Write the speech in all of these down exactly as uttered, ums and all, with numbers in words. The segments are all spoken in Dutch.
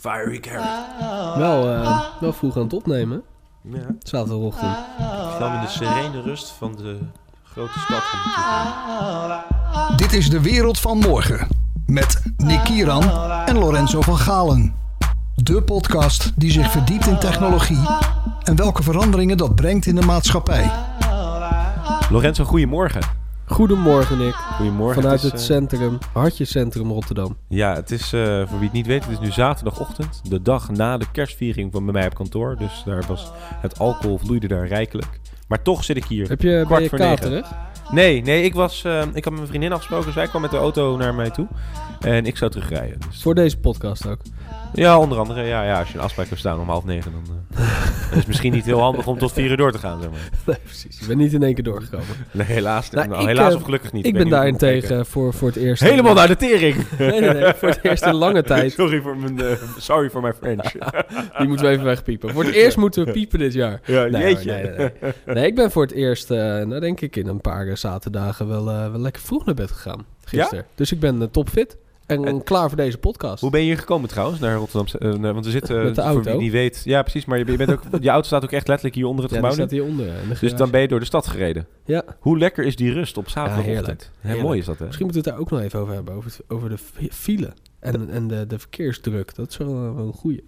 Fiery Carrot. Wel, uh, wel vroeg aan het opnemen. Ja. Zaterdagochtend. Ik kwam in de serene rust van de grote stad. Dit is de wereld van morgen. Met Nick Kieran en Lorenzo van Galen. De podcast die zich verdiept in technologie en welke veranderingen dat brengt in de maatschappij. Lorenzo, goedemorgen. Goedemorgen, Nick. Goedemorgen. Vanuit het, is, het centrum, hartjescentrum Rotterdam. Ja, het is, uh, voor wie het niet weet, het is nu zaterdagochtend. De dag na de kerstviering van bij mij op kantoor. Dus daar was het alcohol vloeide daar rijkelijk. Maar toch zit ik hier. Heb je, kwart voor negen. Nee, nee, ik, was, uh, ik had met mijn vriendin afgesproken. Zij kwam met de auto naar mij toe. En ik zou terugrijden. Dus. Voor deze podcast ook? Ja, onder andere. Ja, ja, als je een afspraak hebt staan om half negen, dan uh, is het misschien niet heel handig om tot vier uur door te gaan. Zeg maar. Nee, precies. Ik ben niet in één keer doorgekomen. Nee, helaas. Nou, nou, ik, helaas of gelukkig niet. Ik, ik ben daarentegen voor, voor het eerst... Helemaal naar de tering! Nee, nee, nee. Voor het eerst in lange tijd. Sorry voor mijn, uh, sorry voor mijn French. Die moeten we even wegpiepen. Voor het eerst moeten we piepen dit jaar. Ja, nee, jeetje. Nee, nee, nee. nee, ik ben voor het eerst, uh, nou denk ik, in een paar zaterdagen wel, uh, wel lekker vroeg naar bed gegaan. Gisteren. Ja? Dus ik ben uh, topfit. En, en klaar voor deze podcast. Hoe ben je hier gekomen trouwens, naar Rotterdam? Uh, want we zitten, met de auto. Voor wie niet weet... Ja, precies, maar je, je, bent ook, je auto staat ook echt letterlijk hier onder het ja, gebouw. Ja, die staat hieronder. In de garage. Dus dan ben je door de stad gereden. Ja. Hoe lekker is die rust op zaterdagochtend? Ja, heel mooi is dat, hè? Misschien moeten we het daar ook nog even over hebben, over, het, over de file en, en de, de verkeersdruk. Dat is wel een goeie.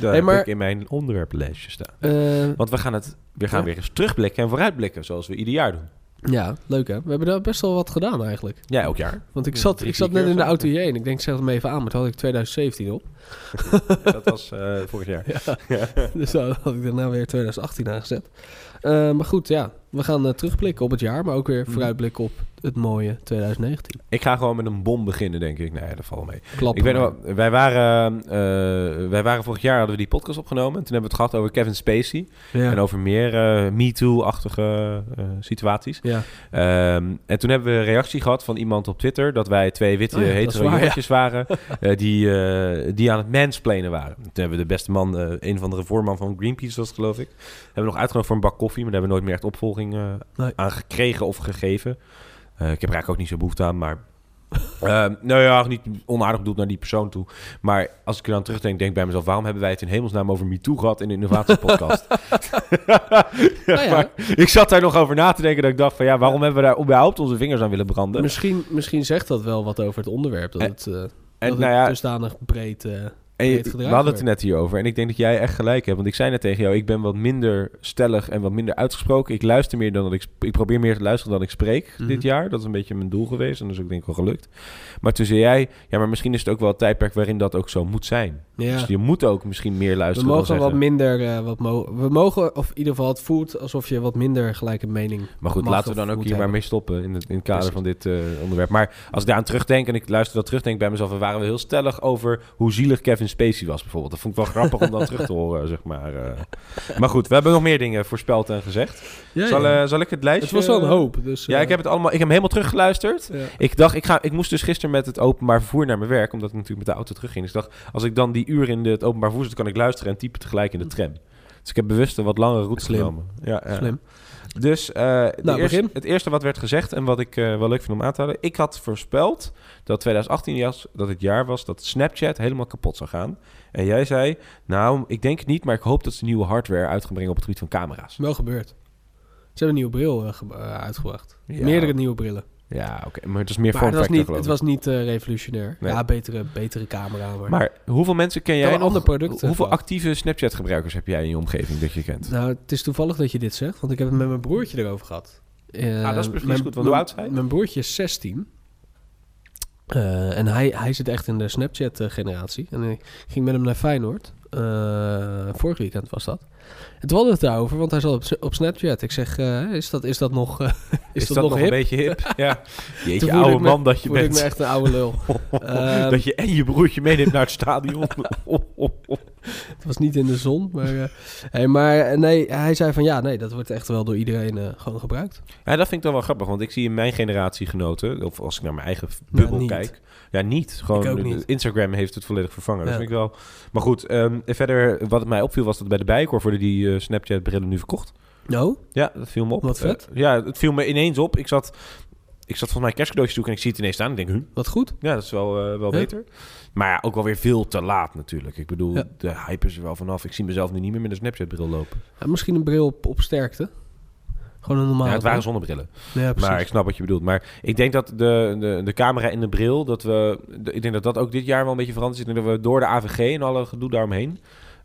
Daar hey, maar, heb ik in mijn onderwerplijstje staan. Uh, want we gaan, het, we gaan ja. weer eens terugblikken en vooruitblikken, zoals we ieder jaar doen. Ja, leuk hè. We hebben daar best wel wat gedaan eigenlijk. Ja, elk jaar. Want ik zat, ja, ik zat net in de auto hierheen. En ik denk, ik zeg het me even aan, maar toen had ik twintig zeventien op. Ja, dat was uh, vorig jaar. Ja. Ja. Dus dan had ik daarna weer twintig achttien aangezet. Uh, maar goed, ja. We gaan uh, terugblikken op het jaar, maar ook weer vooruitblikken op het mooie twintig negentien. Ik ga gewoon met een bom beginnen, denk ik. Nee, dat valt mee. Klap. Ik weet nog, wij, waren, uh, wij waren vorig jaar, hadden we die podcast opgenomen. En toen hebben we het gehad over Kevin Spacey. Ja. En over meer uh, MeToo-achtige uh, situaties. Ja. Um, en toen hebben we een reactie gehad van iemand op Twitter... dat wij twee witte oh ja, hetero jongetjes ja. waren... uh, die, uh, die aan het mansplainen waren. Toen hebben we de beste man, uh, een van de voorman van Greenpeace was het, geloof ik... hebben we nog uitgenodigd voor een bak koffie... maar daar hebben we nooit meer echt opvolging. Uh, nee. aan gekregen of gegeven. Uh, ik heb er eigenlijk ook niet zo behoefte aan, maar... Uh, nou ja, niet onaardig bedoeld naar die persoon toe. Maar als ik er aan terugdenk, denk ik bij mezelf... waarom hebben wij het in hemelsnaam over MeToo gehad in de innovatiepodcast? ja, nou ja. Ik zat daar nog over na te denken dat ik dacht van... ja, waarom ja. hebben we daar überhaupt onze vingers aan willen branden? Misschien, misschien zegt dat wel wat over het onderwerp. Dat en, het, uh, en, dat nou het ja, dusdanig breed... Uh, En je, we hadden het er net hier over. En ik denk dat jij echt gelijk hebt. Want ik zei net tegen jou, ik ben wat minder stellig en wat minder uitgesproken. Ik luister meer dan dat ik... Ik probeer meer te luisteren dan ik spreek mm-hmm. dit jaar. Dat is een beetje mijn doel geweest. En dat is ook denk ik wel gelukt. Maar toen zei jij... Ja, maar misschien is het ook wel het tijdperk waarin dat ook zo moet zijn. Ja. Dus je moet ook misschien meer luisteren. We mogen wat minder... Uh, wat mo- we mogen, of in ieder geval het voelt... alsof je wat minder gelijke mening... Maar goed, laten we dan ook hier maar mee stoppen... in het, in het kader van dit uh, onderwerp. Maar als ik daaraan terugdenk... en ik luister dat terugdenk bij mezelf... we waren wel heel stellig over hoe zielig Kevin Spacey was bijvoorbeeld. Dat vond ik wel grappig om dan terug te horen, zeg maar. Maar goed, we hebben nog meer dingen voorspeld en gezegd. Ja, ja. Zal, uh, zal ik het lijstje... Het was wel een hoop. Dus, ja, uh... ik heb het allemaal... Ik heb hem helemaal teruggeluisterd. Ja. Ik dacht, ik, ga, ik moest dus gisteren met het openbaar vervoer naar mijn werk, omdat ik natuurlijk met de auto terugging. Dus ik dacht, als ik dan die uur in het openbaar vervoer zit, kan ik luisteren en typen tegelijk in de tram. Dus ik heb bewust een wat langere route Slim. genomen. Ja, ja. Slim. Dus uh, nou, eerste, het eerste wat werd gezegd en wat ik uh, wel leuk vind om aan te houden. Ik had voorspeld dat twintig achttien was, dat het jaar was dat Snapchat helemaal kapot zou gaan. En jij zei, nou, ik denk het niet, maar ik hoop dat ze nieuwe hardware uit gaan brengen op het gebied van camera's. Wel gebeurd. Ze hebben een nieuwe bril uh, ge- uh, uitgebracht. Ja. Meerdere nieuwe brillen. Ja, oké. Okay. Maar het is meer form factor, geloof ik. Het was niet uh, revolutionair. Nee. Ja, betere, betere camera. Maar... maar hoeveel mensen ken jij nog? Product, hoeveel van. actieve Snapchat-gebruikers heb jij in je omgeving dat je kent? Nou, het is toevallig dat je dit zegt, want ik heb het met mijn broertje erover gehad. Uh, ah, dat is precies mijn, goed, want hoe oud zijn? Mijn broertje is zestien. Uh, en hij, hij zit echt in de Snapchat-generatie. En ik ging met hem naar Feyenoord. Uh, vorig weekend was dat. En toen hadden we het daarover, want hij zat op, op Snapchat. Ik zeg, uh, is, dat, is dat nog uh, Is, is dat, dat nog hip? een beetje hip? Ja. Jeetje, oude me, man dat je bent. Ik ben echt een oude lul. uh, dat je en je broertje meeneemt naar het stadion. Het was niet in de zon, maar, uh, hey, maar nee, hij zei van ja, nee, dat wordt echt wel door iedereen uh, gewoon gebruikt. Ja, dat vind ik dan wel grappig, want ik zie in mijn generatiegenoten, of als ik naar mijn eigen bubbel nou, kijk, ja, niet. Gewoon niet. Instagram heeft het volledig vervangen. Ja. Dat vind ik wel. Maar goed, um, verder wat mij opviel was dat bij de Bijkorf worden die uh, Snapchat-brillen nu verkocht. No? Ja, dat viel me op. Wat vet. Uh, ja, het viel me ineens op. Ik zat. ik zat volgens mij kerstcadeautjes zoeken en ik zie het ineens staan. Ik denk, huh, wat goed. Ja, dat is wel, uh, wel ja. beter. Maar ja, ook wel weer veel te laat natuurlijk. Ik bedoel, ja. de hype is er wel vanaf. Ik zie mezelf nu niet meer met een Snapchat-bril lopen. Ja, misschien een bril op, op sterkte. Gewoon een normale ja, het waren zonnebrillen. Ja, maar ik snap wat je bedoelt. Maar ik denk dat de, de, de camera in de bril... dat we, de, ik denk dat dat ook dit jaar wel een beetje veranderd is. Ik denk dat we door de A V G en alle gedoe daaromheen...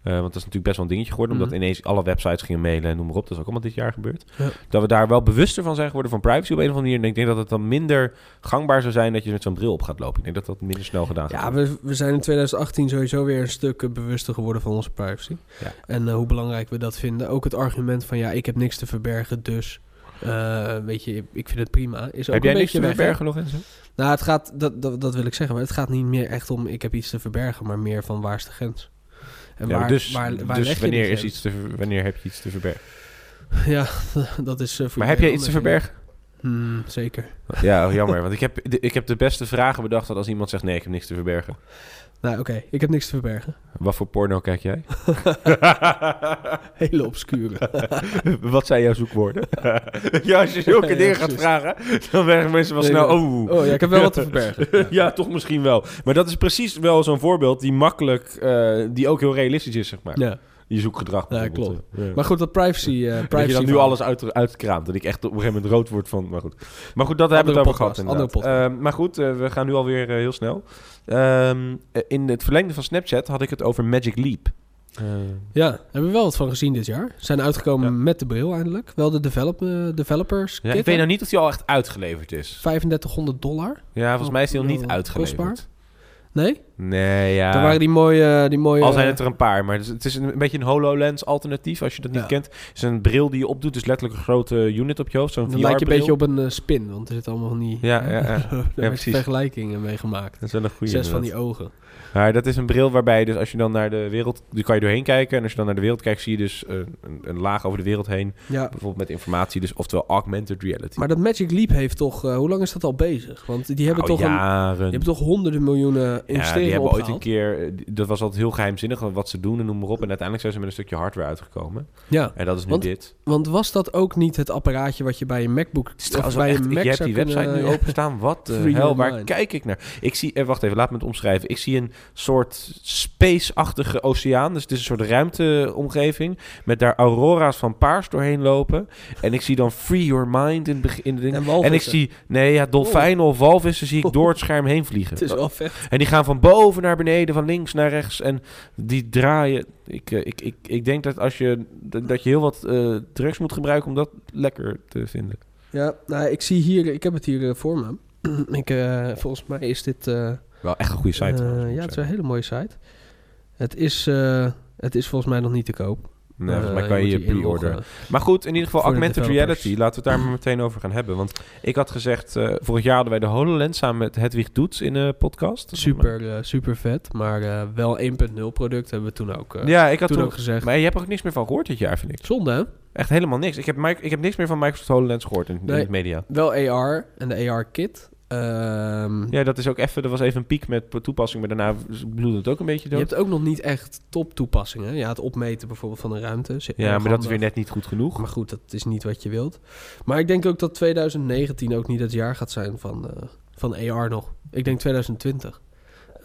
Uh, want dat is natuurlijk best wel een dingetje geworden... omdat mm-hmm. ineens alle websites gingen mailen en noem maar op. Dat is ook allemaal dit jaar gebeurd. Ja. Dat we daar wel bewuster van zijn geworden... van privacy op een of andere manier. En ik denk dat het dan minder gangbaar zou zijn... dat je met zo'n bril op gaat lopen. Ik denk dat dat minder snel gedaan gaat. Ja, we, we zijn in twintig achttien sowieso weer een stuk bewuster geworden... van onze privacy. Ja. En uh, hoe belangrijk we dat vinden. Ook het argument van... ja, ik heb niks te verbergen, dus... Uh, weet je, ik vind het prima. Is ook heb jij een niks te verbergen weg, nog eens? Nou, het gaat, dat, dat, dat wil ik zeggen. Maar het gaat niet meer echt om... ik heb iets te verbergen, maar meer van waar is de grens? En ja, waar, dus waar, waar dus wanneer, is iets te, wanneer heb je iets te verbergen? Ja, dat is... Uh, voor maar heb jij iets te verbergen? Hmm, zeker. Ja, jammer. want ik heb, de, ik heb de beste vragen bedacht... dat als iemand zegt, nee, ik heb niks te verbergen. Nou, oké. Okay. Ik heb niks te verbergen. Wat voor porno kijk jij? Hele obscure. Wat zijn jouw zoekwoorden? ja, als je zulke ja, dingen ja, gaat just. vragen... dan werken mensen wel nee, snel... Oh, oh ja, ik heb wel wat te verbergen. ja, ja, toch misschien wel. Maar dat is precies wel zo'n voorbeeld... die makkelijk... Uh, die ook heel realistisch is, zeg maar. Ja. Je zoekgedrag. Ja, klopt. Ja. Maar goed, dat privacy... Uh, privacy dat je dan nu alles uit, uitkraamt. Dat ik echt op een gegeven moment rood word van... Maar goed, maar goed dat andere hebben we het over gehad inderdaad. Uh, maar goed, uh, we gaan nu alweer uh, heel snel. Uh, in het verlengde van Snapchat had ik het over Magic Leap. Uh. Ja, hebben we wel wat van gezien dit jaar. Zijn uitgekomen ja. met de bril eindelijk. Wel de develop, uh, developers kit. Ja, ik weet nou niet of die al echt uitgeleverd is. drieduizend vijfhonderd dollar. Ja, volgens mij is die al niet uitgeleverd. Kostbaar. Nee? Nee, ja. Dan waren die mooie... Die mooie... Al zijn het er een paar, maar het is een beetje een HoloLens alternatief, als je dat niet ja. kent. Het is een bril die je opdoet, dus letterlijk een grote unit op je hoofd, zo'n V R-bril. Dan lijkt je een beetje op een uh, spin, want er zit allemaal van die... Ja, ja, ja. Daar ja, precies. Vergelijkingen mee gemaakt. Dat is wel een goede. Zes van die ogen. Maar dat is een bril waarbij, dus als je dan naar de wereld... Die kan je doorheen kijken, en als je dan naar de wereld kijkt, zie je dus een, een, een laag over de wereld heen. Ja. Bijvoorbeeld met informatie, dus oftewel augmented reality. Maar dat Magic Leap heeft toch... Uh, hoe lang is dat al bezig? Want die hebben, nou, toch, jaren. Een, die hebben toch honderden miljoenen... Ja, die hebben opgehaald. Ooit een keer... Dat was altijd heel geheimzinnig wat ze doen en noem maar op. En uiteindelijk zijn ze met een stukje hardware uitgekomen. Ja. En dat is nu want, dit. Want was dat ook niet het apparaatje wat je bij je MacBook... Of bij echt, je Mac je hebt die website kunnen, nu openstaan. Wat de hel, waar kijk ik naar? Ik zie... Eh, wacht even, laat me het omschrijven. Ik zie een soort space-achtige oceaan. Dus het is een soort ruimteomgeving. Met daar aurora's van paars doorheen lopen. En ik zie dan Free Your Mind in, in de ding. En, en ik zie... Nee, ja, dolfijnen oh. of walvissen zie ik door het scherm heen vliegen. Het is wel vet. En die gaan van boven naar beneden, van links naar rechts. En die draaien... Ik, ik, ik, ik denk dat, als je, dat je heel wat uh, drugs moet gebruiken om dat lekker te vinden. Ja, nou, ik zie hier... Ik heb het hier uh, voor me. ik, uh, volgens mij is dit... Uh, wel echt een goede site. Uh, trouwens, ja, het is een hele mooie site. Het is, uh, het is volgens mij nog niet te koop. Nee, volgens mij kan je je pre-orderen. Maar goed, in ieder geval augmented reality. Laten we het daar maar meteen over gaan hebben. Want ik had gezegd, uh, vorig jaar hadden wij de HoloLens samen met Hedwig Doets in een podcast. Super, uh, super vet, maar uh, wel één punt nul product hebben we toen ook, uh, ja, ik had toen toen, ook gezegd. Maar je hebt er ook niks meer van gehoord dit jaar, vind ik. Zonde, hè? Echt helemaal niks. Ik heb, my, ik heb niks meer van Microsoft HoloLens gehoord in, nee, in het media. Wel A R en de A R-kit. Um, ja, dat is ook even. Er was even een piek met toepassing, maar daarna bedoelde het ook een beetje dood. Je hebt ook nog niet echt top toepassingen. Ja, het opmeten bijvoorbeeld van de ruimte. Ja, maar dat is weer net niet goed genoeg. Maar goed, dat is niet wat je wilt. Maar ik denk ook dat twintig negentien ook niet het jaar gaat zijn van, uh, van A R nog. Ik denk twintig twintig.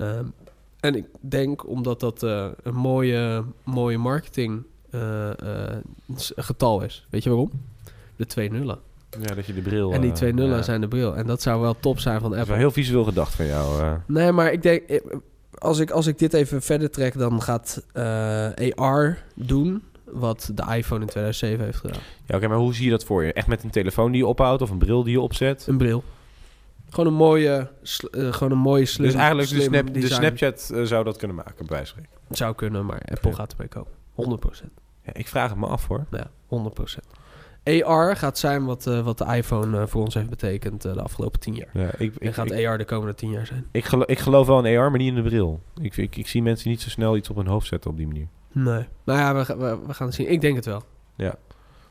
Um, en ik denk omdat dat uh, een mooie, mooie marketing uh, uh, getal is. Weet je waarom? De twee nullen. Ja, dat je de bril... En die twee nullen ja. zijn de bril. En dat zou wel top zijn van Apple. Dat is wel heel visueel gedacht van jou. Uh. Nee, maar ik denk... Als ik, als ik dit even verder trek, dan gaat uh, A R doen wat de iPhone in tweeduizend zeven heeft gedaan. Ja, oké, okay, maar hoe zie je dat voor je? Echt met een telefoon die je ophoudt of een bril die je opzet? Een bril. Gewoon een mooie, sl- uh, gewoon een mooie slim Dus eigenlijk slim de, snap, de Snapchat uh, zou dat kunnen maken, bij wijze van spreken. Het zou kunnen, maar Apple ja. gaat ermee kopen. honderd procent. Ja, ik vraag het me af, hoor. Ja, honderd procent. A R gaat zijn wat, uh, wat de iPhone uh, voor ons heeft betekend uh, de afgelopen tien jaar. Ja, ik, en ik, gaat ik, A R de komende tien jaar zijn. Ik geloof, ik geloof wel in A R, maar niet in de bril. Ik, ik, ik zie mensen niet zo snel iets op hun hoofd zetten op die manier. Nee. Nou ja, we, we, we gaan het zien. Ik denk het wel. Ja.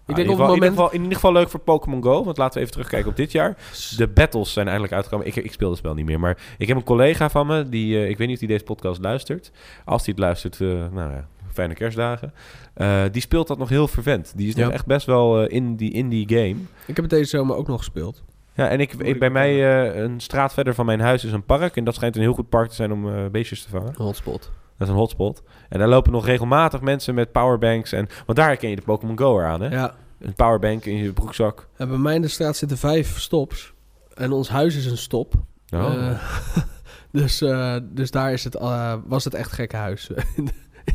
Ik denk ah, in, ieder geval, moment... in, ieder geval, in ieder geval leuk voor Pokémon Go. Want laten we even terugkijken op dit jaar. De battles zijn eigenlijk uitgekomen. Ik, ik speel het spel niet meer. Maar ik heb een collega van me. die uh, Ik weet niet of hij deze podcast luistert. Als hij het luistert, uh, nou ja. fijne kerstdagen. Uh, die speelt dat nog heel verwend. Die is ja. nog echt best wel uh, in die in die game. Ik heb het deze zomer ook nog gespeeld. Ja, en ik, ik, bij mij uh, een straat verder van mijn huis is een park. En dat schijnt een heel goed park te zijn om uh, beestjes te vangen. Een hotspot. Dat is een hotspot. En daar lopen nog regelmatig mensen met powerbanks. En, want daar herken je de Pokémon Go eraan, hè? Ja. Een powerbank in je broekzak. Ja, bij mij in de straat zitten vijf stops. En ons huis is een stop. Oh. Uh, dus, uh, dus daar is het, uh, was het echt gekke huis.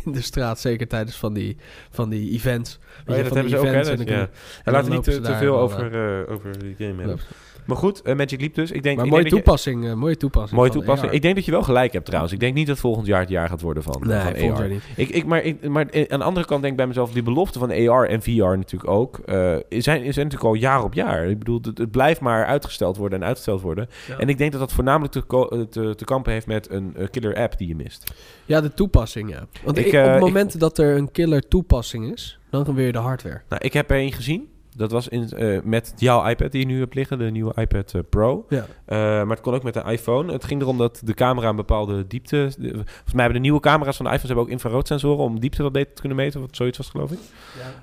In de straat, zeker tijdens van die, van die events. Oh ja, dat hebben ze ook, hè? En ja. En en laten we niet te, te veel over, uh, over die game hebben. Maar goed, uh, Magic Leap dus. Ik denk, maar ik mooie, denk toepassing, dat je, uh, mooie toepassing. Mooie toepassing. A R. Ik denk dat je wel gelijk hebt trouwens. Ik denk niet dat volgend jaar het jaar gaat worden van, nee, van A R. Volgend jaar niet. Ik, ik, maar, ik, maar aan de andere kant denk ik bij mezelf... die belofte van A R en V R natuurlijk ook... Uh, zijn, zijn natuurlijk al jaar op jaar. Ik bedoel, het, het blijft maar uitgesteld worden en uitgesteld worden. Ja. En ik denk dat dat voornamelijk te, te, te kampen heeft met een uh, killer app die je mist. Ja, de toepassing, ja. Want ik, ik, uh, op het moment ik, dat er een killer toepassing is... dan gaan weer de hardware. Nou, ik heb er één gezien. Dat was in, uh, met jouw iPad die je nu hebt liggen, de nieuwe iPad uh, Pro. Ja. Uh, maar het kon ook met de iPhone. Het ging erom dat de camera een bepaalde diepte... De, volgens mij hebben de nieuwe camera's van de iPhones hebben ook infraroodsensoren... om diepte wat beter te kunnen meten, wat zoiets was geloof ik.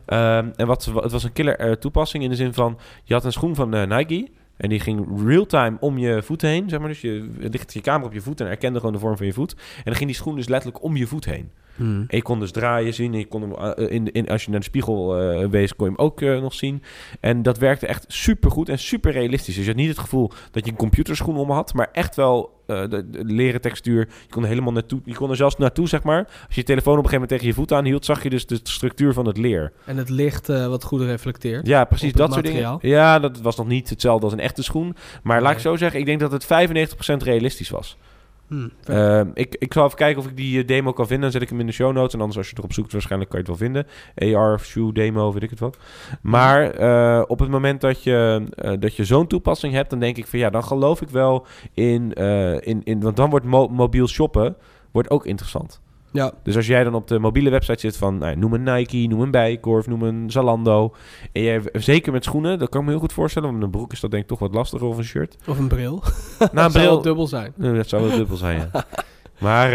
Ja. Um, en wat, het was een killer uh, toepassing in de zin van... je had een schoen van uh, Nike... en die ging real-time om je voet heen, zeg maar. Dus je lichtte je camera op je voet en herkende gewoon de vorm van je voet. En dan ging die schoen dus letterlijk om je voet heen. Hmm. En je kon dus draaien zien. En je kon hem, uh, in, in, als je naar de spiegel uh, wees, kon je hem ook uh, nog zien. En dat werkte echt supergoed en super realistisch. Dus je had niet het gevoel dat je een computerschoen om had, maar echt wel... De, de, de leren textuur. Je kon, helemaal naartoe, je kon er zelfs naartoe, zeg maar. Als je je telefoon op een gegeven moment tegen je voet aanhield... zag je dus de structuur van het leer. En het licht uh, wat goed reflecteert. Ja, precies dat materiaal. Soort dingen. Ja, dat was nog niet hetzelfde als een echte schoen. Maar nee. Laat ik zo zeggen, ik denk dat het vijfennegentig procent realistisch was. Hmm, uh, ik, ik zal even kijken of ik die demo kan vinden. Dan zet ik hem in de show notes. En anders als je erop zoekt, waarschijnlijk kan je het wel vinden. A R, shoe, demo, weet ik het wat. Maar uh, op het moment dat je, uh, dat je zo'n toepassing hebt... dan denk ik van ja, dan geloof ik wel in... Uh, in, in want dan wordt mo- mobiel shoppen wordt ook interessant. Ja. Dus als jij dan op de mobiele website zit van... Nou, noem een Nike, noem een Bijenkorf, noem een Zalando. En jij, zeker met schoenen, dat kan ik me heel goed voorstellen. Want een broek is dat denk ik toch wat lastiger of een shirt. Of een bril. Nou, dat een bril, zou dubbel zijn. Nee, dat zou wel dubbel zijn, ja. Maar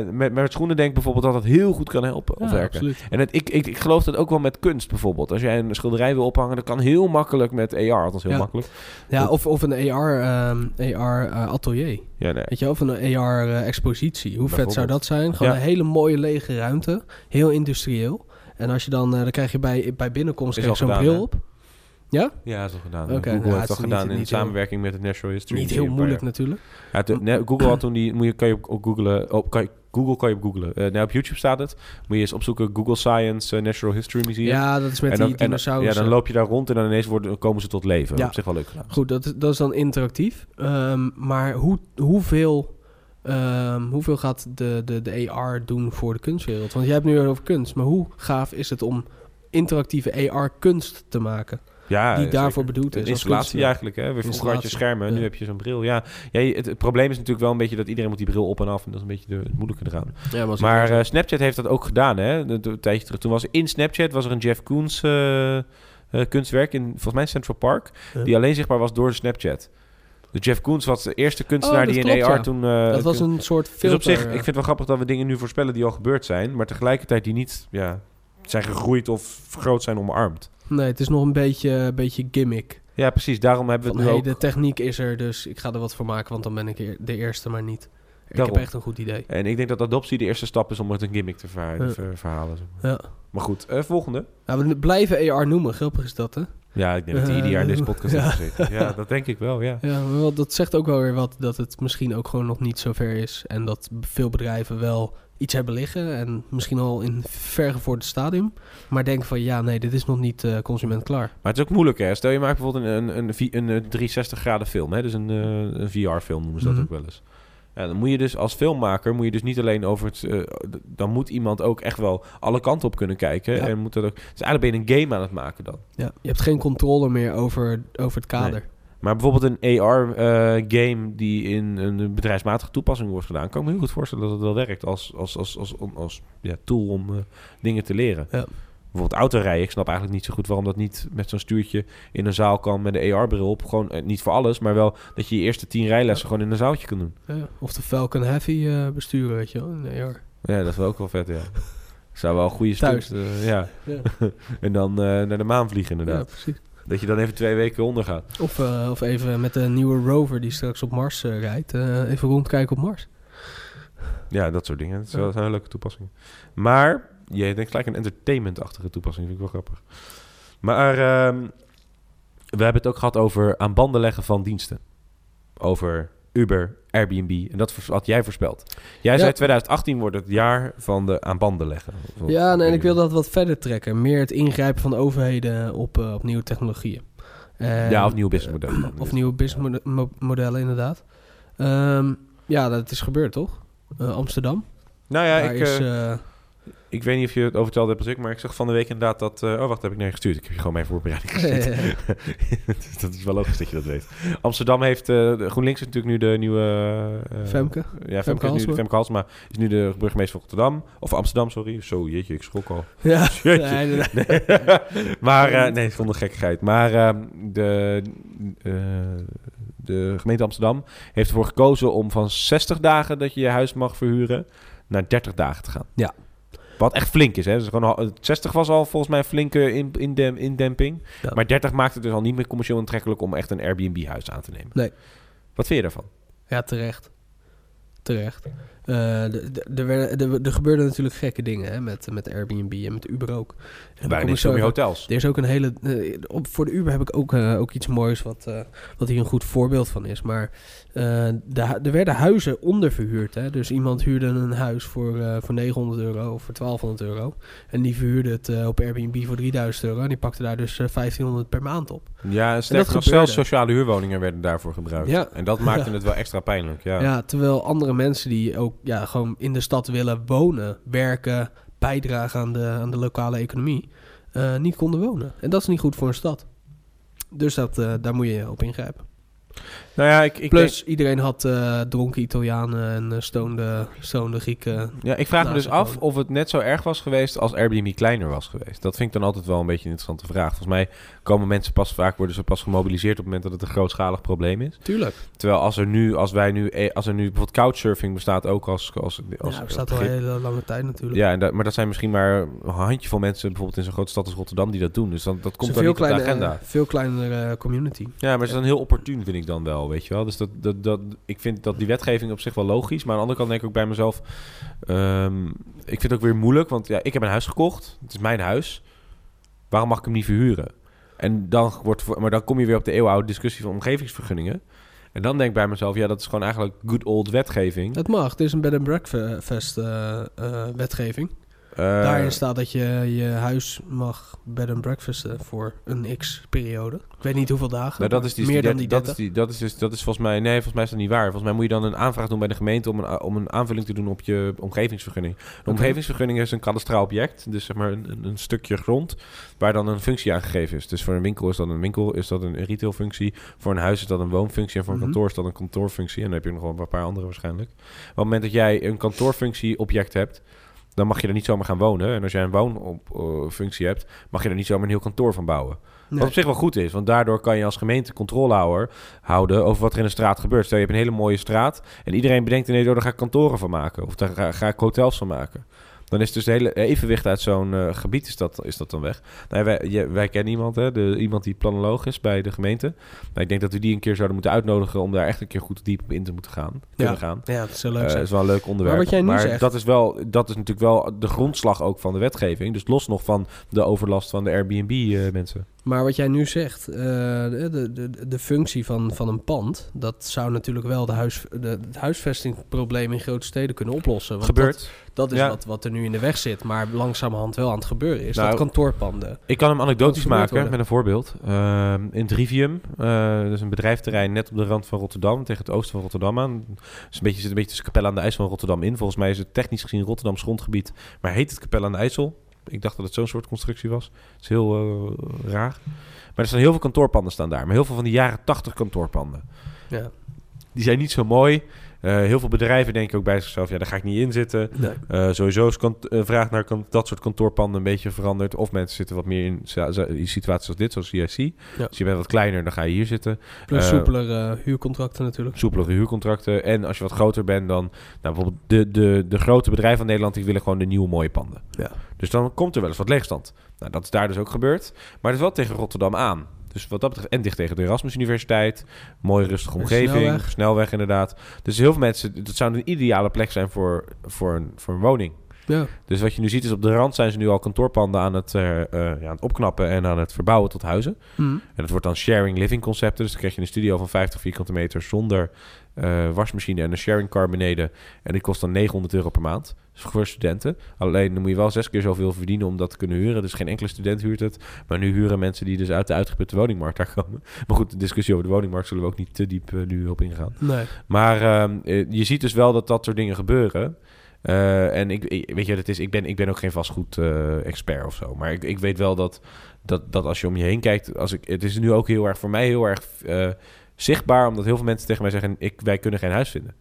uh, met, met schoenen denk ik bijvoorbeeld dat dat heel goed kan helpen. Ja, werken. Absoluut. En het, ik, ik, ik geloof dat ook wel met kunst bijvoorbeeld. Als jij een schilderij wil ophangen, dat kan heel makkelijk met A R. Althans heel ja. makkelijk. Ja, dat... of, of een A R, um, A R uh, atelier. Ja, nee. Weet je, of een A R uh, expositie. Hoe vet zou dat zijn? Gewoon ja. een hele mooie lege ruimte. Heel industrieel. En als je dan, uh, dan krijg je bij, bij binnenkomst krijg zo'n gedaan, bril hè? Op. Ja? Ja, dat is al gedaan. Okay. Google ja, heeft dat gedaan niet, in samenwerking heel, met het National History. Niet heel moeilijk natuurlijk. Ja, de, ne, Google had toen die... Moet je, kan je op, op googlen... Op, kan je, Google kan je op googlen. Uh, nou, op YouTube staat het. Moet je eens opzoeken Google Science uh, Natural History Museum. Ja, dat is met en dan, die dinosaurus. En, ja, dan loop je daar rond en dan ineens worden, komen ze tot leven. Ja. Dat is echt wel leuk gedaan. Goed, dat, dat is dan interactief. Um, maar hoe, hoeveel... Um, hoeveel gaat de, de, de A R doen voor de kunstwereld? Want jij hebt nu over kunst. Maar hoe gaaf is het om interactieve A R kunst te maken? Ja, die daarvoor bedoeld is. Installatie eigenlijk, hè? Vroeger had je schermen, ja. Nu heb je zo'n bril. Ja, ja het, het probleem is natuurlijk wel een beetje dat iedereen moet die bril op en af. En dat is een beetje de, het moeilijke eraan. Ja, maar, maar uh, Snapchat heeft dat ook gedaan, hè? De, de, een tijdje terug. Toen was in Snapchat was er een Jeff Koons uh, uh, kunstwerk in, volgens mij, Central Park. Ja. Die alleen zichtbaar was door Snapchat. Dus Jeff Koons was de eerste kunstenaar oh, die klopt, in A R ja. toen... Uh, dat was een soort filter. Dus op zich, ja. Ik vind het wel grappig dat we dingen nu voorspellen die al gebeurd zijn. Maar tegelijkertijd die niet ja, zijn gegroeid of vergroot zijn omarmd. Nee, het is nog een beetje, een beetje gimmick. Ja, precies. Daarom hebben we het van, nu hey, ook... de techniek is er, dus ik ga er wat voor maken, want dan ben ik de eerste, maar niet. Ik Daarom. heb echt een goed idee. En ik denk dat adoptie de eerste stap is om het een gimmick te ver- ja. ver- verhalen. Ja. Maar goed, uh, volgende. Nou, we blijven A R noemen. Grappig is dat, hè? Ja, ik denk dat die ieder jaar in deze podcast heeft gezeten. Ja, dat denk ik wel, ja. Ja, maar dat zegt ook wel weer wat, dat het misschien ook gewoon nog niet zo ver is. En dat veel bedrijven wel iets hebben liggen en misschien al in vergevorderd stadium. Maar denken van, ja, nee, dit is nog niet uh, consument klaar. Maar het is ook moeilijk, hè. Stel, je maakt bijvoorbeeld een, een, een, een driehonderdzestig graden film, hè. Dus een, een V R-film noemen ze dat mm-hmm. ook wel eens. Ja, dan moet je dus als filmmaker moet je dus niet alleen over het... Uh, dan moet iemand ook echt wel alle kanten op kunnen kijken. Ja. En moet dat ook, dus eigenlijk ben je een game aan het maken dan. Ja, je hebt geen controle meer over, over het kader. Nee. Maar bijvoorbeeld een A R-game uh, die in een bedrijfsmatige toepassing wordt gedaan... kan ik me heel goed voorstellen dat het wel werkt als, als, als, als, als, als ja, tool om uh, dingen te leren. Ja. Bijvoorbeeld autorijden. Ik snap eigenlijk niet zo goed waarom dat niet met zo'n stuurtje in een zaal kan met een A R-bril op. Gewoon eh, niet voor alles, maar wel dat je je eerste tien rijlessen ja. gewoon in een zaaltje kan doen. Ja, of de Falcon Heavy uh, besturen, weet je wel, in A R. Ja, dat is wel ook wel vet, ja. Zou wel een goede stuur... Uh, ja. ja. En dan uh, naar de maan vliegen, inderdaad. Ja, precies. Dat je dan even twee weken onder gaat. Of, uh, of even met de nieuwe rover die straks op Mars uh, rijdt. Uh, even rondkijken op Mars. Ja, dat soort dingen. Dat zijn ja. een leuke toepassingen. Maar, je denkt gelijk een entertainment-achtige toepassing. Vind ik wel grappig. Maar uh, we hebben het ook gehad over aan banden leggen van diensten. Over Uber, Airbnb. En dat had jij voorspeld. Jij ja. zei twintig achttien wordt het jaar van de aan banden leggen. Of ja, nee, en ik wil dat wat verder trekken. Meer het ingrijpen van de overheden op, uh, op nieuwe technologieën. Um, ja, of nieuwe businessmodellen. Dan. Of nieuwe businessmodellen, inderdaad. Um, ja, dat is gebeurd, toch? Uh, Amsterdam. Nou ja, Daar ik... Is, uh, ik weet niet of je het over hetzelfde hebt als ik, maar ik zag van de week inderdaad dat... Uh, oh, wacht, heb ik naar je gestuurd. Ik heb je gewoon mijn voorbereiding gezet. Ja, ja, ja. Dat is wel logisch dat je dat weet. Amsterdam heeft... Uh, GroenLinks is natuurlijk nu de nieuwe... Uh, Femke. Ja, Femke, Femke Halsema. Maar is nu de burgemeester van Rotterdam. Of Amsterdam, sorry. Zo, jeetje, ik schrok al. Ja. Jeetje. Nee, nee, nee. Nee. Maar, uh, nee, zonder gekkigheid. Maar uh, de... Uh, de gemeente Amsterdam heeft ervoor gekozen om van zestig dagen dat je je huis mag verhuren naar dertig dagen te gaan. Ja. Wat echt flink is, hè? Dus gewoon, zestig was al volgens mij een flinke indem, indemping. Ja. Maar dertig maakt het dus al niet meer commercieel aantrekkelijk om echt een Airbnb-huis aan te nemen. Nee. Wat vind je daarvan? Ja, terecht. Terecht. Uh, er gebeurden natuurlijk gekke dingen, hè, met, met Airbnb en met Uber ook. En bijna niet zo meer hotels. Er is ook een hele... Uh, op, voor de Uber heb ik ook, uh, ook iets moois wat, uh, wat hier een goed voorbeeld van is. Maar uh, de, er werden huizen onderverhuurd. Hè? Dus iemand huurde een huis voor, uh, voor negenhonderd euro of voor twaalfhonderd euro. En die verhuurde het uh, op Airbnb voor drieduizend euro. En die pakte daar dus uh, vijftienhonderd per maand op. Ja, en sterk nog zelfs sociale huurwoningen werden daarvoor gebruikt. Ja. En dat maakte ja. het wel extra pijnlijk. Ja. ja, terwijl andere mensen die ook ja, gewoon in de stad willen wonen, werken, bijdragen aan de, aan de lokale economie, uh, niet konden wonen. En dat is niet goed voor een stad. Dus dat, uh, daar moet je op ingrijpen. Nou ja, ik, ik Plus, denk... iedereen had uh, dronken Italianen en uh, stoonde, stoonde Grieken. Ja, ik vraag me dus af of het net zo erg was geweest als Airbnb kleiner was geweest. Dat vind ik dan altijd wel een beetje een interessante vraag. Volgens mij komen mensen pas vaak, worden ze pas gemobiliseerd op het moment dat het een grootschalig probleem is. Tuurlijk. Terwijl als er nu, als wij nu, als er nu bijvoorbeeld couchsurfing bestaat ook als... als, als ja, het bestaat al een hele lange tijd natuurlijk. Ja, en dat, maar dat zijn misschien maar een handjevol mensen bijvoorbeeld in zo'n grote stad als Rotterdam die dat doen. Dus dan, dat komt dan niet kleine, op de agenda. Uh, veel kleinere uh, community. Ja, maar het is dan heel opportun, vind ik dan wel, weet je wel. Dus dat, dat, dat, ik vind dat die wetgeving op zich wel logisch. Maar aan de andere kant denk ik ook bij mezelf... Um, ik vind het ook weer moeilijk, want ja, ik heb een huis gekocht. Het is mijn huis. Waarom mag ik hem niet verhuren? En dan wordt, maar dan kom je weer op de eeuwenoude discussie van omgevingsvergunningen. En dan denk ik bij mezelf, ja, dat is gewoon eigenlijk good old wetgeving. Het mag, het is een bed and breakfast uh, uh, wetgeving. Uh, Daarin staat dat je je huis mag bed and breakfasten voor een x-periode. Ik weet niet hoeveel dagen, nou, dat is die, meer die, dan die dat is, die, dat, is dus, dat is volgens mij... Nee, volgens mij is dat niet waar. Volgens mij moet je dan een aanvraag doen bij de gemeente om een, om een aanvulling te doen op je omgevingsvergunning. De omgevingsvergunning is een kadastraal object. Dus zeg maar een, een stukje grond waar dan een functie aan gegeven is. Dus voor een winkel is dat een winkel, is dat een retailfunctie. Voor een huis is dat een woonfunctie. En voor een mm-hmm. kantoor is dat een kantoorfunctie. En dan heb je nog wel een paar andere waarschijnlijk. Maar op het moment dat jij een kantoorfunctie object hebt, dan mag je er niet zomaar gaan wonen. En als jij een woonfunctie hebt, mag je er niet zomaar een heel kantoor van bouwen. Nee. Wat op zich wel goed is, want daardoor kan je als gemeente controlehouder houden over wat er in een straat gebeurt. Stel, je hebt een hele mooie straat en iedereen bedenkt ineens, oh, daar ga ik kantoren van maken. Of daar ga, ga ik hotels van maken. Dan is dus het hele evenwicht uit zo'n uh, gebied is dat, is dat dan weg. Nou, wij, je, wij kennen iemand, hè, de, iemand die planoloog is bij de gemeente. Nou, ik denk dat we die een keer zouden moeten uitnodigen om daar echt een keer goed diep op in te moeten gaan. Ja, gaan. ja dat is wel leuk. Uh, is wel een leuk onderwerp. Maar, wat jij nu maar zegt... dat, is wel, dat is natuurlijk wel de grondslag ook van de wetgeving. Dus los nog van de overlast van de Airbnb-mensen. Uh, maar wat jij nu zegt, uh, de, de, de functie van, van een pand, dat zou natuurlijk wel de huis, de, het huisvestingsprobleem in grote steden kunnen oplossen. Want gebeurt. Dat, dat is ja. wat, wat er nu in de weg zit, maar langzamerhand wel aan het gebeuren is. Nou, dat kantoorpanden. Ik kan hem anekdotisch maken worden. Met een voorbeeld. Uh, in Trivium, uh, dat is een bedrijfterrein net op de rand van Rotterdam, tegen het oosten van Rotterdam aan. Dus een beetje, zit een beetje tussen Capelle aan de IJssel en Rotterdam in. Volgens mij is het technisch gezien Rotterdams grondgebied, maar heet het Capelle aan de IJssel. Ik dacht dat het zo'n soort constructie was. Dat is heel uh, raar. Maar er staan heel veel kantoorpanden staan daar. Maar heel veel van die jaren tachtig kantoorpanden. Ja. Die zijn niet zo mooi. Uh, heel veel bedrijven denken ook bij zichzelf, ja, daar ga ik niet in zitten. Nee. Uh, sowieso is kant- uh, vraag naar kant- dat soort kantoorpanden een beetje veranderd. Of mensen zitten wat meer in, za- za- in situaties als dit, zoals C I C. Ja. Dus je bent wat kleiner, dan ga je hier zitten. Plus uh, soepelere uh, huurcontracten natuurlijk. Soepelere huurcontracten. En als je wat groter bent dan... Nou, bijvoorbeeld de, de, de grote bedrijven van Nederland, die willen gewoon de nieuwe mooie panden. Ja. Dus dan komt er wel eens wat leegstand. Nou, dat is daar dus ook gebeurd. Maar dat is wel tegen Rotterdam aan. Dus wat dat betreft, en dicht tegen de Erasmus Universiteit. Mooie rustige omgeving. Snelweg. Snelweg inderdaad. Dus heel veel mensen, dat zou een ideale plek zijn voor, voor, een, voor een woning. Ja. Dus wat je nu ziet is op de rand zijn ze nu al kantoorpanden aan het, uh, uh, ja, aan het opknappen en aan het verbouwen tot huizen. Mm. En dat wordt dan sharing living concepten. Dus dan krijg je een studio van vijftig vierkante meter zonder uh, wasmachine en een sharing car beneden. En die kost dan negenhonderd euro per maand. Dus voor studenten. Alleen dan moet je wel zes keer zoveel verdienen om dat te kunnen huren. Dus geen enkele student huurt het. Maar nu huren mensen die dus uit de uitgeputte woningmarkt daar komen. Maar goed, de discussie over de woningmarkt zullen we ook niet te diep uh, nu op ingaan. Nee. Maar uh, je ziet dus wel dat dat soort dingen gebeuren. Uh, en ik, ik weet je, dat is, ik, ben, ik ben ook geen vastgoed-expert uh, of zo. Maar ik, ik weet wel dat, dat, dat als je om je heen kijkt. Als ik, het is nu ook heel erg voor mij heel erg uh, zichtbaar, omdat heel veel mensen tegen mij zeggen: ik, wij kunnen geen huis vinden.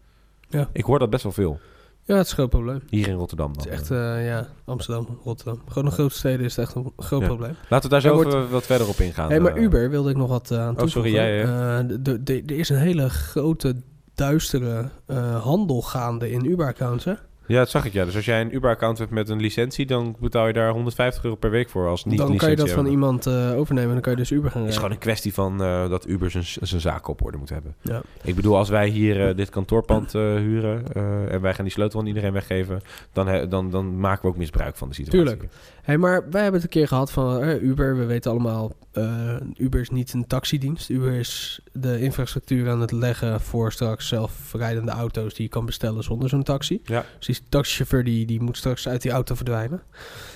Ja. Ik hoor dat best wel veel. Ja, het is een groot probleem. Hier in Rotterdam dan. Het is echt, uh, ja, Amsterdam, Rotterdam. Gewoon nog grote steden is het echt een groot ja. probleem. Laten we daar zo wordt... even wat verder op ingaan. Hey, maar Uber wilde ik nog wat uh, aan toevoegen. Oh, sorry, jij. Ja. Uh, er is een hele grote, duistere uh, handel gaande in Uber-accounts, hè? Ja, dat zag ik, ja. Dus als jij een Uber-account hebt met een licentie, dan betaal je daar honderdvijftig euro per week voor als niet licentie. Dan kan je dat hebben. Van iemand uh, overnemen en dan kan je dus Uber gaan rijden. Het is gewoon een kwestie van uh, dat Uber zijn zaken op orde moet hebben. Ja. Ik bedoel, als wij hier uh, dit kantoorpand uh, huren uh, en wij gaan die sleutel aan iedereen weggeven, dan, he, dan, dan maken we ook misbruik van de situatie. Tuurlijk. Hey, maar wij hebben het een keer gehad van uh, Uber. We weten allemaal, uh, Uber is niet een taxidienst. Uber is de infrastructuur aan het leggen voor straks zelfrijdende auto's die je kan bestellen zonder zo'n taxi. Ja. Dus die taxichauffeur die, die moet straks uit die auto verdwijnen.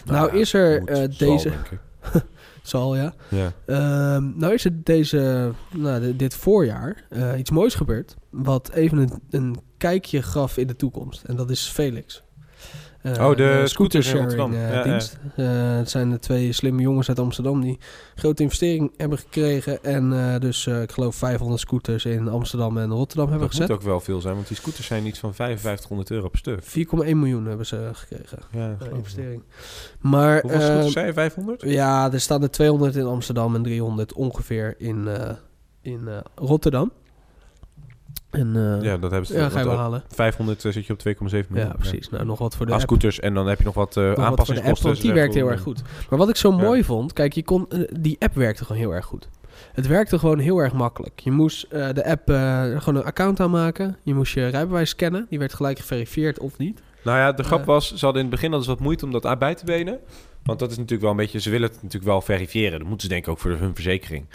Nou, nou ja, is er moet, uh, deze... Zal, zal ja. ja. Uh, nou is er deze, nou, de, dit voorjaar uh, iets moois gebeurd. Wat even een, een kijkje gaf in de toekomst. En dat is Felyx. Uh, oh, de scootersharing-dienst. Uh, ja, ja. uh, het zijn de twee slimme jongens uit Amsterdam die grote investering hebben gekregen. En uh, dus, uh, ik geloof, vijfhonderd scooters in Amsterdam en Rotterdam hebben dat gezet. Dat moet ook wel veel zijn, want die scooters zijn iets van vijfenvijftighonderd euro per stuk. vier komma één miljoen hebben ze gekregen. Ja, uh, investering. Maar, hoeveel uh, scooters zijn? vijfhonderd? Ja, er staan er tweehonderd in Amsterdam en driehonderd ongeveer in, uh, in uh, Rotterdam. En, uh, ja, dat hebben ze. Ja, ga je halen. vijfhonderd zit je op twee komma zeven miljoen. Ja, precies. Ja. Nou, nog wat voor de scooters en dan heb je nog wat uh, aanpassingskosten. Die werkt heel erg goed. Maar wat ik zo ja. mooi vond, kijk, je kon uh, die app werkte gewoon heel erg goed. Het werkte gewoon heel erg makkelijk. Je moest uh, de app uh, gewoon een account aanmaken. Je moest je rijbewijs scannen. Die werd gelijk geverifieerd of niet. Nou ja, de grap uh, was, ze hadden in het begin al eens wat moeite om dat bij te benen. Want dat is natuurlijk wel een beetje... Ze willen het natuurlijk wel verifiëren. Dat moeten ze denken ook voor hun verzekering.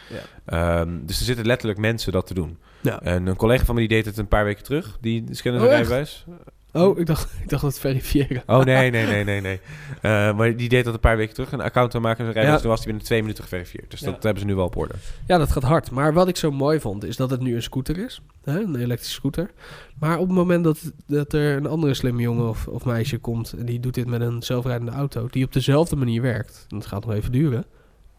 Ja. Um, dus er zitten letterlijk mensen dat te doen. Ja. En een collega van me die deed het een paar weken terug. Die scannen zijn oh, rijbewijs. Oh, ik dacht, ik dacht dat het verifiëren. Oh, nee, nee, nee, nee, nee. Uh, maar die deed dat een paar weken terug. Een account aanmaken en zijn rijbewijs. Ja. Toen was die binnen twee minuten geverifieerd. Dus ja. dat hebben ze nu wel op orde. Ja, dat gaat hard. Maar wat ik zo mooi vond, is dat het nu een scooter is. Hè? Een elektrische scooter. Maar op het moment dat, dat er een andere slimme jongen of, of meisje komt... en die doet dit met een zelfrijdende auto... die op dezelfde manier werkt... en dat gaat nog even duren...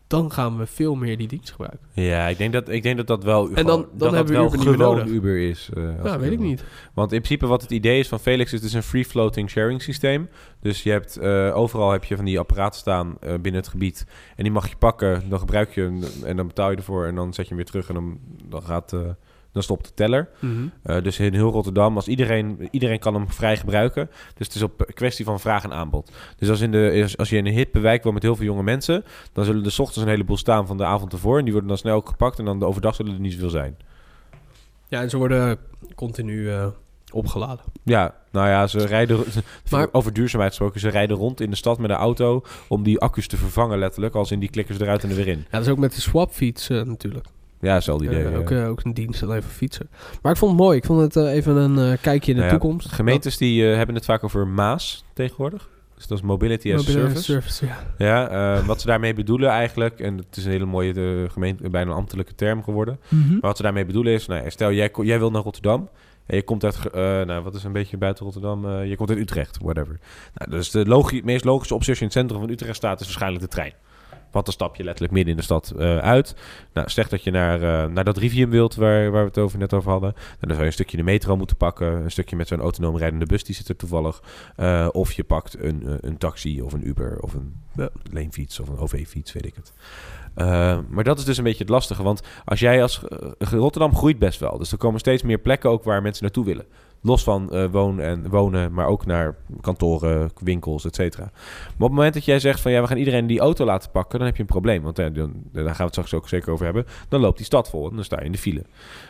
dan gaan we veel meer die dienst gebruiken. Ja, ik denk dat ik denk dat, dat wel... En dan, dan dat hebben dat we wel Uber niet nodig. Uber is. Uh, ja, weet ik noemen. niet. Want in principe wat het idee is van Felyx... is het is een free-floating sharing systeem. Dus je hebt uh, overal heb je van die apparaten staan uh, binnen het gebied. En die mag je pakken, dan gebruik je hem... en dan betaal je ervoor en dan zet je hem weer terug... en dan, dan gaat... Uh, Dan stopt de teller. Mm-hmm. Uh, dus in heel Rotterdam, als iedereen, iedereen kan hem vrij gebruiken. Dus het is op kwestie van vraag en aanbod. Dus als, in de, als je in een hippe wijk woont met heel veel jonge mensen... dan zullen er 's ochtends een heleboel staan van de avond ervoor. En die worden dan snel ook gepakt. En dan de overdag zullen er niet zoveel zijn. Ja, en ze worden continu uh, opgeladen. Ja, nou ja, ze rijden... Maar, over duurzaamheid gesproken, ze rijden rond in de stad met een auto... om die accu's te vervangen letterlijk. Als in die klikkers eruit en er weer in. Ja, dat is ook met de swapfiets uh, natuurlijk. Ja, is al die idee. Uh, ook, uh, ook een dienst, alleen voor fietsen. Maar ik vond het mooi. Ik vond het uh, even een uh, kijkje in de nou ja, toekomst. Gemeentes die uh, hebben het vaak over MaaS tegenwoordig. Dus dat is Mobility as a Service. service ja, ja uh, wat ze daarmee bedoelen eigenlijk... en het is een hele mooie de gemeente, bijna een ambtelijke term geworden. Mm-hmm. Maar wat ze daarmee bedoelen is... Nou, stel, jij, jij wil naar Rotterdam... En je komt uit, uh, nou, wat is een beetje buiten Rotterdam? Uh, je komt uit Utrecht, whatever. Nou, dus de logi- meest logische optie als je in het centrum van Utrecht staat... is waarschijnlijk de trein. Want dan stap je letterlijk midden in de stad uh, uit. Nou, zeg dat je naar, uh, naar dat Rivium wilt waar, waar we het over, net over hadden. Nou, dan zou je een stukje de metro moeten pakken. Een stukje met zo'n autonoom rijdende bus, die zit er toevallig. Uh, of je pakt een, een taxi of een Uber of een ja. leenfiets of een O V-fiets, weet ik het. Uh, maar dat is dus een beetje het lastige. Want als jij als uh, Rotterdam groeit best wel. Dus er komen steeds meer plekken ook waar mensen naartoe willen. Los van uh, wonen en wonen, maar ook naar kantoren, winkels, et cetera. Maar op het moment dat jij zegt van ja, we gaan iedereen die auto laten pakken, dan heb je een probleem. Want uh, dan, daar gaan we het straks ook zeker over hebben. Dan loopt die stad vol en dan sta je in de file.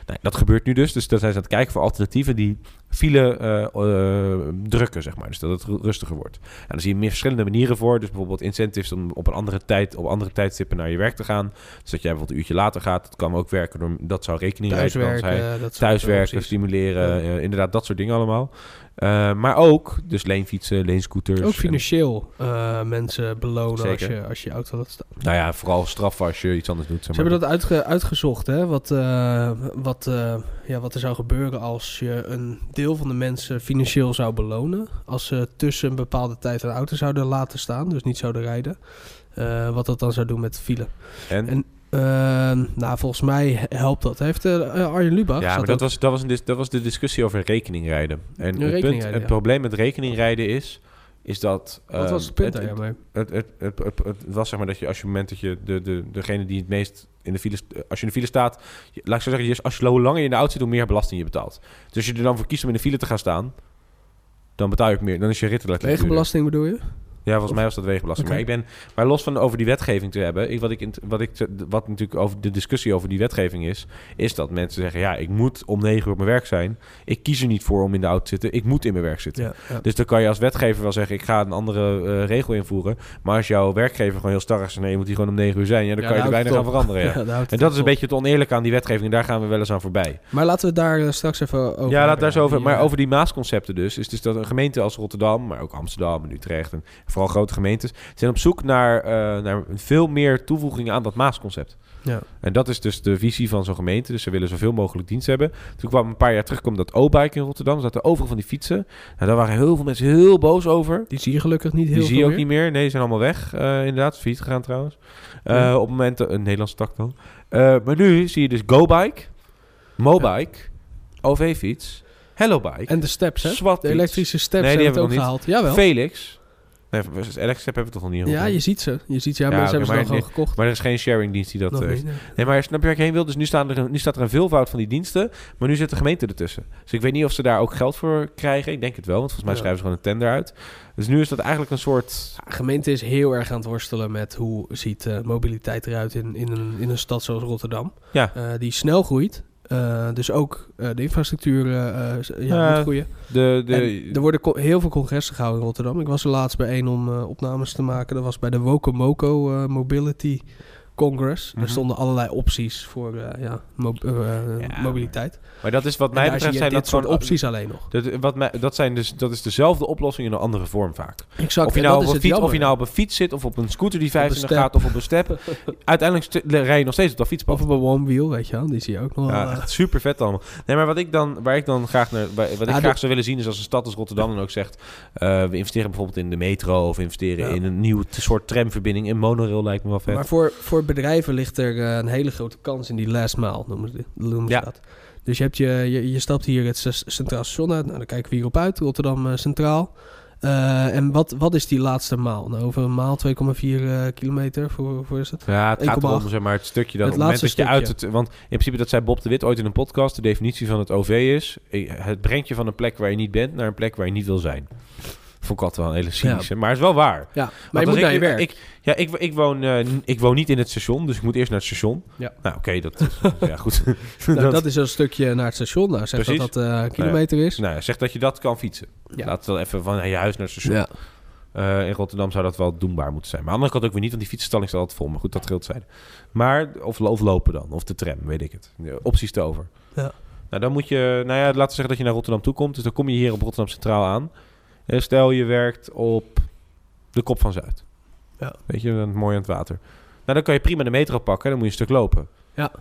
Nou, dat gebeurt nu dus. Dus dat zijn ze aan het kijken voor alternatieven die file uh, uh, drukken, zeg maar. Dus dat het rustiger wordt. En dan zie je meer verschillende manieren voor. Dus bijvoorbeeld incentives om op een andere tijd, op andere tijdstippen naar je werk te gaan. Dus dat jij bijvoorbeeld een uurtje later gaat. Dat kan ook werken door, dat zou rekening rijden. Thuiswerken, thuiswerken, stimuleren. Ja. Uh, inderdaad, dat soort dingen allemaal. Uh, maar ook, dus leenfietsen, leenscooters. Ook financieel en... uh, mensen belonen als je, als je auto laat staan. Nou ja, vooral straffen als je iets anders doet. Zeg maar. Ze hebben dat uitge- uitgezocht, hè? Wat, uh, wat, uh, ja, wat er zou gebeuren als je een deel van de mensen financieel zou belonen. Als ze tussen een bepaalde tijd een auto zouden laten staan, dus niet zouden rijden. Uh, wat dat dan zou doen met file. En... en Uh, nou, volgens mij helpt dat. Heeft uh, Arjen Lubach... Ja, maar dat was, dat, was een dis- dat was de discussie over rekeningrijden. En het, rekening punt, rijden, het ja. probleem met rekeningrijden is... is dat... Uh, Wat was het punt het, daarmee? Het, het, het, het, het, het was zeg maar dat je... als je op het moment dat je... De, de, degene die het meest... in de file, als je in de file staat... Je, laat ik zo zeggen... als je hoe langer je in de auto zit... hoe meer belasting je betaalt. Dus als je er dan voor kiest om in de file te gaan staan... dan betaal je ook meer. Dan is je ritterlijk... Wegenbelasting bedoel je? Ja, volgens of, mij was dat wegenbelasting. Okay. Maar ik ben, maar los van over die wetgeving te hebben, ik, wat ik, wat ik, wat natuurlijk over de discussie over die wetgeving is, is dat mensen zeggen: ja, ik moet om negen uur op mijn werk zijn. Ik kies er niet voor om in de auto te zitten. Ik moet in mijn werk zitten. Ja, ja. Dus dan kan je als wetgever wel zeggen: ik ga een andere uh, regel invoeren. Maar als jouw werkgever gewoon heel starrig is, nee, je moet die gewoon om negen uur zijn. Ja, dan ja, kan je er bijna aan veranderen. Ja. Ja, en dat is een beetje het oneerlijke aan die wetgeving. En daar gaan we wel eens aan voorbij. Maar laten we daar uh, straks even over. Ja, laat daar zo over. Die, maar uh, over die maasconcepten dus, is dus dat een gemeente als Rotterdam, maar ook Amsterdam en Utrecht en vooral grote gemeentes, zijn op zoek naar, uh, naar veel meer toevoegingen aan dat Maasconcept. Ja. En dat is dus de visie van zo'n gemeente. Dus ze willen zoveel mogelijk dienst hebben. Toen kwam een paar jaar terug kwam dat O-bike in Rotterdam. Er zaten overal van die fietsen. Nou, daar waren heel veel mensen heel boos over. Die zie je gelukkig niet heel veel Die zie je ook meer. niet meer. Nee, ze zijn allemaal weg. Uh, inderdaad, fiets gegaan trouwens. Uh, ja. Op het moment, een Nederlandse tak dan. Uh, maar nu zie je dus Go-bike, Mobike, ja. O V-fiets, Hello-bike. En de steps, hè? Swat de elektrische steps nee, die hebben we ook gehaald. Jawel. Felyx. Nee, Alex hebben we toch nog niet gehoord. Ja, je ziet ze. Je ziet ze, ja, maar ja, ze okay, hebben maar, ze dan nee, gewoon gekocht. Maar er is geen sharingdienst die dat... dat heeft. Niet, nee. nee, maar snap je waar ik heen wil? Dus nu, staan er, nu staat er een veelvoud van die diensten, maar nu zit de gemeente ertussen. Dus ik weet niet of ze daar ook geld voor krijgen. Ik denk het wel, want volgens mij ja. schrijven ze gewoon een tender uit. Dus nu is dat eigenlijk een soort... De gemeente is heel erg aan het worstelen met hoe ziet uh, mobiliteit eruit in, in, een, in een stad zoals Rotterdam. Ja. Uh, die snel groeit. Uh, dus ook uh, de infrastructuur uh, ja, uh, moet groeien. De, de... Er worden co- heel veel congressen gehouden in Rotterdam. Ik was er laatst bij een om uh, opnames te maken. Dat was bij de Wokomoco uh, Mobility Congress. Mm-hmm. Er stonden allerlei opties voor uh, ja, mo- uh, ja, mobiliteit. Maar dat is wat mij betreft zijn dat soort opties alleen nog. Dat, wat mij, dat, zijn dus, dat is dezelfde oplossing in een andere vorm vaak. Exact, of, je nou op een fiets, of je nou op een fiets zit of op een scooter die vijftig gaat of op een step. Uiteindelijk st- rij je nog steeds op dat fietspad. Of op een one wheel, weet je wel. Die zie je ook nog wel. Ja, echt super vet allemaal. Nee, maar wat ik dan, waar ik dan graag, naar, wat ik ja, graag dat... zou willen zien is als een stad als Rotterdam dan ook zegt... Uh, we investeren bijvoorbeeld in de metro of investeren ja. in een nieuw t- soort tramverbinding. In monorail lijkt me wel vet. Maar voor, voor bedrijven ligt er uh, een hele grote kans in die last mile, noemen ze, noemen ze ja. dat. Dus je, hebt je, je, je stapt hier het c- Centraal Station uit. Nou, dan kijken we hierop uit, Rotterdam uh, Centraal. Uh, en wat, wat is die laatste maal? Nou, over een maal twee komma vier uh, kilometer, voor, voor is het? Ja, het gaat erom, zeg maar, het stukje dat... Het op het moment dat je uit het, want in principe, dat zei Bob de Wit ooit in een podcast... de definitie van het O V is... het brengt je van een plek waar je niet bent... naar een plek waar je niet wil zijn. Vond ik altijd wel een hele cynische, ja. maar het is wel waar. Ja, maar je moet naar ik, je werk. Ik, ja, ik, ik, woon, uh, ik woon niet in het station, dus ik moet eerst naar het station. Ja. Nou, oké, okay, dat is... ja, goed. nou, dat, dat is een stukje naar het station. Nou, zeg precies. dat dat uh, een kilometer nou, is. Nou, zeg dat je dat kan fietsen. Ja. Laat het wel even van je huis naar het station. Ja. Uh, in Rotterdam zou dat wel doenbaar moeten zijn. Maar aan de andere kant ook weer niet, want die fietsenstalling staat altijd vol. Maar goed, dat geldt zijn. Maar, of, of lopen dan, of de tram, weet ik het. Opties te over. Ja. Nou, dan moet je... Nou ja, laten we zeggen dat je naar Rotterdam toe komt. Dus dan kom je hier op Rotterdam Centraal aan... Stel, je werkt op de Kop van Zuid. Ja. Weet je, dan mooi aan het water. Nou, dan kan je prima de metro pakken en dan moet je een stuk lopen. Ja.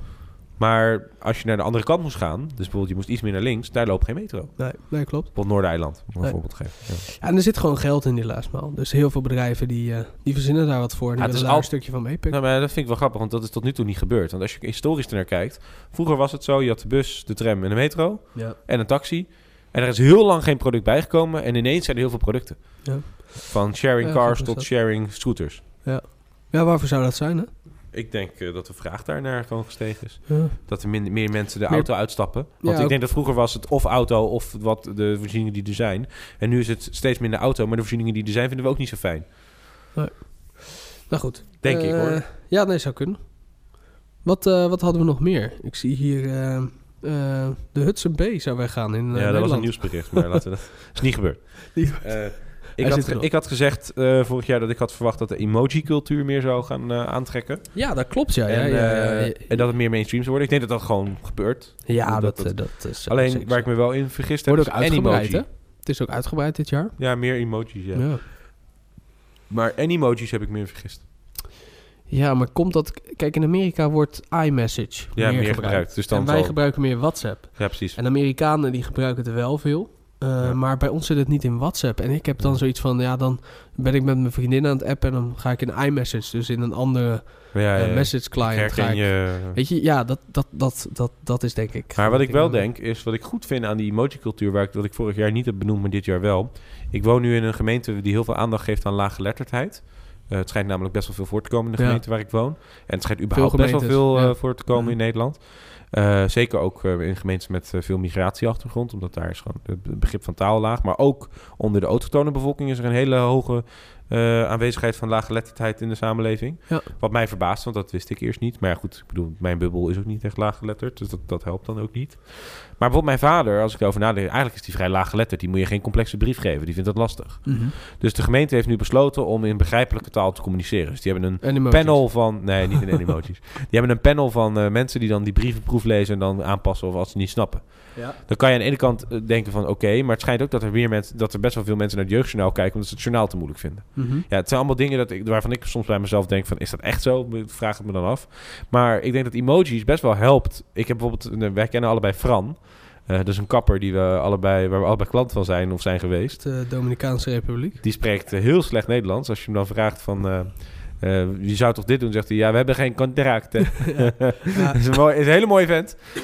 Maar als je naar de andere kant moest gaan... dus bijvoorbeeld je moest iets meer naar links... daar loopt geen metro. Nee, nee klopt. Op Noordereiland, om een nee. voorbeeld te geven. Ja. ja, en er zit gewoon geld in die laatstmaal. Dus heel veel bedrijven die, uh, die verzinnen daar wat voor... en ja, willen daar al... een stukje van meepikken. Nou, maar dat vind ik wel grappig, want dat is tot nu toe niet gebeurd. Want als je historisch ernaar kijkt... vroeger was het zo, je had de bus, de tram en de metro... Ja. En een taxi... En er is heel lang geen product bijgekomen. En ineens zijn er heel veel producten. Ja. Van sharing cars ja, tot sharing scooters. Ja. ja, waarvoor zou dat zijn, hè? Ik denk uh, dat de vraag daarnaar gewoon gestegen is. Huh? Dat er minder, meer mensen de meer... auto uitstappen. Want ja, ik denk dat vroeger was het of auto of wat de voorzieningen die er zijn. En nu is het steeds minder auto. Maar de voorzieningen die er zijn vinden we ook niet zo fijn. Nee. Nou goed. Denk uh, ik hoor. Ja, nee, zou kunnen. Wat, uh, wat hadden we nog meer? Ik zie hier... Uh... Uh, de Hudson Bay zou weggaan in uh, ja, Nederland. Ja, dat was een nieuwsbericht, maar laten we dat... is niet gebeurd. Niet uh, ik, had ge- ik had gezegd uh, vorig jaar dat ik had verwacht dat de emoji-cultuur meer zou gaan uh, aantrekken. Ja, dat klopt, ja. En, ja, ja, ja, ja, ja. Uh, en dat het meer mainstream zou worden. Ik denk dat dat gewoon gebeurt. Ja, dat, dat, dat, dat is... Alleen, is, waar ik me wel in vergist heb, is ook uitgebreid, hè? Het is ook uitgebreid dit jaar. Ja, meer emojis, ja. ja. Maar emojis heb ik me in vergist. Ja, maar komt dat... Kijk, in Amerika wordt iMessage ja, meer, meer gebruikt. gebruikt dus dan en wij al... gebruiken meer WhatsApp. Ja, precies. En Amerikanen die gebruiken het wel veel. Uh, ja. Maar bij ons zit het niet in WhatsApp. En ik heb dan ja. zoiets van... Ja, dan ben ik met mijn vriendin aan het appen... en dan ga ik in iMessage, dus in een andere ja, ja, uh, message client. Ga ik, je... Weet je, ja, dat, dat, dat, dat, dat is denk ik... Maar wat ik wel de... denk, is wat ik goed vind aan die emoji-cultuur... waar ik, dat ik vorig jaar niet heb benoemd, maar dit jaar wel. Ik woon nu in een gemeente die heel veel aandacht geeft aan laaggeletterdheid... Uh, het schijnt namelijk best wel veel voor te komen in de gemeente ja. waar ik woon. En het schijnt überhaupt best wel veel uh, ja. voor te komen ja. in Nederland. Uh, zeker ook uh, in gemeenten met uh, veel migratieachtergrond. Omdat daar is gewoon het begrip van taal laag. Maar ook onder de autochtone bevolking is er een hele hoge uh, aanwezigheid van laaggeletterdheid in de samenleving. Ja. Wat mij verbaast, want dat wist ik eerst niet. Maar ja, goed, ik bedoel, mijn bubbel is ook niet echt laaggeletterd. Dus dat, dat helpt dan ook niet. Maar bijvoorbeeld mijn vader, als ik daarover nadenk... eigenlijk is die vrij laaggeletterd. Die moet je geen complexe brief geven. Die vindt dat lastig. Mm-hmm. Dus de gemeente heeft nu besloten om in begrijpelijke taal te communiceren. Dus die hebben een panel van... Nee, niet in emoties. Die hebben een panel van uh, mensen die dan die brievenproef lezen... en dan aanpassen of als ze niet snappen. Ja. Dan kan je aan de ene kant uh, denken van oké... Okay, maar het schijnt ook dat er, weer mensen, dat er best wel veel mensen naar het jeugdjournaal kijken... omdat ze het journaal te moeilijk vinden. Mm-hmm. Ja, het zijn allemaal dingen dat ik, waarvan ik soms bij mezelf denk van... is dat echt zo? Vraag het me dan af. Maar ik denk dat emojis best wel helpt. Ik heb bijvoorbeeld... Wij kennen allebei Fran... Uh, dat is een kapper die we allebei, waar we allebei klant van zijn of zijn geweest. De Dominicaanse Republiek. Die spreekt uh, heel slecht Nederlands. Als je hem dan vraagt van... Uh, uh, je zou toch dit doen? Zegt hij, ja, we hebben geen contract. Dat ja. is, is een hele mooie vent. Uh,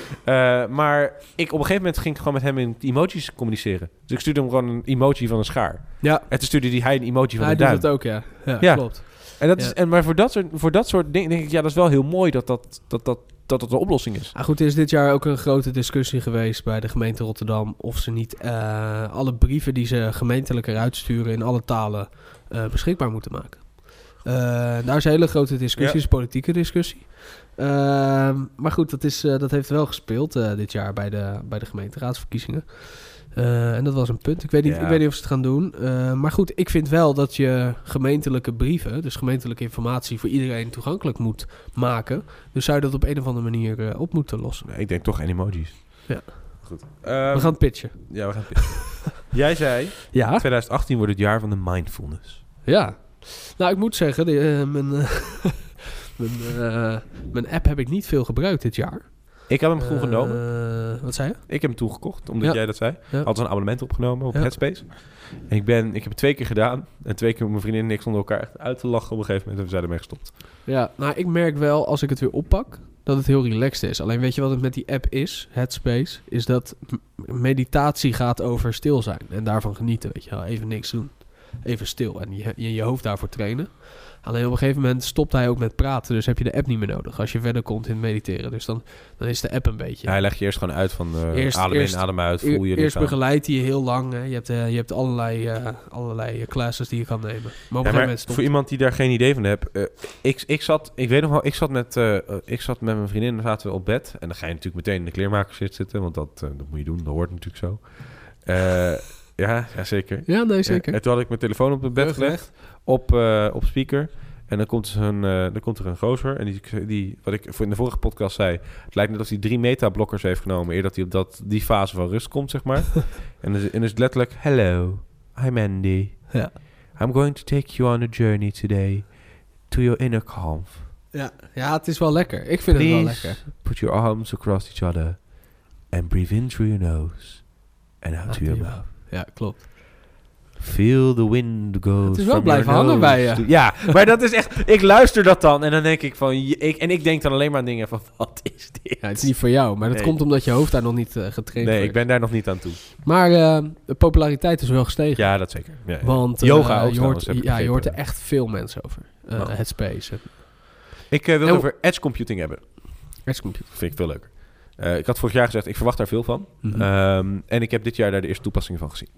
maar ik, op een gegeven moment ging ik gewoon met hem in emoties communiceren. Dus ik stuurde hem gewoon een emoji van een schaar. Ja. En toen stuurde hij een emoji van hij een duim. Hij doet het ook, ja. Ja, ja. Klopt. En dat ja. is, en, maar voor dat soort, voor dat soort dingen denk ik, ja, dat is wel heel mooi dat dat... dat, dat dat het een oplossing is. Ah, goed, er is dit jaar ook een grote discussie geweest... bij de gemeente Rotterdam... of ze niet uh, alle brieven die ze gemeentelijk eruit sturen... in alle talen uh, beschikbaar moeten maken. Uh, daar is een hele grote discussie. Ja. Een politieke discussie. Uh, maar goed, dat, is, uh, dat heeft wel gespeeld uh, dit jaar... bij de, bij de gemeenteraadsverkiezingen. Uh, en dat was een punt. Ik weet niet, ja. ik weet niet of ze het gaan doen. Uh, maar goed, ik vind wel dat je gemeentelijke brieven... dus gemeentelijke informatie voor iedereen toegankelijk moet maken. Dus zou je dat op een of andere manier uh, op moeten lossen. Nee, ik denk toch en emojis. Ja. Goed. Um, we gaan pitchen. Ja, we gaan pitchen. Jij zei, ja? twintig achttien wordt het jaar van de mindfulness. Ja. Nou, ik moet zeggen, de, uh, mijn, uh, mijn, uh, mijn app heb ik niet veel gebruikt dit jaar. Ik heb hem gewoon uh, genomen. Wat zei je? Ik heb hem toegekocht, omdat ja. jij dat zei. Ja. Had een abonnement opgenomen op ja. Headspace. En ik, ben, ik heb het twee keer gedaan. En twee keer mijn vriendin en ik stonden elkaar echt uit te lachen op een gegeven moment. En we zijn ermee gestopt. Ja, nou ik merk wel als ik het weer oppak, dat het heel relaxed is. Alleen weet je wat het met die app is, Headspace? Is dat meditatie gaat over stil zijn. En daarvan genieten, weet je wel. Even niks doen. Even stil. En je, je, je hoofd daarvoor trainen. Alleen op een gegeven moment stopt hij ook met praten. Dus heb je de app niet meer nodig als je verder komt in het mediteren. Dus dan, dan is de app een beetje... Ja, hij legt je eerst gewoon uit van uh, eerst, adem eerst, in, adem uit. Voel je eerst begeleidt hij je heel lang. Hè. Je hebt, uh, je hebt allerlei, uh, allerlei classes die je kan nemen. Maar op een ja, gegeven maar moment stopt. Voor iemand die daar geen idee van hebt... Uh, ik, ik, zat, ik weet nog wel, ik zat met, uh, ik zat met mijn vriendin en zaten we op bed. En dan ga je natuurlijk meteen in de kleermaker zitten. Want dat, uh, dat moet je doen, dat hoort natuurlijk zo. Uh, ja, ja, zeker. Ja, nee, zeker. Ja, en toen had ik mijn telefoon op het bed gelegd. Op, uh, op speaker. En dan komt, een, uh, dan komt er een gozer. En die, die, wat ik in de vorige podcast zei... het lijkt net alsof hij drie metablokkers heeft genomen... eer dat hij op dat, die fase van rust komt, zeg maar. en dus is het letterlijk... Hello, I'm Andy. Ja. I'm going to take you on a journey today... to your inner calm. Ja, ja het is wel lekker. Ik vind Please het wel lekker. Put your arms across each other... and breathe in through your nose... and out through your mouth. Ja, klopt. Feel the wind goes. Het is wel blijven hangen bij je. To... Ja, maar dat is echt... Ik luister dat dan en dan denk ik van... Ik, en ik denk dan alleen maar aan dingen van... Wat is dit? Ja, het is niet voor jou, maar dat nee. komt omdat je hoofd daar nog niet uh, getraind wordt. Nee, wordt. Ik ben daar nog niet aan toe. Maar uh, de populariteit is wel gestegen. Ja, dat zeker. Ja, ja. Want uh, yoga ook. Je hoort, ja, je hoort er echt veel mensen over. Uh, Headspace. Ik uh, wil het over edge computing hebben. Edge computing. Vind ik veel leuker. Uh, ik had vorig jaar gezegd, ik verwacht daar veel van. Mm-hmm. Um, en ik heb dit jaar daar de eerste toepassingen van gezien.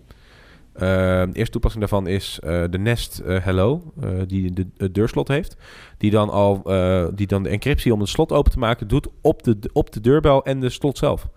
Uh, de eerste toepassing daarvan is uh, de Nest uh, Hello, uh, die de, het deurslot heeft. Die dan al uh, die dan de encryptie om het slot open te maken doet op de, op de deurbel en de slot zelf.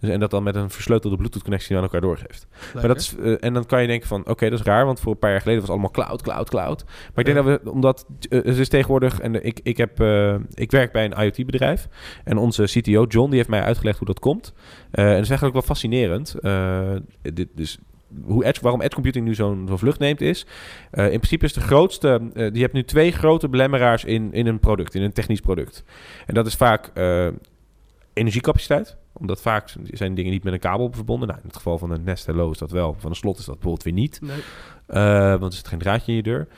Dus, en dat dan met een versleutelde Bluetooth-connectie aan elkaar doorgeeft. Maar dat is, uh, en dan kan je denken van, oké, okay, dat is raar, want voor een paar jaar geleden was het allemaal cloud, cloud, cloud. Maar ik denk ja. dat we, omdat uh, het is tegenwoordig, en uh, ik, ik, heb, uh, ik werk bij een IoT-bedrijf. En onze C T O, John, die heeft mij uitgelegd hoe dat komt. Uh, en dat is eigenlijk wel fascinerend. Uh, dit, dus... Hoe edge, waarom edge computing nu zo'n, zo'n vlucht neemt is... Uh, in principe is de grootste... Uh, je hebt nu twee grote belemmeraars in, in een product, in een technisch product. En dat is vaak uh, energiecapaciteit. Omdat vaak zijn dingen niet met een kabel verbonden. Nou, in het geval van een Nest Hello is dat wel. Van een slot is dat bijvoorbeeld weer niet. Nee. Uh, want er zit geen draadje in je deur.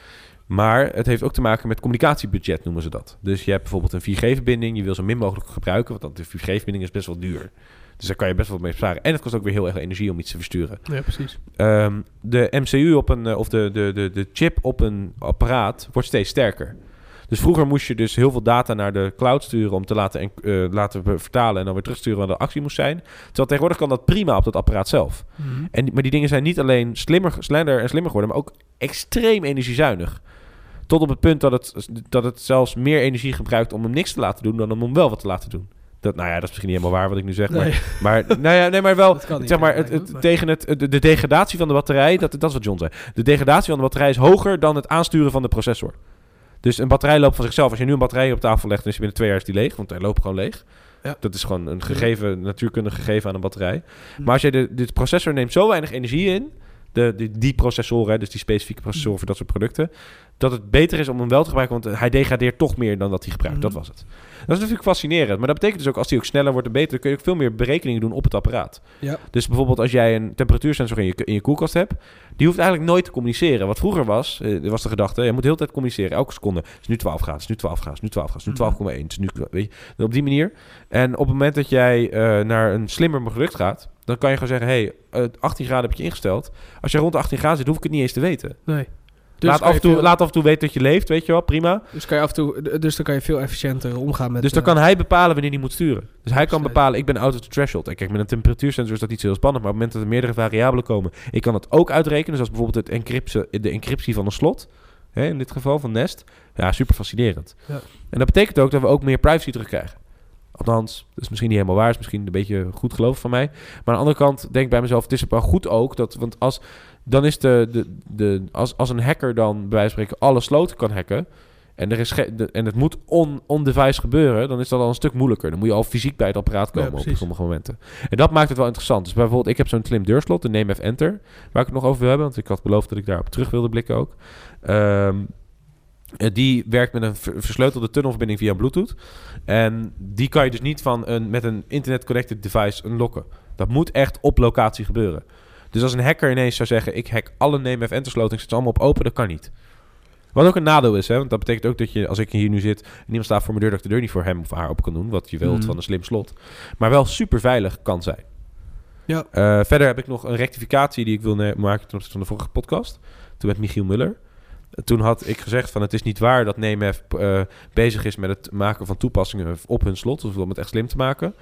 Maar het heeft ook te maken met communicatiebudget, noemen ze dat. Dus je hebt bijvoorbeeld een vier G-verbinding. Je wil zo min mogelijk gebruiken. Want de vier G-verbinding is best wel duur. Dus daar kan je best wel mee besparen. En het kost ook weer heel erg energie om iets te versturen. Ja, precies. Um, de M C U op een, of de, de, de, de chip op een apparaat wordt steeds sterker. Dus vroeger moest je dus heel veel data naar de cloud sturen... om te laten, uh, laten vertalen en dan weer terugsturen waar de actie moest zijn. Terwijl tegenwoordig kan dat prima op dat apparaat zelf. Mm-hmm. En, maar die dingen zijn niet alleen slimmer, sneller en slimmer geworden... maar ook extreem energiezuinig. Tot op het punt dat het, dat het zelfs meer energie gebruikt om hem niks te laten doen... dan om hem wel wat te laten doen. Dat, nou ja, dat is misschien niet helemaal waar wat ik nu zeg. Nee. Maar, maar, nou ja, nee, maar wel niet, zeg maar, het, het, maar. tegen het, de, de degradatie van de batterij... Dat, dat is wat John zei. De degradatie van de batterij is hoger dan het aansturen van de processor. Dus een batterij loopt van zichzelf. Als je nu een batterij op tafel legt... dan is je binnen twee jaar is die leeg. Want hij loopt gewoon leeg. Ja. Dat is gewoon een gegeven, natuurkundig gegeven aan een batterij. Hm. Maar als je de, de processor neemt zo weinig energie in... De, de, die processoren, dus die specifieke processoren voor dat soort producten... dat het beter is om hem wel te gebruiken... want hij degradeert toch meer dan dat hij gebruikt. Mm-hmm. Dat was het. Dat is natuurlijk fascinerend. Maar dat betekent dus ook... als hij ook sneller wordt en beter... dan kun je ook veel meer berekeningen doen op het apparaat. Ja. Dus bijvoorbeeld als jij een temperatuursensor in je, in je koelkast hebt... die hoeft eigenlijk nooit te communiceren. Wat vroeger was, uh, was de gedachte... je moet de hele tijd communiceren, elke seconde. Het is nu twaalf graden, nu twaalf graden, nu twaalf graden... nu twaalf komma één, nu... Weet je, op die manier. En op het moment dat jij uh, naar een slimmer product gaat... dan kan je gewoon zeggen... hey, uh, achttien graden heb je ingesteld. Als je rond de achttien graden zit, hoef ik het niet eens te weten. Nee. Dus laat, af en toe, veel... laat af en toe weten dat je leeft, weet je wel, prima. Dus, kan je af en toe, dus dan kan je veel efficiënter omgaan met... Dus dan uh, kan hij bepalen wanneer hij moet sturen. Dus hij kan bepalen, ik ben out of the threshold. En kijk, met een temperatuursensor is dat niet zo heel spannend... maar op het moment dat er meerdere variabelen komen... ik kan dat ook uitrekenen, zoals bijvoorbeeld het encryptie, de encryptie van een slot... Hè, in dit geval van Nest. Ja, super fascinerend. Ja. En dat betekent ook dat we ook meer privacy terugkrijgen. Althans, dat is misschien niet helemaal waar... is misschien een beetje goed geloof van mij. Maar aan de andere kant denk ik bij mezelf... het is wel goed ook, dat, want als... Dan is de, de, de als, als een hacker dan bij wijze van spreken alle sloten kan hacken en er is ge- de, en het moet on, on device gebeuren, dan is dat al een stuk moeilijker. Dan moet je al fysiek bij het apparaat komen, ja, op sommige momenten. En dat maakt het wel interessant. Dus bijvoorbeeld, ik heb zo'n slim deurslot, de Name F Enter, waar ik het nog over wil hebben, want ik had beloofd dat ik daarop terug wilde blikken ook. Um, Die werkt met een versleutelde tunnelverbinding via Bluetooth. En die kan je dus niet van een, met een internet-connected device unlocken. Dat moet echt op locatie gebeuren. Dus als een hacker ineens zou zeggen... ik hack alle name en sloten, ik zet ze allemaal op open... dat kan niet. Wat ook een nadeel is, hè? Want dat betekent ook dat je... als ik hier nu zit en niemand staat voor mijn deur... dat ik de deur niet voor hem of haar op kan doen... wat je wilt mm. van een slim slot. Maar wel super veilig kan zijn. Ja. Uh, verder heb ik nog een rectificatie... die ik wil ne- maken ten opzichte van de vorige podcast. Toen met Michiel Muller. Toen had ik gezegd van het is niet waar dat Nemef uh, bezig is met het maken van toepassingen op hun slot. Dus om het echt slim te maken.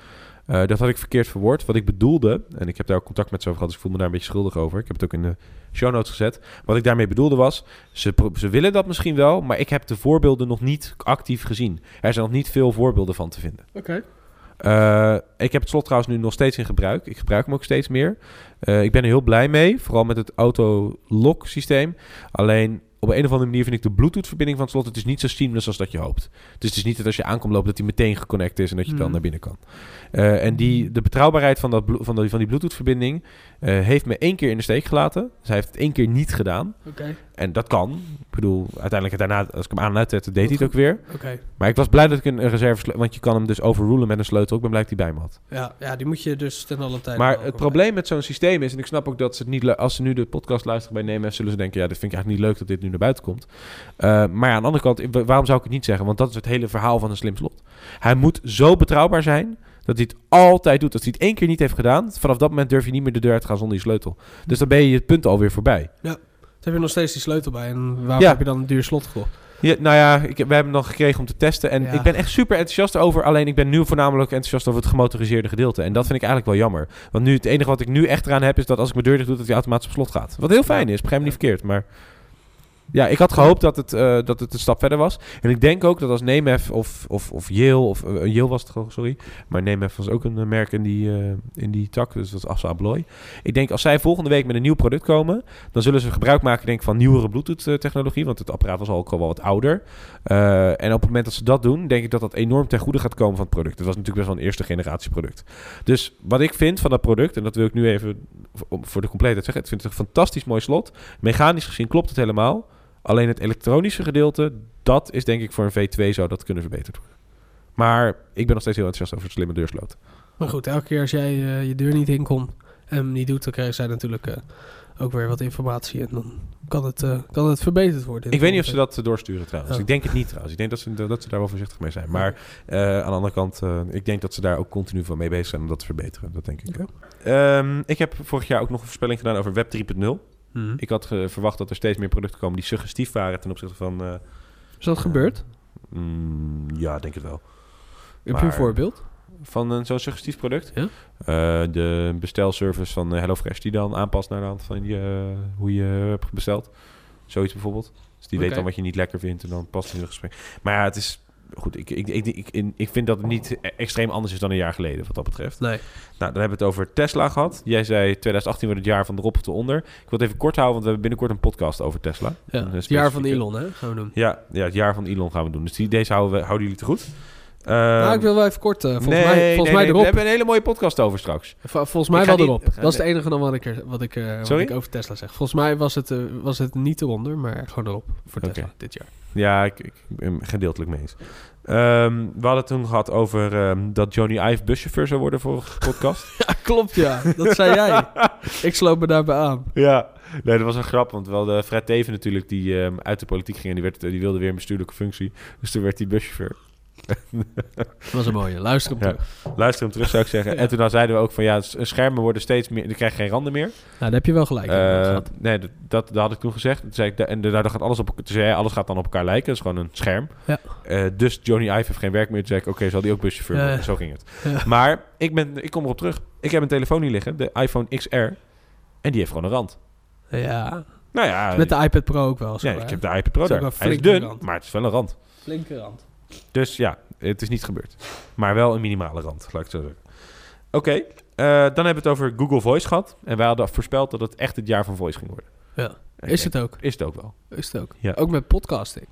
Uh, dat had ik verkeerd verwoord. Wat ik bedoelde, en ik heb daar ook contact met ze over gehad, dus ik voel me daar een beetje schuldig over. Ik heb het ook in de show notes gezet. Wat ik daarmee bedoelde was, ze, pro- ze willen dat misschien wel, maar ik heb de voorbeelden nog niet actief gezien. Er zijn nog niet veel voorbeelden van te vinden. Oké. Okay. Uh, ik heb het slot trouwens nu nog steeds in gebruik. Ik gebruik hem ook steeds meer. Uh, ik ben er heel blij mee, vooral met het auto-lock systeem. Alleen... op een of andere manier vind ik de Bluetooth-verbinding van het slot... het is niet zo seamless als dat je hoopt. Dus het is niet dat als je aankomt lopen... dat hij meteen geconnect is en dat je mm. dan naar binnen kan. Uh, en die, de betrouwbaarheid van, dat, van, die, van die Bluetooth-verbinding... Uh, heeft me één keer in de steek gelaten. Dus hij heeft het één keer niet gedaan. Okay. En dat kan. Ik bedoel, uiteindelijk daarna... als ik hem aan en uitzette, deed hij het ook weer. Okay. Maar ik was blij dat ik een, een reserve... Sleutel, want je kan hem dus overrulen met een sleutel. Ik ben blij dat hij bij me had. Ja, ja, die moet je dus ten alle tijde... Maar het probleem bij. met zo'n systeem is... en ik snap ook dat ze het niet... Le- als ze nu de podcast luisteren bij N M S... zullen ze denken... ja, dit vind ik eigenlijk niet leuk dat dit nu naar buiten komt. Uh, maar ja, aan de andere kant, waarom zou ik het niet zeggen? Want dat is het hele verhaal van een slim slot. Hij moet zo betrouwbaar zijn dat hij het altijd doet. Als hij het één keer niet heeft gedaan, vanaf dat moment durf je niet meer de deur uit te gaan zonder je sleutel. Dus dan ben je het punt alweer voorbij. Ja, dan heb je nog steeds die sleutel bij. En waarom ja. heb je dan een duur slot gekocht? Ja, nou ja, ik, we hebben hem dan gekregen om te testen. En ja. ik ben echt super enthousiast over. Alleen ik ben nu voornamelijk enthousiast over het gemotoriseerde gedeelte. En dat vind ik eigenlijk wel jammer. Want nu het enige wat ik nu echt eraan heb... is dat als ik mijn deur dicht doe, dat hij automatisch op slot gaat. Wat heel fijn is. Begrijp me niet verkeerd, maar... Ja, ik had gehoopt dat het, uh, dat het een stap verder was. En ik denk ook dat als Nemef of, of, of Yale... of uh, Yale was het gewoon, sorry. Maar Nemef was ook een merk in die, uh, in die tak. Dus dat is Assa Abloy. Ik denk als zij volgende week met een nieuw product komen... dan zullen ze gebruik maken denk, van nieuwere Bluetooth-technologie. Want het apparaat was al ook wel wat ouder. Uh, en op het moment dat ze dat doen... denk ik dat dat enorm ten goede gaat komen van het product. Het was natuurlijk best wel een eerste generatie product. Dus wat ik vind van dat product... en dat wil ik nu even voor de compleetheid zeggen... ik vind het een fantastisch mooi slot. Mechanisch gezien klopt het helemaal... Alleen het elektronische gedeelte, dat is denk ik voor een V twee zou dat kunnen verbeterd worden. Maar ik ben nog steeds heel enthousiast over het slimme deursloot. Maar goed, elke keer als jij uh, je deur niet in komt en hem niet doet, dan krijgen zij natuurlijk uh, ook weer wat informatie. En dan kan het, uh, kan het verbeterd worden. Ik weet niet of ze dat doorsturen trouwens. Oh. Ik denk het niet trouwens. Ik denk dat ze, dat ze daar wel voorzichtig mee zijn. Maar uh, aan de andere kant, uh, ik denk dat ze daar ook continu van mee bezig zijn om dat te verbeteren. Dat denk ik. Okay. Um, ik heb vorig jaar ook nog een voorspelling gedaan over Web drie punt nul. Hmm. Ik had ge- verwacht dat er steeds meer producten komen die suggestief waren ten opzichte van... Uh, is dat uh, gebeurd? Mm, ja, denk het wel. Heb je een voorbeeld? Van een, zo'n suggestief product? Ja? Uh, de bestelservice van HelloFresh die dan aanpast naar de hand van je, hoe je hebt besteld. Zoiets bijvoorbeeld. Dus die okay. weet dan wat je niet lekker vindt en dan past het in het gesprek. Maar ja, het is... Goed, ik, ik, ik, ik, ik vind dat het niet extreem anders is dan een jaar geleden wat dat betreft. Nee. Nou, dan hebben we het over Tesla gehad. Jij zei twintig achttien wordt het jaar van erop te onder. Ik wil het even kort houden, want we hebben binnenkort een podcast over Tesla. Ja, het specifieke... jaar van Elon, hè? Gaan we doen. Ja, ja, het jaar van Elon gaan we doen. Dus die, deze houden, we, houden jullie te goed. Uh, nou, ik wil wel even kort. Uh, volgens nee, mij, volgens nee, mij nee, erop. We hebben een hele mooie podcast over straks. V- volgens mij wel niet... erop. Dat is het enige dan wat ik, er, wat ik, uh, wat ik over Tesla zeg. Volgens mij was het, uh, was het niet eronder, maar gewoon erop voor Tesla okay. dit jaar. Ja, ik, ik ben gedeeltelijk mee eens. Um, we hadden toen gehad over um, dat Johnny Ive buschauffeur zou worden voor de podcast. Ja, klopt ja. Dat zei jij. Ik sloot me daarbij aan. Ja. Nee, dat was een grap, want wel de Fred Teven natuurlijk die um, uit de politiek ging en die, werd, die wilde weer een bestuurlijke functie. Dus toen werd hij buschauffeur. Dat was een mooie. Luister hem terug. Ja, luister hem terug, zou ik zeggen. Ja. En toen dan zeiden we ook van ja, schermen worden steeds meer... Je krijgt geen randen meer. Nou, daar heb je wel gelijk. Uh, nee, dat, dat, dat had ik toen gezegd. Toen zei ik, en daardoor gaat alles op... Zei, alles gaat dan op elkaar lijken. Dat is gewoon een scherm. Ja. Uh, dus Johnny Ive heeft geen werk meer. Toen zei ik, oké, okay, zal die ook buschauffeur worden. Ja, ja. Zo ging het. Ja. Maar ik, ben, ik kom erop terug. Ik heb een telefoon hier liggen, de iPhone X R. En die heeft gewoon een rand. Ja. Nou ja. Met de iPad Pro ook wel. Zo, ja, hè? Ik heb de iPad Pro daar. Hij is dun, rand. Maar het is wel een rand. Flinke rand. Dus ja, het is niet gebeurd. Maar wel een minimale rand, laat ik het zo zeggen. Oké, okay, uh, dan hebben we het over Google Voice gehad. En wij hadden voorspeld dat het echt het jaar van Voice ging worden. Ja, okay. Is het ook. Is het ook wel. Is het ook. Ja. Ook met podcasting.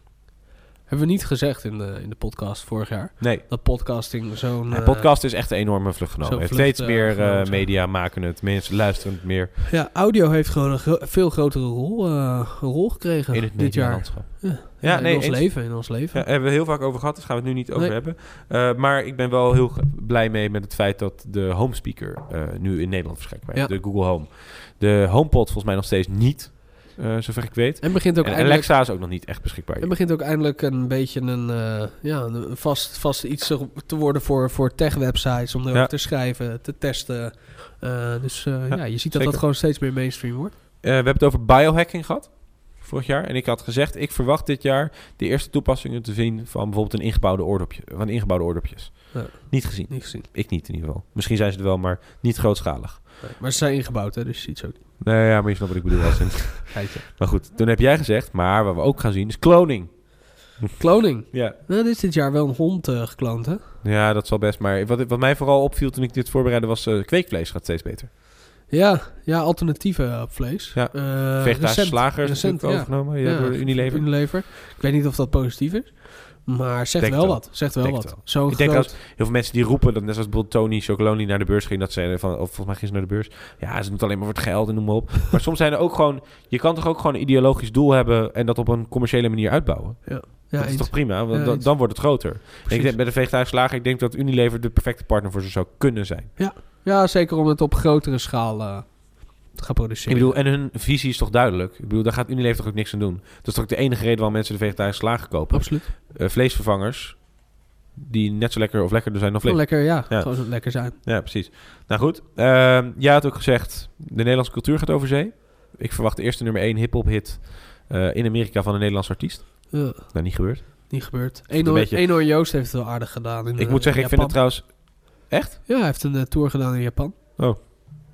Hebben we niet gezegd in de, in de podcast vorig jaar. Nee. Dat podcasting zo'n... Ja, podcast is echt een enorme vlucht genomen. Vlucht, steeds uh, meer uh, media maken het. Mensen luisteren het meer. Ja, audio heeft gewoon een gro- veel grotere rol, uh, rol gekregen in het dit jaar. Ja, ja, ja nee, in ons eens, leven. In ons leven. Ja, hebben we heel vaak over gehad. Dus gaan we het nu niet over nee. hebben. Uh, maar ik ben wel heel blij mee met het feit dat de home speaker uh, nu in Nederland verschijnt. Ja. De Google Home. De HomePod volgens mij nog steeds niet. Uh, zover ik weet. En, begint ook en eindelijk... Alexa is ook nog niet echt beschikbaar. En begint ook eindelijk een beetje een, uh, ja, een vast, vast iets te worden voor, voor tech-websites. Om erover ja. te schrijven, te testen. Uh, dus uh, ja, ja, je ziet zeker. dat dat gewoon steeds meer mainstream wordt. Uh, we hebben het over biohacking gehad vorig jaar. En ik had gezegd, ik verwacht dit jaar de eerste toepassingen te zien van bijvoorbeeld een ingebouwde oordopje, van ingebouwde oordopjes. Ja. Niet gezien. Niet gezien. Ik niet in ieder geval. Misschien zijn ze er wel, maar niet grootschalig. Nee, maar ze zijn ingebouwd, hè, dus je ziet ze ook niet. Nee, ja, maar je snapt wat ik bedoel. Als in... Maar goed, toen heb jij gezegd, maar wat we ook gaan zien is kloning. Kloning? Ja. Nou, dit is dit jaar wel een hond uh, gekloond, hè? Ja, dat zal best. Maar wat, wat mij vooral opviel toen ik dit voorbereidde was, uh, kweekvlees gaat steeds beter. Ja, ja, alternatieven op vlees. Ja. Uh, Vegetarische slagers recent, ja. overgenomen ja, ja, door Unilever. Unilever. Ik weet niet of dat positief is. Maar zegt wel, wel wat. Zegt wel wat. Zo ik denk groot... dat heel veel mensen die roepen... dat net zoals bijvoorbeeld Tony Chocolonely naar de beurs ging... dat ze van, of volgens mij ging ze naar de beurs... ja, ze doet alleen maar voor het geld en noem maar op. Maar soms zijn er ook gewoon... je kan toch ook gewoon een ideologisch doel hebben... en dat op een commerciële manier uitbouwen? Ja. Ja, dat is toch prima? Want ja, dan, dan wordt het groter. Ik denk, bij de vegetarische slager... ik denk dat Unilever de perfecte partner voor ze zou kunnen zijn. Ja, ja zeker om het op grotere schaal... Uh... gaan produceren. Ik bedoel, en hun visie is toch duidelijk? Ik bedoel, daar gaat Unilever toch ook niks aan doen? Dat is toch de enige reden waarom mensen de vegetarische slager kopen? Absoluut. Uh, vleesvervangers, die net zo lekker of lekkerder zijn dan vlees. Lekker, ja. ja. Gewoon zo lekker zijn. Ja, precies. Nou goed, uh, jij had ook gezegd, de Nederlandse cultuur gaat over zee. Ik verwacht de eerste nummer één hip-hop hit uh, in Amerika van een Nederlands artiest. Ja. Nou, niet gebeurd. Niet gebeurd. Eenhoorn beetje... Joost heeft het wel aardig gedaan. In, ik uh, moet zeggen, ik vind het trouwens... Echt? Ja, hij heeft een uh, tour gedaan in Japan. Oh,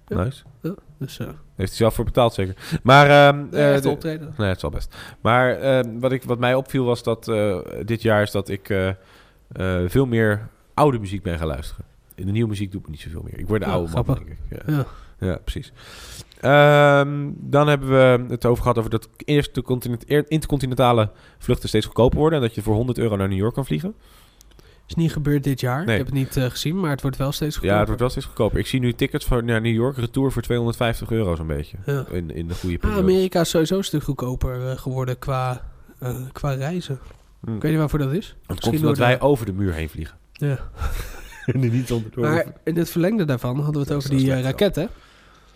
ja. Nice. Ja, dus zo. Uh... Heeft hij zelf voor betaald, zeker. Maar... Um, ja, echt de optreden. Uh, nee, het zal best. Maar uh, wat, ik, wat mij opviel was dat uh, dit jaar is dat ik uh, uh, veel meer oude muziek ben gaan luisteren. In de nieuwe muziek doe ik niet zoveel meer. Ik word de ja, oude man, denk ik. Ja, ja. ja precies. Um, dan hebben we het over gehad over dat eerste intercontinentale vluchten steeds goedkoper worden. En dat je voor honderd euro naar New York kan vliegen. Is niet gebeurd dit jaar. Nee. Ik heb het niet uh, gezien, maar het wordt wel steeds goedkoper. Ja, het wordt wel steeds goedkoper. Ik zie nu tickets voor, naar New York retour voor tweehonderdvijftig euro zo'n beetje. Ja. In, in de goede periode. Ah, Amerika is sowieso een stuk goedkoper uh, geworden qua, uh, qua reizen. Hmm. Ik weet niet waarvoor dat is. Het komt omdat wij de... over de muur heen vliegen. Ja. Niet onderdoor. Maar in het verlengde daarvan hadden we het ja, over die uh, raketten.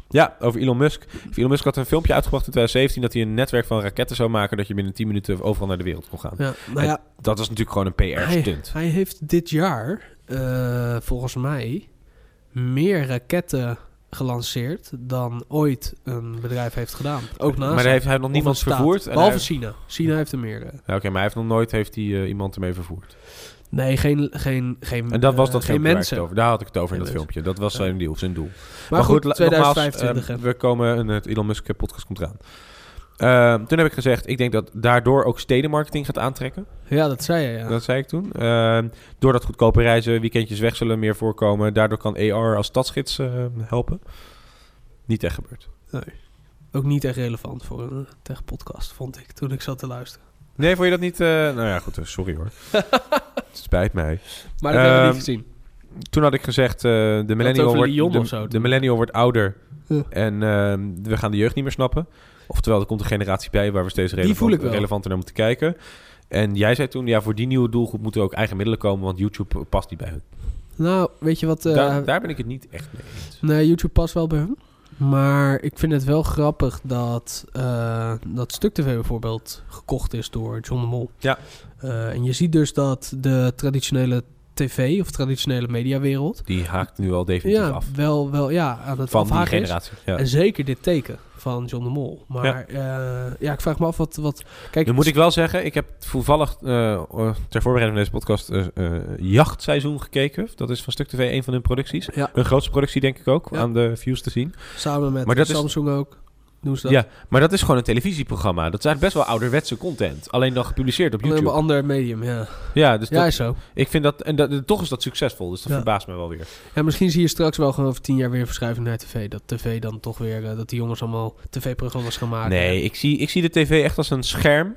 Ja, over Elon Musk. Elon Musk had een filmpje uitgebracht in twintig zeventien... dat hij een netwerk van raketten zou maken... dat je binnen tien minuten overal naar de wereld kon gaan. Ja, nou ja, dat was natuurlijk gewoon een P R-stunt. Hij, hij heeft dit jaar, uh, volgens mij... meer raketten gelanceerd... dan ooit een bedrijf heeft gedaan. Ook naast. Maar daar heeft hij nog niemand vervoerd. Behalve hij... China. China ja. heeft er meer. Ja, Oké, okay, maar hij heeft nog nooit heeft hij, uh, iemand ermee vervoerd. Nee, geen, geen, geen En dat was dat uh, filmpje waar ik het over. Daar had ik het over in dat filmpje. Dat was zijn deal, zijn doel. Maar, maar goed, goed tweeduizend vijfentwintig. Nogmaals, uh, we komen een het Elon Musk podcast komt eraan. Uh, toen heb ik gezegd, ik denk dat daardoor ook stedenmarketing gaat aantrekken. Ja, dat zei je, ja. Dat zei ik toen. Uh, doordat goedkope reizen, weekendjes weg zullen meer voorkomen. Daardoor kan A R als stadsgids uh, helpen. Niet echt gebeurd. Nee. Ook niet echt relevant voor een tech podcast, vond ik, toen ik zat te luisteren. Nee, vond je dat niet... Uh, nou ja, goed, sorry hoor. Spijt mij. Maar dat um, hebben we niet gezien. Toen had ik gezegd, uh, de, millennial wordt, de, de, zo, de millennial wordt ouder. Huh. En uh, we gaan de jeugd niet meer snappen. Oftewel, er komt een generatie bij waar we steeds relevant, relevanter naar moeten kijken. En jij zei toen, ja, voor die nieuwe doelgroep moeten er ook eigen middelen komen, want YouTube past niet bij hun. Nou, weet je wat... Uh, daar, daar ben ik het niet echt mee eens. Nee, YouTube past wel bij hun. Maar ik vind het wel grappig dat, uh, dat Stuk T V bijvoorbeeld gekocht is door John de Mol. Ja. Uh, en je ziet dus dat de traditionele tv of traditionele mediawereld... Die haakt nu al definitief ja, af. Wel, wel, ja, aan het van die generatie. Ja. En zeker dit teken van John de Mol. Maar ja, uh, ja ik vraag me af wat... wat kijk, nu moet ik wel zeggen, ik heb toevallig uh, ter voorbereiding van deze podcast uh, uh, Jachtseizoen gekeken. Dat is van Stuk T V een van hun producties. Ja. Hun grootste productie denk ik ook, ja. aan de views te zien. Samen met maar dat Samsung is... ook. Doen ze dat? Ja, maar dat is gewoon een televisieprogramma. Dat is eigenlijk best wel ouderwetse content. Alleen dan gepubliceerd op YouTube. Alleen een ander medium, ja. Ja, dus dat, ja, is zo. Ik vind dat... En dat, toch is dat succesvol, dus dat ja. verbaast me wel weer. Ja, misschien zie je straks wel gewoon over tien jaar weer verschuiving naar tv. Dat tv dan toch weer... Uh, dat die jongens allemaal tv-programma's gaan maken. Nee, ik zie, ik zie de tv echt als een scherm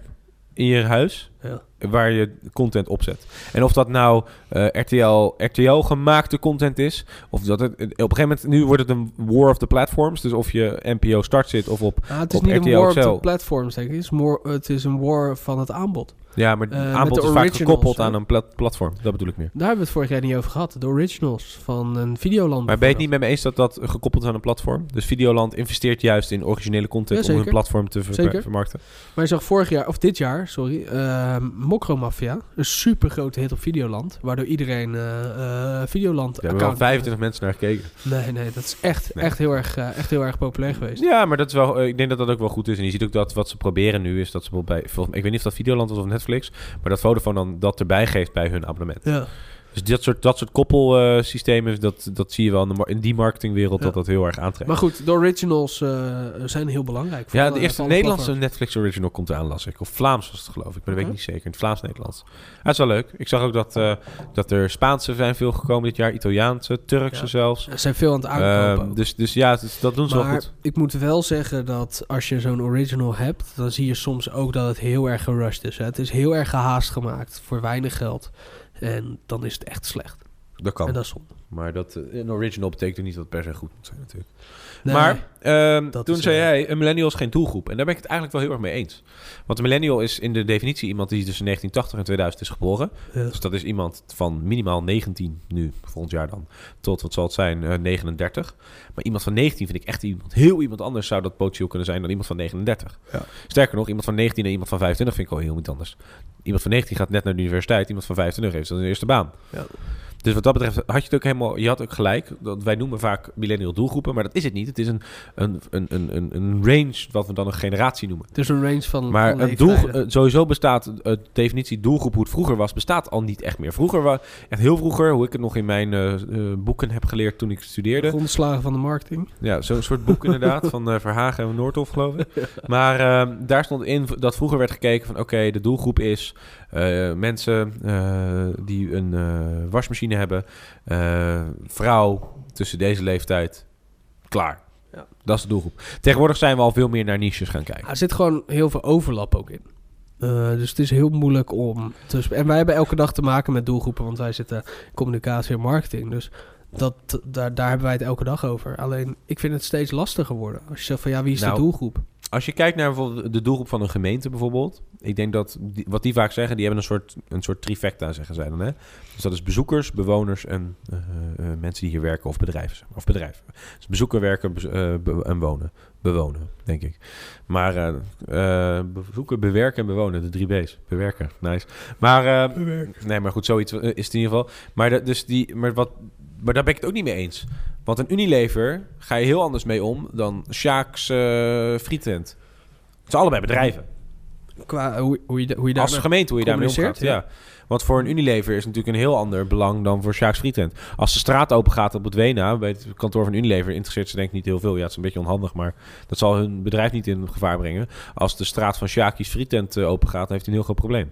in je huis... Ja. Waar je content opzet. En of dat nou uh, R T L, R T L gemaakte content is. Of dat het. Op een gegeven moment, nu wordt het een war of the platforms. Dus of je N P O Start zit of op. Ah, het is op niet R T L een war Excel. Of the platforms, denk ik. Het is, more, het is een war van het aanbod. Ja, maar het uh, aanbod is vaak gekoppeld aan een plat- platform. Dat bedoel ik meer. Daar hebben we het vorig jaar niet over gehad. De originals van een Videoland. Maar ben je het niet met me eens dat dat gekoppeld is aan een platform? Dus Videoland investeert juist in originele content ja, om hun platform te ver- zeker. vermarkten. Maar je zag vorig jaar, of dit jaar, sorry. Uh, Mokromafia, een super grote hit op Videoland, waardoor iedereen uh, uh, Videoland. Er hebben al vijfentwintig mensen naar gekeken. Nee, nee, dat is echt, nee. echt heel erg, uh, echt heel erg populair geweest. Ja, maar dat is wel. Uh, ik denk dat dat ook wel goed is. En je ziet ook dat wat ze proberen nu is dat ze bij, volgens mij, ik weet niet of dat Videoland was of Netflix, maar dat Vodafone dan dat erbij geeft bij hun abonnement. Ja. Dus dat soort, dat soort koppelsystemen, uh, dat, dat zie je wel in, de, in die marketingwereld ja. dat dat heel erg aantrekt. Maar goed, de originals uh, zijn heel belangrijk. Voor ja, de eerste Nederlandse platform. Netflix original komt eraan, las ik. Of Vlaams was het geloof ik, maar dat weet ik niet zeker. In het Vlaams-Nederlands. Ah, dat is wel leuk. Ik zag ook dat, uh, dat er Spaanse zijn veel gekomen dit jaar. Italiaanse, Turkse ja. zelfs. Ze zijn veel aan het aankopen. Uh, dus, dus ja, dus, dat doen ze maar wel goed. Ik moet wel zeggen dat als je zo'n original hebt, dan zie je soms ook dat het heel erg gerushed is. Hè. Het is heel erg gehaast gemaakt voor weinig geld. En dan is het echt slecht. Dat kan. En dat is zonde. Maar dat, een original betekent niet dat het per se goed moet zijn natuurlijk. Nee, maar um, toen zei uh, jij, een millennial is geen doelgroep. En daar ben ik het eigenlijk wel heel erg mee eens. Want een millennial is in de definitie iemand die tussen negentien tachtig en tweeduizend is geboren. Ja. Dus dat is iemand van minimaal negentien nu, volgend jaar dan, tot wat zal het zijn, uh, negenendertig. Maar iemand van negentien vind ik echt iemand, heel iemand anders zou dat potentieel kunnen zijn dan iemand van negenendertig. Ja. Sterker nog, iemand van negentien en iemand van vijfentwintig vind ik al heel niet anders. Iemand van negentien gaat net naar de universiteit, iemand van vijfentwintig heeft zijn eerste baan. Ja. Dus wat dat betreft had je het ook helemaal, je had ook gelijk. Dat wij noemen vaak millennial doelgroepen, maar dat is het niet. Het is een, een, een, een, een range wat we dan een generatie noemen. Het is een range van. Maar van een doel, sowieso bestaat de definitie doelgroep hoe het vroeger was, bestaat al niet echt meer. Vroeger, echt heel vroeger, hoe ik het nog in mijn uh, boeken heb geleerd toen ik studeerde. De grondslagen van de marketing. Ja, zo'n soort boek inderdaad van uh, Verhagen en Noordhof, geloof ik. Ja. Maar uh, daar stond in dat vroeger werd gekeken van oké, okay, de doelgroep is uh, mensen uh, die een uh, wasmachine hebben, uh, vrouw tussen deze leeftijd, klaar. Ja. Dat is de doelgroep. Tegenwoordig zijn we al veel meer naar niches gaan kijken. Er zit gewoon heel veel overlap ook in. Uh, dus het is heel moeilijk om... Te en wij hebben elke dag te maken met doelgroepen, want wij zitten in communicatie en marketing. Dus dat, daar, daar hebben wij het elke dag over. Alleen, ik vind het steeds lastiger worden. Als je zegt van, ja, wie is nou, de doelgroep? Als je kijkt naar bijvoorbeeld de doelgroep van een gemeente bijvoorbeeld. Ik denk dat, die, wat die vaak zeggen, die hebben een soort, een soort trifecta, zeggen zij dan. Hè? Dus dat is bezoekers, bewoners en uh, uh, mensen die hier werken of bedrijven. Of bedrijven. Dus bezoeken, werken bez- uh, be- en wonen. Bewonen, denk ik. Maar uh, uh, bezoeken, bewerken en bewonen. De drie B's. Bewerken, nice. Maar, uh, bewerken. Nee, maar goed, zoiets uh, is het in ieder geval. Maar, de, dus die, maar, wat, maar daar ben ik het ook niet mee eens. Want een Unilever ga je heel anders mee om dan Sjaak's uh, frietent. Het zijn allebei bedrijven. Qua hoe, hoe je, hoe je als gemeente hoe je daarmee omgaat. Ja. Ja. Want voor een Unilever is natuurlijk een heel ander belang dan voor Sjaak's frietent. Als de straat open gaat op het Wena, bij het kantoor van Unilever, interesseert ze denk ik niet heel veel. Ja, het is een beetje onhandig, maar dat zal hun bedrijf niet in gevaar brengen. Als de straat van Sjaak's frietent open gaat, dan heeft hij een heel groot probleem.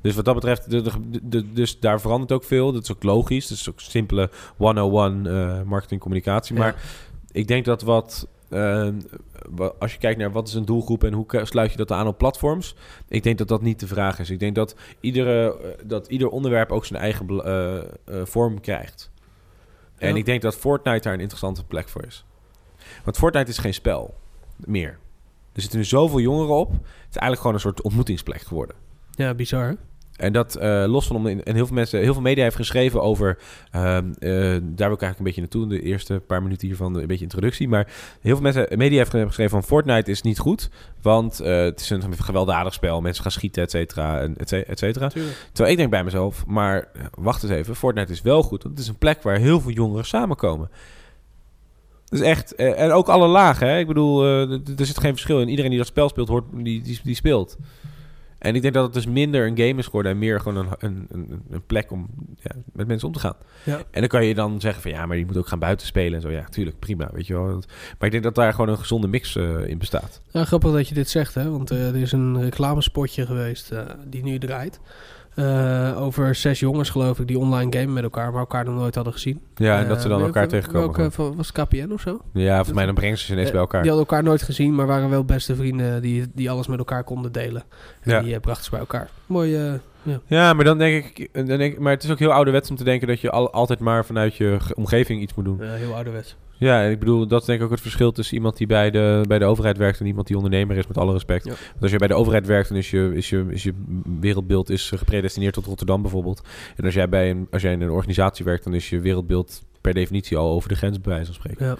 Dus wat dat betreft, de, de, de, dus daar verandert ook veel. Dat is ook logisch. Dat is ook simpele honderdéén uh, marketing communicatie. Maar ja. Ik denk dat wat... Uh, als je kijkt naar wat is een doelgroep en hoe sluit je dat aan op platforms, ik denk dat dat niet de vraag is. Ik denk dat, iedere, dat ieder onderwerp ook zijn eigen uh, uh, vorm krijgt. Ja. En ik denk dat Fortnite daar een interessante plek voor is. Want Fortnite is geen spel meer. Er zitten nu zoveel jongeren op. Het is eigenlijk gewoon een soort ontmoetingsplek geworden. Ja, bizar hè? En dat uh, los van om en heel veel mensen, heel veel media heeft geschreven over. Uh, uh, daar wil ik eigenlijk een beetje naartoe in de eerste paar minuten hiervan, een beetje introductie. Maar heel veel mensen, media heeft geschreven van Fortnite is niet goed, want uh, het is een gewelddadig spel, mensen gaan schieten, et cetera, en et cetera. Terwijl ik denk bij mezelf, maar wacht eens even, Fortnite is wel goed, want het is een plek waar heel veel jongeren samenkomen. Dus echt, uh, en ook alle lagen, hè? Ik bedoel, uh, d- er zit geen verschil in. Iedereen die dat spel speelt, hoort die, die, die speelt. En ik denk dat het dus minder een game is geworden en meer gewoon een, een, een plek om ja, met mensen om te gaan. Ja. En dan kan je dan zeggen van ja, maar je moet ook gaan buiten spelen en zo. Ja, tuurlijk, prima, weet je wel. Maar ik denk dat daar gewoon een gezonde mix uh, in bestaat. Ja, grappig dat je dit zegt, hè. Want uh, er is een reclamespotje geweest uh, die nu draait. Uh, over zes jongens, geloof ik, die online gamen met elkaar, maar elkaar nog nooit hadden gezien. Ja, en dat ze dan uh, elkaar welke, tegenkomen. Welke, van, was het K P N of zo? Ja, volgens mij dan brengen ze ze ineens uh, bij elkaar. Die hadden elkaar nooit gezien, maar waren wel beste vrienden die, die alles met elkaar konden delen. En ja. die uh, brachten ze bij elkaar. Mooi, uh, ja. Ja, maar dan denk ik, dan denk ik... Maar het is ook heel ouderwets om te denken dat je al, altijd maar vanuit je omgeving iets moet doen. Ja, heel ouderwets. Ja, en ik bedoel, dat is denk ik ook het verschil tussen iemand die bij de, bij de overheid werkt en iemand die ondernemer is, met alle respect. Ja. Want als je bij de overheid werkt, dan is je, is je, is je wereldbeeld is gepredestineerd tot Rotterdam bijvoorbeeld. En als jij, bij een, als jij in een organisatie werkt, dan is je wereldbeeld per definitie al over de grens, bij wijze van spreken. Ja.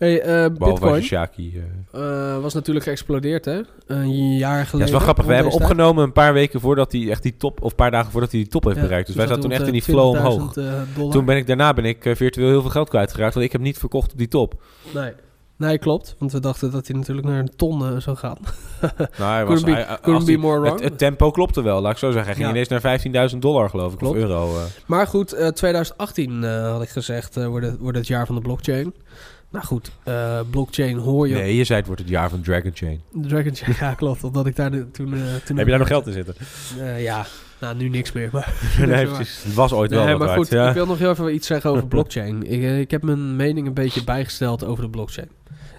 Hey, uh, Bitcoin Shaki, uh... Uh, was natuurlijk geëxplodeerd, hè? Een jaar geleden. Ja, dat is wel grappig. We hebben opgenomen een paar weken voordat hij echt die top, of een paar dagen voordat hij die top heeft ja, bereikt. Dus wij zaten toen echt in die flow omhoog. Uh, toen ben ik daarna ben ik virtueel heel veel geld kwijtgeraakt, want ik heb niet verkocht op die top. Nee. Nee, klopt. Want we dachten dat hij natuurlijk naar een ton uh, zou gaan. Nou, was, be, uh, be die, more wrong. Het, het tempo klopte wel, laat ik zo zeggen. Hij ging ja. ineens naar vijftienduizend dollar, geloof ik, klopt. Of euro. Uh. Maar goed, uh, tweeduizend achttien uh, had ik gezegd, uh, wordt, het, wordt het jaar van de blockchain. Nou goed, uh, blockchain hoor je... Nee, je zei het wordt het jaar van Dragon Chain. Dragon Chain, ja klopt. Omdat ik daar de, toen, uh, toen... Heb je daar nog geld in zitten? Uh, ja, nou nu niks meer. Maar nee, precies. Het was ooit nee, wel nee, wat maar goed, ja. Ik wil nog heel even iets zeggen over blockchain. Ik, ik heb mijn mening een beetje bijgesteld over de blockchain.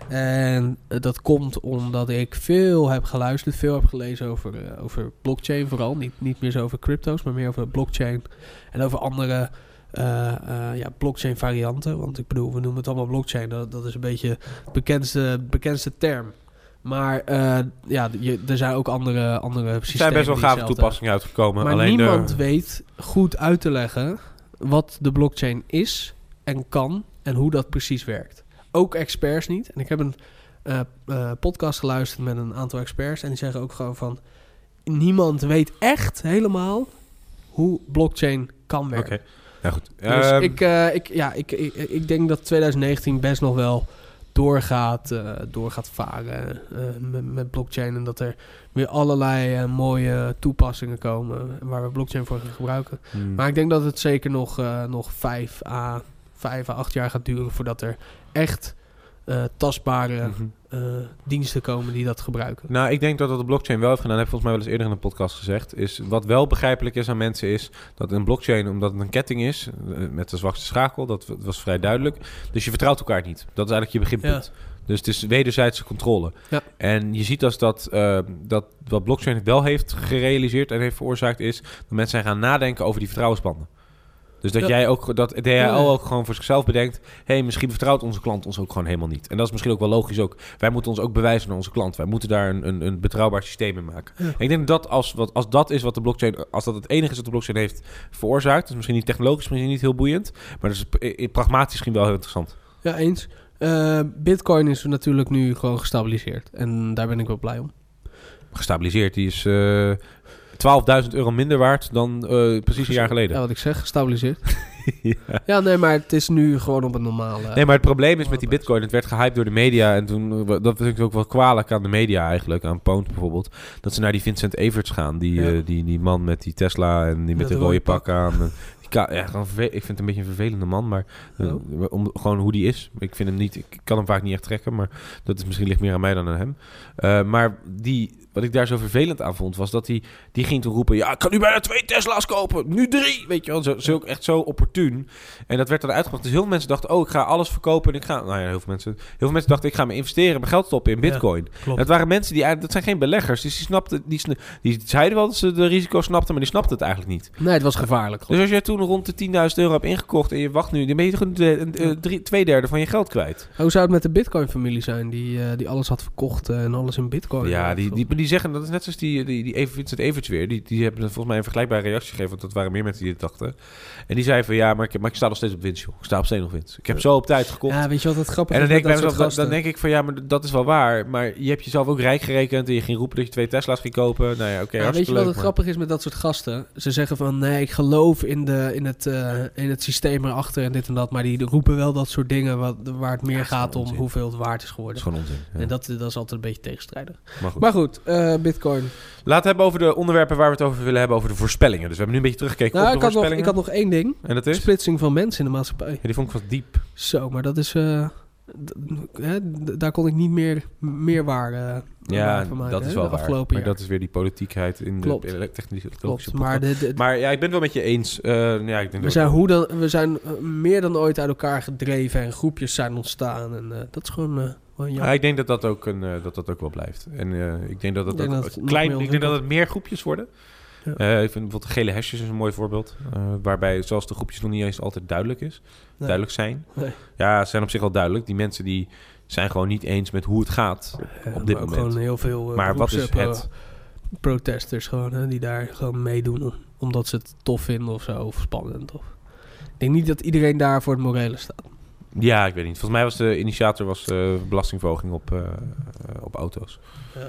En uh, dat komt omdat ik veel heb geluisterd, veel heb gelezen over, uh, over blockchain vooral. Niet, niet meer zo over crypto's, maar meer over blockchain en over andere... Uh, uh, ja, blockchain varianten. Want ik bedoel, we noemen het allemaal blockchain. Dat, dat is een beetje het bekendste, bekendste term. Maar uh, ja, je, er zijn ook andere, andere systemen. Er zijn best wel gave toepassingen uitgekomen. Maar alleen niemand de... weet goed uit te leggen wat de blockchain is en kan en hoe dat precies werkt. Ook experts niet. En ik heb een uh, uh, podcast geluisterd met een aantal experts en die zeggen ook gewoon van niemand weet echt helemaal hoe blockchain kan werken. Okay. Ja, goed. Dus um, ik, uh, ik, ja, ik, ik, ik denk dat twintig negentien best nog wel doorgaat, uh, doorgaat varen uh, met, met blockchain. En dat er weer allerlei uh, mooie toepassingen komen waar we blockchain voor gaan gebruiken. Hmm. Maar ik denk dat het zeker nog, uh, nog vijf à, vijf à acht jaar gaat duren voordat er echt uh, tastbare mm-hmm. uh, diensten komen die dat gebruiken. Nou, ik denk dat wat de blockchain wel heeft gedaan, heb ik volgens mij wel eens eerder in een podcast gezegd, is wat wel begrijpelijk is aan mensen is dat een blockchain, omdat het een ketting is, uh, met de zwakste schakel, dat, dat was vrij duidelijk. Dus je vertrouwt elkaar niet. Dat is eigenlijk je beginpunt. Ja. Dus het is wederzijdse controle. Ja. En je ziet als dat, uh, dat wat blockchain wel heeft gerealiseerd en heeft veroorzaakt is dat mensen gaan nadenken over die vertrouwensbanden. Dus dat ja. jij ook dat D H L ja. ook gewoon voor zichzelf bedenkt, hé, hey, misschien vertrouwt onze klant ons ook gewoon helemaal niet. En dat is misschien ook wel logisch ook. Wij moeten ons ook bewijzen aan onze klant. Wij moeten daar een, een, een betrouwbaar systeem in maken. Ja. En ik denk dat als, wat, als dat is wat de blockchain, als dat het enige is wat de blockchain heeft veroorzaakt, dus misschien niet technologisch, misschien niet heel boeiend, maar dat is pragmatisch misschien wel heel interessant. Ja, eens. Uh, Bitcoin is natuurlijk nu gewoon gestabiliseerd. En daar ben ik wel blij om. Gestabiliseerd, die is Uh... twaalfduizend euro minder waard dan uh, precies een jaar geleden. Ja, wat ik zeg, gestabiliseerd. ja. ja, nee, maar het is nu gewoon op een normale. Nee, maar het probleem is met die bitcoin, het werd gehyped door de media en toen, dat vind ik ook wel kwalijk aan de media eigenlijk, aan Pound bijvoorbeeld, dat ze naar die Vincent Everts gaan, die, ja. uh, die, die man met die Tesla en die met de, de rode pak aan. En die ka- ja, verve- ik vind het een beetje een vervelende man, maar uh, oh. om, gewoon hoe die is. Ik vind hem niet, ik kan hem vaak niet echt trekken, maar dat is misschien ligt meer aan mij dan aan hem. Uh, maar die Wat ik daar zo vervelend aan vond, was dat hij... Die, die ging toen roepen, ja, ik kan nu bijna twee Tesla's kopen. Nu drie, weet je wel. Zo, zo echt zo opportun. En dat werd dan uitgebracht. Dus heel veel mensen dachten, oh, ik ga alles verkopen. En ik ga... Nou ja, heel veel mensen, heel veel mensen dachten, ik ga me investeren. Mijn geld stoppen in bitcoin. Ja, het waren mensen die... Dat zijn geen beleggers. Dus die snapten... Die, die zeiden wel dat ze de risico's snapten, maar die snapten het eigenlijk niet. Nee, het was gevaarlijk. Dus als jij toen rond de tienduizend euro hebt ingekocht en je wacht nu, dan ben je toch een, een, een, drie, twee derde van je geld kwijt. Hoe zou het met de bitcoin-familie zijn? Die, uh, die alles had verkocht uh, en alles in bitcoin. Ja, die... die Die zeggen, dat is net zoals die, die, die Vincent Everts weer. Die, die hebben volgens mij een vergelijkbare reactie gegeven. Want dat waren meer mensen die dit dachten. En die zeiden van, ja, maar ik, maar ik sta nog steeds op winst, joh. Ik sta op steeds nog winst. Ik heb zo op tijd gekocht. Ja, weet je wat het grappig is? En dan denk, dat dat, dan denk ik van, ja, maar dat is wel waar. Maar je hebt jezelf ook rijk gerekend. En je ging roepen dat je twee Tesla's ging kopen. Nou ja, oké, okay, ja, weet je wat leuk, het maar... grappig is met dat soort gasten? Ze zeggen van, nee, ik geloof in, de, in, het, uh, in het systeem erachter en dit en dat. Maar die roepen wel dat soort dingen wat, waar het meer ja, gaat om onzin. Hoeveel het waard is geworden. Dat is gewoon onzin. Ja. En dat, dat is altijd een beetje tegenstrijdig. Maar goed. Maar goed Uh, Bitcoin. Laten we hebben over de onderwerpen waar we het over willen hebben, over de voorspellingen. Dus we hebben nu een beetje teruggekeken nou, op de ik voorspellingen. Had nog, ik had nog één ding. En dat is? Splitsing van mensen in de maatschappij. Ja, die vond ik wat diep. Zo, maar dat is... Uh, d- hè, d- daar kon ik niet meer, meer waar uh, ja, van maken. Ja, dat is wel waar. Maar jaar. Dat is weer die politiekheid in Klopt. de technische... Klopt, maar, de, de, maar ja, ik ben het wel met je eens. Uh, ja, ik denk we, zijn hoe dan, we zijn meer dan ooit uit elkaar gedreven en groepjes zijn ontstaan. En uh, dat is gewoon... Uh, Ja. Ja, ik denk dat dat ook, een, uh, dat dat ook wel blijft. En uh, ik denk dat dat, ik denk dat, dat, het, klein, ik denk dat het meer groepjes worden. Ja. Uh, ik vind bijvoorbeeld de gele hesjes is een mooi voorbeeld. Uh, waarbij zelfs de groepjes nog niet eens altijd duidelijk is. Nee. Duidelijk zijn. Nee. Ja, ze zijn op zich wel duidelijk. Die mensen die zijn gewoon niet eens met hoe het gaat ja, op dit maar moment. Heel veel, uh, maar wat is het? Protesters gewoon, hè, die daar gewoon meedoen. Omdat ze het tof vinden of zo. Of spannend. Of. Ik denk niet dat iedereen daar voor het morele staat. Ja, ik weet niet. Volgens mij was de initiator was uh, belastingverhoging op, uh, uh, op auto's. Ja.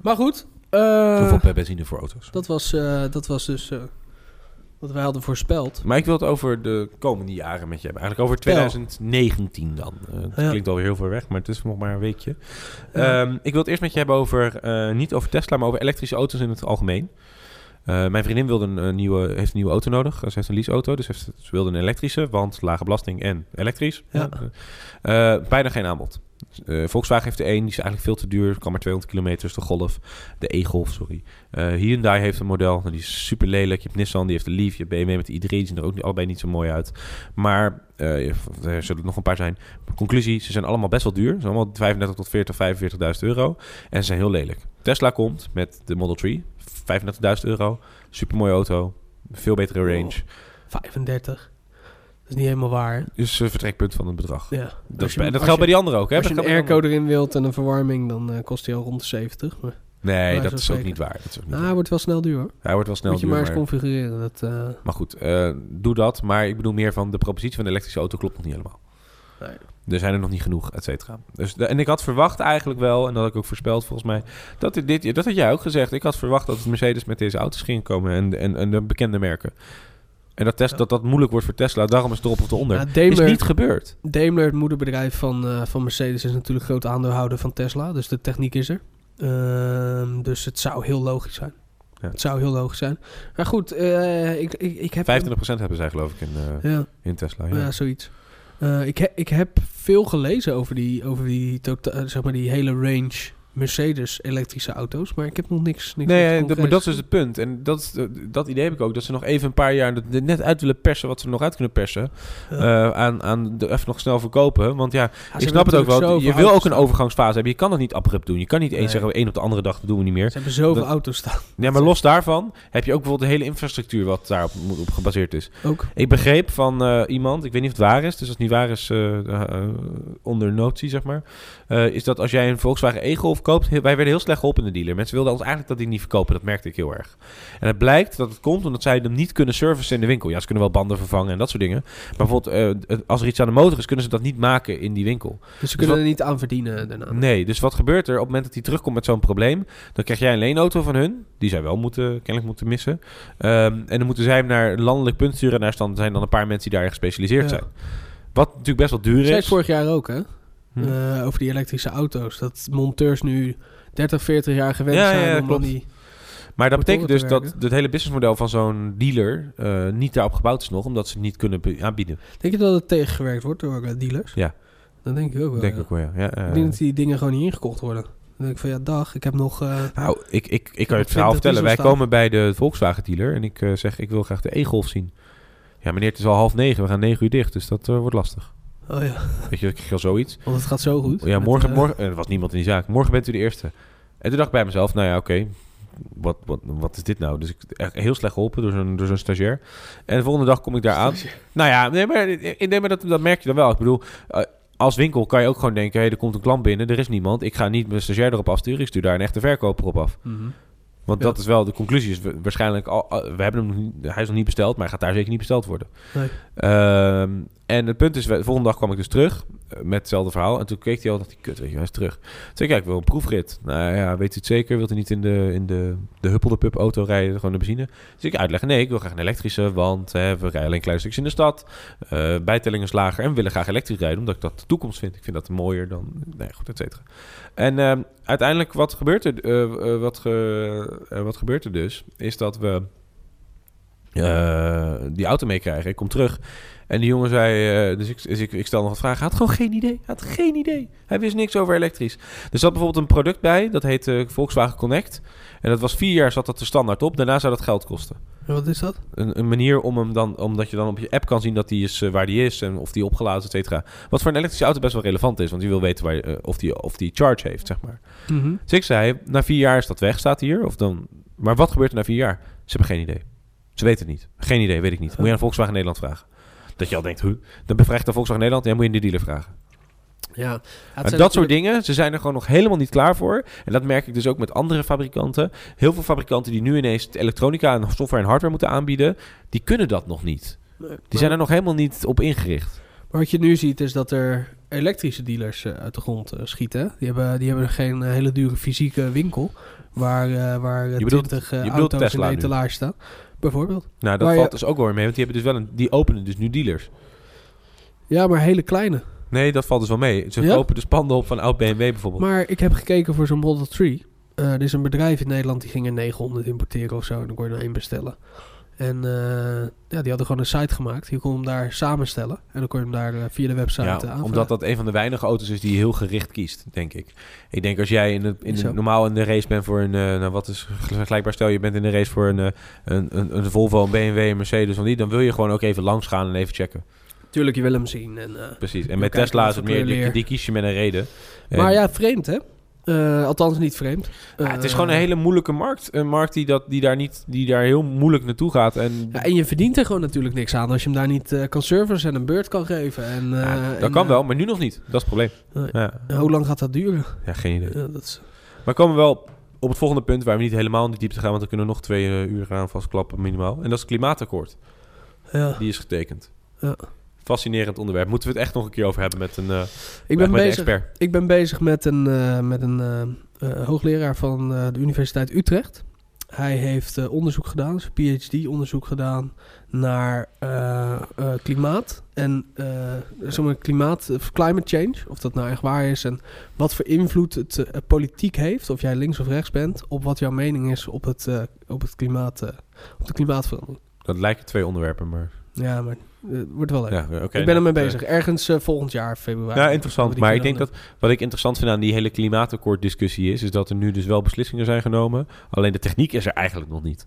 Maar goed. Uh, Hoeveel per benzine voor auto's? Dat was, uh, dat was dus uh, wat wij hadden voorspeld. Maar ik wil het over de komende jaren met je hebben. Eigenlijk over twintig negentien dan. Uh, dat ja. klinkt alweer heel ver weg, maar het is nog maar een weekje. Ja. Um, ik wil het eerst met je hebben over, uh, niet over Tesla, maar over elektrische auto's in het algemeen. Uh, mijn vriendin wilde een, een nieuwe, heeft een nieuwe auto nodig. Ze heeft een leaseauto, dus heeft, ze wilde een elektrische, want lage belasting en elektrisch. Ja. Uh, bijna geen aanbod. Uh, Volkswagen heeft er een, die is eigenlijk veel te duur. Kan maar tweehonderd kilometer, de Golf, de e-Golf, sorry. Uh, Hyundai heeft een model, die is super lelijk. Je hebt Nissan, die heeft een Leaf. Je hebt B M W met de i drie, die zien er ook niet, allebei niet zo mooi uit. Maar uh, er zullen nog een paar zijn. Conclusie, ze zijn allemaal best wel duur. Ze zijn allemaal vijfendertig tot veertig, vijfenveertigduizend euro. En ze zijn heel lelijk. Tesla komt met de Model drie. vijfendertigduizend euro. Supermooie auto. Veel betere range. Oh, vijfendertig. Dat is niet helemaal waar. Dus het vertrekpunt van het bedrag. Ja. Dat, je, en dat geldt bij die anderen ook. Hè? Als je dat een airco erin wilt en een verwarming, dan uh, kost die al rond de zeventig. Maar nee, dat is, dat is ook niet waar. Ah, hij wordt wel snel duur hoor. Hij wordt wel snel duur. Moet je duur, maar eens configureren. Dat, uh... Maar goed, uh, doe dat. Maar ik bedoel meer van de propositie van de elektrische auto klopt nog niet helemaal. Nee. Er zijn er nog niet genoeg, et cetera. Dus de, en ik had verwacht eigenlijk wel, en dat had ik ook voorspeld volgens mij, dat dit, dat had jij ook gezegd. Ik had verwacht dat Mercedes met deze auto's ging komen en, en, en de bekende merken. En dat, Tesla, dat dat moeilijk wordt voor Tesla. Daarom is het erop of eronder. Ja, Daimler, is niet gebeurd. Daimler, het moederbedrijf van, uh, van Mercedes, is natuurlijk groot aandeelhouder van Tesla. Dus de techniek is er. Uh, dus het zou heel logisch zijn. Ja. Het zou heel logisch zijn. Maar goed, uh, ik, ik, ik heb... vijfentwintig procent een... hebben zij geloof ik in, uh, ja. in Tesla. Ja, ja zoiets. Uh, ik, he, ik heb veel gelezen over die, over die, tota- zeg maar die hele range Mercedes elektrische auto's, maar ik heb nog niks. niks nee, d- maar dat is dus het punt. En dat, dat idee heb ik ook, dat ze nog even een paar jaar net uit willen persen wat ze nog uit kunnen persen. Ja. Uh, aan, aan de, even nog snel verkopen. Want ja, ja ik snap het ook wel. Je wil ook een overgangsfase hebben. Je kan het niet abrupt doen. Je kan niet eens nee. zeggen, één op de andere dag doen we niet meer. Ze hebben zoveel dat, auto's staan. Ja, maar los daarvan heb je ook bijvoorbeeld de hele infrastructuur wat daarop op gebaseerd is. Ook. Ik begreep van uh, iemand, ik weet niet of het waar is, dus als het niet waar is, uh, uh, onder notie, zeg maar, uh, is dat als jij een Volkswagen e-Golf koopt, wij werden heel slecht geholpen in de dealer. Mensen wilden ons eigenlijk dat die niet verkopen. Dat merkte ik heel erg. En het blijkt dat het komt omdat zij hem niet kunnen servicen in de winkel. Ja, ze kunnen wel banden vervangen en dat soort dingen. Maar bijvoorbeeld, uh, als er iets aan de motor is, kunnen ze dat niet maken in die winkel. Dus ze dus kunnen wat, er niet aan verdienen daarna. Nee, dus wat gebeurt er? Op het moment dat hij terugkomt met zo'n probleem, dan krijg jij een leenauto van hun, die zij wel moeten, kennelijk moeten missen. Um, en dan moeten zij hem naar een landelijk punt sturen en daar staan, zijn dan een paar mensen die daar gespecialiseerd ja. zijn. Wat natuurlijk best wel duur is. Zij vorig jaar ook, hè? Uh, over die elektrische auto's. Dat monteurs nu dertig, veertig jaar gewend ja, zijn ja, om dan die... Maar dat betekent dus dat het hele businessmodel van zo'n dealer uh, niet daarop gebouwd is nog, omdat ze het niet kunnen be- aanbieden. Denk je dat het tegengewerkt wordt door dealers? Ja. Dat denk ik ook wel. Denk ja. ook wel, ja. ja uh, ik denk dat die dingen gewoon niet ingekocht worden. Dan denk ik van, ja, dag, ik heb nog... Uh, nou, ik, ik, ik kan je het verhaal vertellen. Wij komen bij de Volkswagen dealer en ik uh, zeg, ik wil graag de e-Golf zien. Ja, meneer, het is al half negen. We gaan negen uur dicht, dus dat uh, wordt lastig. Oh ja. Weet je, ik kreeg al zoiets. Want het gaat zo goed. Ja, morgen, met, uh... morgen... Er was niemand in die zaak. Morgen bent u de eerste. En toen dacht ik bij mezelf, nou ja, oké. Okay, wat, wat, wat is dit nou? Dus ik echt heel slecht geholpen door zo'n, door zo'n stagiair. En de volgende dag kom ik daar aan. Nou ja, nee, maar, nee, maar dat, dat merk je dan wel. Ik bedoel... Uh, Als winkel kan je ook gewoon denken, hey, er komt een klant binnen, er is niemand. Ik ga niet mijn stagiair erop afsturen, ik stuur daar een echte verkoper op af. Mm-hmm. Want ja. dat is wel, de conclusie is waarschijnlijk, al, we hebben hem, hij is nog niet besteld, maar hij gaat daar zeker niet besteld worden. Nee. Uh, en het punt is, de volgende dag kwam ik dus terug met hetzelfde verhaal. En toen keek hij al, dacht ik, kut, weet je, hij is terug. Toen zei ik, ja, ik wil een proefrit. Nou ja, weet u het zeker? Wilt u niet in de, in de, de huppelde-pup auto rijden, gewoon de benzine? Dus ik uitlegde, nee, ik wil graag een elektrische, want hè, we rijden alleen kleine stukjes in de stad. Uh, bijtellingen slager en we willen graag elektrisch rijden, omdat ik dat de toekomst vind. Ik vind dat mooier dan, nee, goed, et cetera. En uh, uiteindelijk, wat gebeurt er, uh, uh, wat, ge, uh, wat gebeurt er dus, is dat we uh, die auto meekrijgen. Ik kom terug. En die jongen zei, uh, dus, ik, dus ik, ik stel nog wat vragen. Hij had gewoon geen idee. Hij had geen idee. Hij wist niks over elektrisch. Er zat bijvoorbeeld een product bij, dat heet uh, Volkswagen Connect. En dat was vier jaar zat dat er standaard op. Daarna zou dat geld kosten. En wat is dat? Een, een manier om hem dan, omdat je dan op je app kan zien dat die is uh, waar die is en of die opgeladen is, et cetera. Wat voor een elektrische auto best wel relevant is, want die wil weten waar, uh, of, die, of die charge heeft, zeg maar. Mm-hmm. Dus ik zei, na vier jaar is dat weg, staat hier. Of dan, maar wat gebeurt er na vier jaar? Ze hebben geen idee. Ze weten het niet. Geen idee, weet ik niet. Moet je aan Volkswagen Nederland vragen. Dat je al denkt, huh? Dan bevraagt de Volkswagen Nederland en dan moet je in de dealer vragen. Ja, dat natuurlijk... soort dingen, ze zijn er gewoon nog helemaal niet klaar voor. En dat merk ik dus ook met andere fabrikanten. Heel veel fabrikanten die nu ineens elektronica en software en hardware moeten aanbieden, die kunnen dat nog niet. Nee, maar... Die zijn er nog helemaal niet op ingericht. Maar wat je nu ziet is dat er elektrische dealers uit de grond schieten. Die hebben, die hebben geen hele dure fysieke winkel waar, uh, waar je bedoelt, twintig je auto's Tesla in de etalage staan. Bijvoorbeeld. Nou, dat maar valt ja, dus ook wel mee, want die hebben dus wel een, die openen dus nu dealers. Ja, maar hele kleine. Nee, dat valt dus wel mee. Ze ja? kopen dus panden op van oud B M W bijvoorbeeld. Maar ik heb gekeken voor zo'n Model drie. Uh, er is een bedrijf in Nederland die ging er negenhonderd importeren of zo. En dan kon je er één bestellen. En uh, ja, die hadden gewoon een site gemaakt. Je kon hem daar samenstellen. En dan kon je hem daar uh, via de website ja, aanvragen. Omdat dat een van de weinige auto's is die je heel gericht kiest, denk ik. Ik denk als jij in de, in de, normaal in de race bent voor een... Uh, nou, wat is vergelijkbaar? Stel, je bent in de race voor een, uh, een, een, een Volvo, een B M W, een Mercedes, die, dan wil je gewoon ook even langs gaan en even checken. Tuurlijk, je wil hem zien. En, uh, Precies. En met Tesla is het meer, die, die kies je met een reden. Maar en, ja, vreemd hè? Uh, althans niet vreemd. Uh, ah, het is gewoon een hele moeilijke markt. Een markt die, dat, die, daar, niet, die daar heel moeilijk naartoe gaat. En... Ja, en je verdient er gewoon natuurlijk niks aan als je hem daar niet uh, kan servicen en een beurt kan geven. En, uh, ja, dat en, kan uh, wel, maar nu nog niet. Dat is het probleem. Uh, ja. uh, Hoe lang gaat dat duren? Ja, geen idee. Ja, dat is... Maar komen we wel op het volgende punt waar we niet helemaal in de diepte gaan, want dan kunnen we nog twee uh, uur gaan vastklappen minimaal. En dat is het klimaatakkoord. Ja. Die is getekend. Ja. Fascinerend onderwerp. Moeten we het echt nog een keer over hebben met een, uh, ik ben met bezig, een expert? Ik ben bezig met een, uh, met een uh, uh, hoogleraar van uh, de Universiteit Utrecht. Hij heeft uh, onderzoek gedaan, zijn P H D onderzoek gedaan naar uh, uh, klimaat en uh, zeg maar klimaat, uh, climate change, of dat nou echt waar is en wat voor invloed het uh, politiek heeft, of jij links of rechts bent, op wat jouw mening is op het, uh, op het klimaat, uh, op de klimaatverandering. Dat lijken twee onderwerpen, maar... Ja, maar het uh, wordt wel leuk. Ja, okay, ik ben nou, ermee bezig. Ergens uh, volgend jaar, februari. Ja, interessant. Maar ik denk dat wat ik interessant vind aan die hele klimaatakkoord discussie is... is dat er nu dus wel beslissingen zijn genomen. Alleen de techniek is er eigenlijk nog niet.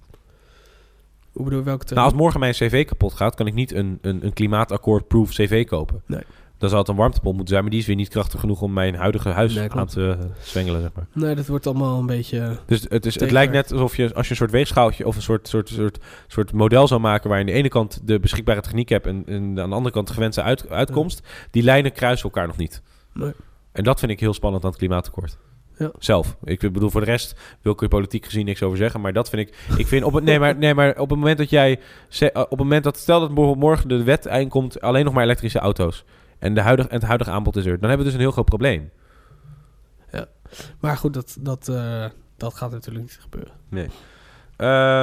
Hoe bedoel je welke techniek? Nou, als morgen mijn cv kapot gaat... kan ik niet een, een, een klimaatakkoord-proof cv kopen. Nee. Dan zou het een warmtepomp moeten zijn... maar die is weer niet krachtig genoeg om mijn huidige huis nee, aan te uh, zwengelen, zeg maar. Nee, dat wordt allemaal een beetje... Dus het, is, het lijkt net alsof je, als je een soort weegschaaltje... of een soort, soort, soort, soort model zou maken... waar je aan de ene kant de beschikbare techniek hebt... en, en aan de andere kant de gewenste uit, uitkomst... Ja. Die lijnen kruisen elkaar nog niet. Nee. En dat vind ik heel spannend aan het klimaatakkoord. Ja. Zelf. Ik bedoel, voor de rest wil ik er politiek gezien niks over zeggen. Maar dat vind ik... ik vind op het, nee, maar, nee, maar op het moment dat jij... Op het moment dat... Stel dat morgen de wet aankomt... alleen nog maar elektrische auto's... En, de huidige, en het huidige aanbod is er. Dan hebben we dus een heel groot probleem. Ja, maar goed, dat, dat, uh, dat gaat natuurlijk niet gebeuren. Nee.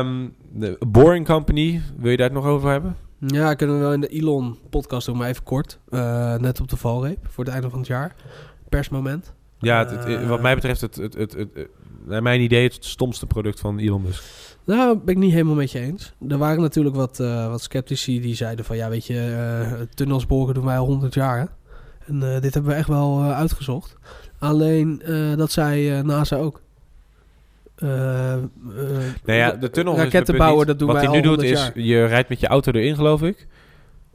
Um, de Boring Company, wil je daar het nog over hebben? Ja, kunnen we wel in de Elon-podcast doen, maar even kort. Uh, net op de valreep, voor het einde van het jaar. Persmoment. Ja, het, het, wat mij betreft, het, het, het, het, het, naar mijn idee, het stomste product van Elon Musk. Nou, ben ik niet helemaal met je eens. Er waren natuurlijk wat, uh, wat sceptici die zeiden van... ja, weet je, uh, tunnels boren doen wij al honderd jaar. Hè? En uh, dit hebben we echt wel uh, uitgezocht. Alleen, uh, dat zei uh, NASA ook. Uh, uh, nou ja, de tunnel raketten bouwen, dat doen wij al honderd jaar. Wat hij nu doet is, je rijdt met je auto erin, geloof ik.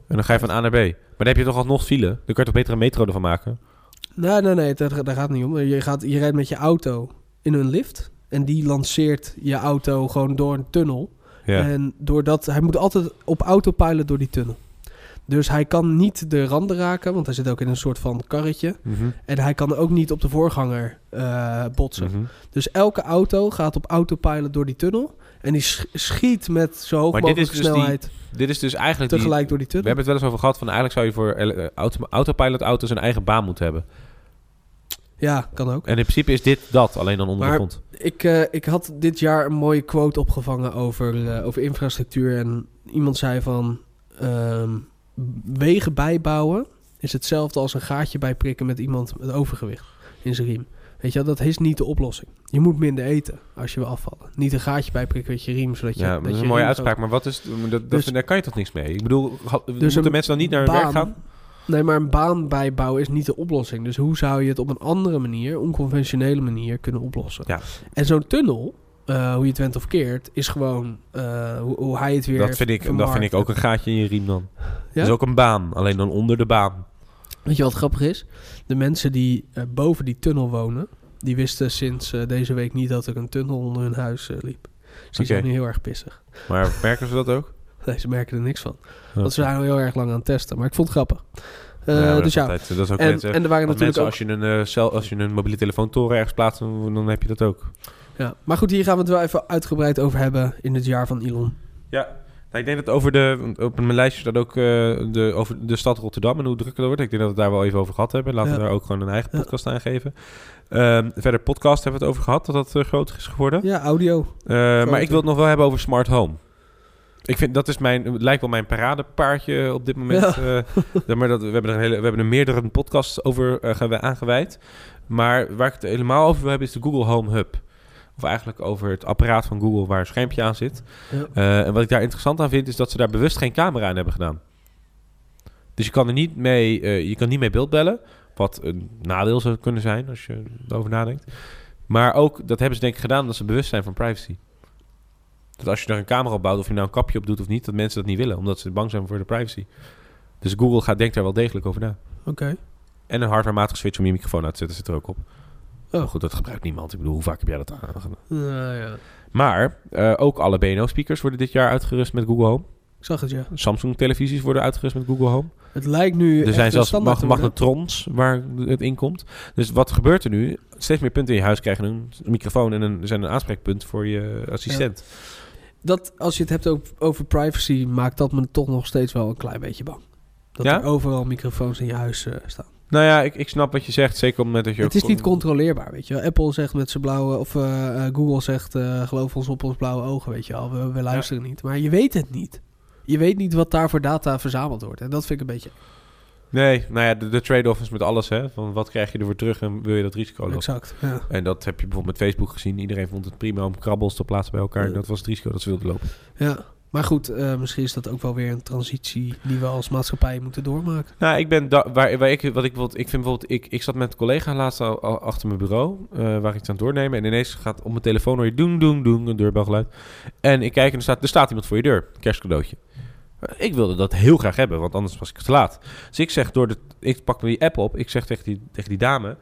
En dan ga je van A naar B. Maar dan heb je toch alsnog file. Dan kun je toch beter een metro ervan maken? Nee, nee, nee, daar gaat het niet om. Je, gaat, je rijdt met je auto in een lift... En die lanceert je auto gewoon door een tunnel. Ja. En doordat hij moet altijd op autopilot door die tunnel. Dus hij kan niet de randen raken, want hij zit ook in een soort van karretje. Mm-hmm. En hij kan ook niet op de voorganger uh, botsen. Mm-hmm. Dus elke auto gaat op autopilot door die tunnel. En die schiet met zo hoog maar mogelijk dit is dus snelheid die, dit is dus eigenlijk tegelijk die, door die tunnel. We hebben het wel eens over gehad van eigenlijk zou je voor uh, auto, autopilotauto's een eigen baan moeten hebben. Ja, kan ook. En in principe is dit dat, alleen dan onder maar de grond. Ik, uh, ik had dit jaar een mooie quote opgevangen over, uh, over infrastructuur. En iemand zei van... Um, wegen bijbouwen is hetzelfde als een gaatje bijprikken met iemand met overgewicht in zijn riem. Weet je wel, dat is niet de oplossing. Je moet minder eten als je wil afvallen. Niet een gaatje bijprikken met je riem, zodat je... Ja, dat, dat is een mooie uitspraak, maar wat is, dat, dat, dus, daar kan je toch niks mee? Ik bedoel, ha, dus moeten mensen dan niet naar hun werk gaan? Nee, maar een baan bijbouwen is niet de oplossing. Dus hoe zou je het op een andere manier, onconventionele manier, kunnen oplossen? Ja. En zo'n tunnel, uh, hoe je het went of keert, is gewoon uh, hoe, hoe hij het weer dat vind ik, dat vind ik ook een gaatje in je riem dan. Ja? Dat is ook een baan, alleen dan onder de baan. Weet je wat grappig is? De mensen die uh, boven die tunnel wonen, die wisten sinds uh, deze week niet dat er een tunnel onder hun huis uh, liep. Dus die okay. zijn nu heel erg pissig. Maar merken ze dat ook? Nee, ze merken er niks van. Want ze zijn al heel erg lang aan het testen. Maar ik vond het grappig. Uh, ja, dus ja. Altijd, dat is ook en, mensen, en er waren natuurlijk mensen, ook... Als je, een, uh, cel, als je een mobiele telefoontoren ergens plaatst, dan heb je dat ook. Ja, maar goed, hier gaan we het wel even uitgebreid over hebben in het jaar van Elon. Ja, nou, ik denk dat over de... Op mijn lijstje staat ook uh, de, over de stad Rotterdam en hoe drukker dat wordt. Ik denk dat we het daar wel even over gehad hebben. Laten ja. we daar ook gewoon een eigen podcast ja. aan geven. Um, verder podcast hebben we het over gehad, dat dat uh, groter is geworden. Ja, audio. Uh, maar ik wil het nog wel hebben over smart home. Ik vind dat is mijn, het lijkt wel mijn paradepaardje op dit moment. Ja. Uh, maar dat, we hebben er een hele, we hebben er meerdere podcasts over uh, aangeweid. Maar waar ik het helemaal over wil hebben is de Google Home Hub. Of eigenlijk over het apparaat van Google waar een schermpje aan zit. Ja. Uh, en wat ik daar interessant aan vind is dat ze daar bewust geen camera aan hebben gedaan. Dus je kan er niet mee, uh, je kan niet mee beeldbellen. Wat een nadeel zou kunnen zijn als je erover nadenkt. Maar ook dat hebben ze denk ik gedaan omdat ze bewust zijn van privacy. Dat als je er een camera op bouwt, of je nou een kapje op doet of niet, dat mensen dat niet willen, omdat ze bang zijn voor de privacy. Dus Google gaat, denkt daar wel degelijk over na. Oké. Okay. En een hardwarematige switch om je microfoon uit te zetten zit er ook op. Oh. Maar goed, dat gebruikt niemand. Ik bedoel, hoe vaak heb jij dat aangedaan? Nou ja. Maar uh, ook alle B N O-speakers worden dit jaar uitgerust met Google Home. Ik zag het, ja. Samsung-televisies worden uitgerust met Google Home. Het lijkt nu er zijn zelfs mag- magnetrons waar het in komt. Dus wat gebeurt er nu? Steeds meer punten in je huis krijgen een microfoon en een, zijn een aanspreekpunt voor je assistent. Ja. Dat, als je het hebt over, over privacy, maakt dat me toch nog steeds wel een klein beetje bang. Dat ja? er overal microfoons in je huis uh, staan. Nou ja, ik, ik snap wat je zegt. Zeker op het moment dat je... Het ook is niet controleerbaar, weet je wel. Apple zegt met zijn blauwe... Of uh, Google zegt, uh, geloof ons op ons blauwe ogen, weet je wel. We, we luisteren ja. niet. Maar je weet het niet. Je weet niet wat daar voor data verzameld wordt. En dat vind ik een beetje... Nee, nou ja, de, de trade-off is met alles, hè. Van wat krijg je ervoor terug en wil je dat risico lopen? Exact, ja. En dat heb je bijvoorbeeld met Facebook gezien. Iedereen vond het prima om krabbels te plaatsen bij elkaar. Ja. Dat was het risico dat ze wilden lopen. Ja. Maar goed, uh, misschien is dat ook wel weer een transitie die we als maatschappij moeten doormaken. Nou, ik ben da- waar, waar ik wat ik wil. Ik vind bijvoorbeeld, ik, ik zat met een collega laatst al, al achter mijn bureau, uh, waar ik iets aan het doornemen. En ineens gaat op mijn telefoon hoor je doeng, doeng, doeng, een deurbelgeluid. En ik kijk en er staat, er staat iemand voor je deur, kerstcadeautje. Ik wilde dat heel graag hebben, want anders was ik te laat. Dus ik zeg door de, ik pak me die app op, ik zeg tegen die, tegen die dame.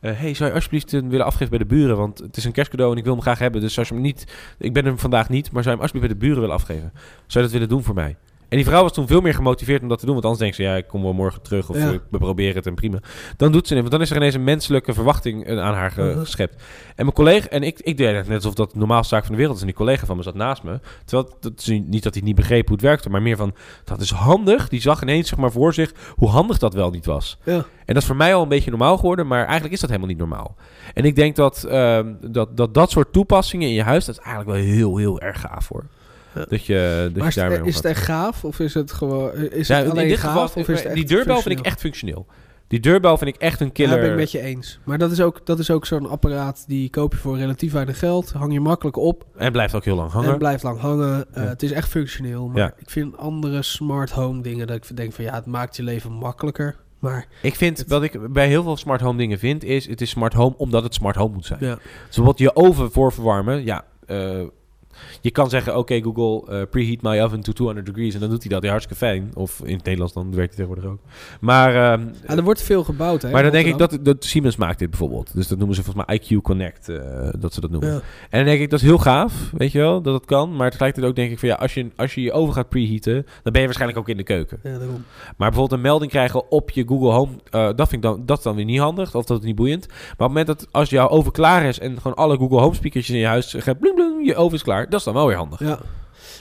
Uh, hey, zou je alsjeblieft willen afgeven bij de buren? Want het is een kerstcadeau en ik wil hem graag hebben. Dus als je hem niet... Ik ben hem vandaag niet, maar zou je hem alsjeblieft bij de buren willen afgeven? Zou je dat willen doen voor mij? En die vrouw was toen veel meer gemotiveerd om dat te doen. Want anders denkt ze, ja, ik kom wel morgen terug. Of ja. we proberen het en prima. Dan doet ze het. Want dan is er ineens een menselijke verwachting aan haar ge- geschept. En mijn collega... En ik, ik deed net alsof dat de normaalste zaak van de wereld is. En die collega van me zat naast me. Terwijl, dat is niet dat hij niet begreep hoe het werkte. Maar meer van, dat is handig. Die zag ineens zeg maar voor zich hoe handig dat wel niet was. Ja. En dat is voor mij al een beetje normaal geworden. Maar eigenlijk is dat helemaal niet normaal. En ik denk dat uh, dat, dat dat soort toepassingen in je huis... Dat is eigenlijk wel heel, heel erg gaaf hoor. Dat je, dat maar je daarmee is, is het echt gaaf? Of is het gewoon... Is ja, het alleen in dit gaaf? Geval, of is het die deurbel vind ik echt functioneel. Die deurbel vind ik echt een killer. Ja, daar ben ik met je eens. Maar dat is ook, dat is ook zo'n apparaat... die koop je voor relatief weinig geld. Hang je makkelijk op. En blijft ook heel lang hangen. En blijft lang hangen. Ja. Uh, het is echt functioneel. Maar ja. ik vind andere smart home dingen... dat ik denk van ja, het maakt je leven makkelijker. Maar ik vind, het... wat ik bij heel veel smart home dingen vind... is het is smart home omdat het smart home moet zijn. Ja. Dus bijvoorbeeld je oven voor verwarmen... ja. Uh, Je kan zeggen, oké okay, Google, uh, preheat my oven to two hundred degrees. En dan doet hij dat, ja, hartstikke fijn. Of in het Nederlands, dan werkt hij tegenwoordig ook. Maar uh, ah, er wordt veel gebouwd. Hè, maar dan denk ik, dat, dat Siemens maakt dit bijvoorbeeld. Dus dat noemen ze volgens mij I Q Connect, uh, dat ze dat noemen. Ja. En dan denk ik, dat is heel gaaf, weet je wel, dat dat kan. Maar tegelijkertijd ook denk ik, van ja, als je, als je je oven gaat preheaten, dan ben je waarschijnlijk ook in de keuken. Ja, daarom. Maar bijvoorbeeld een melding krijgen op je Google Home, uh, dat vind ik dan, dat dan weer niet handig. Of dat is niet boeiend. Maar op het moment dat als jouw oven klaar is en gewoon alle Google Home speakers in je huis gaan, bling, bling, je oven is klaar. Dat is dan wel weer handig. Ja. Nou,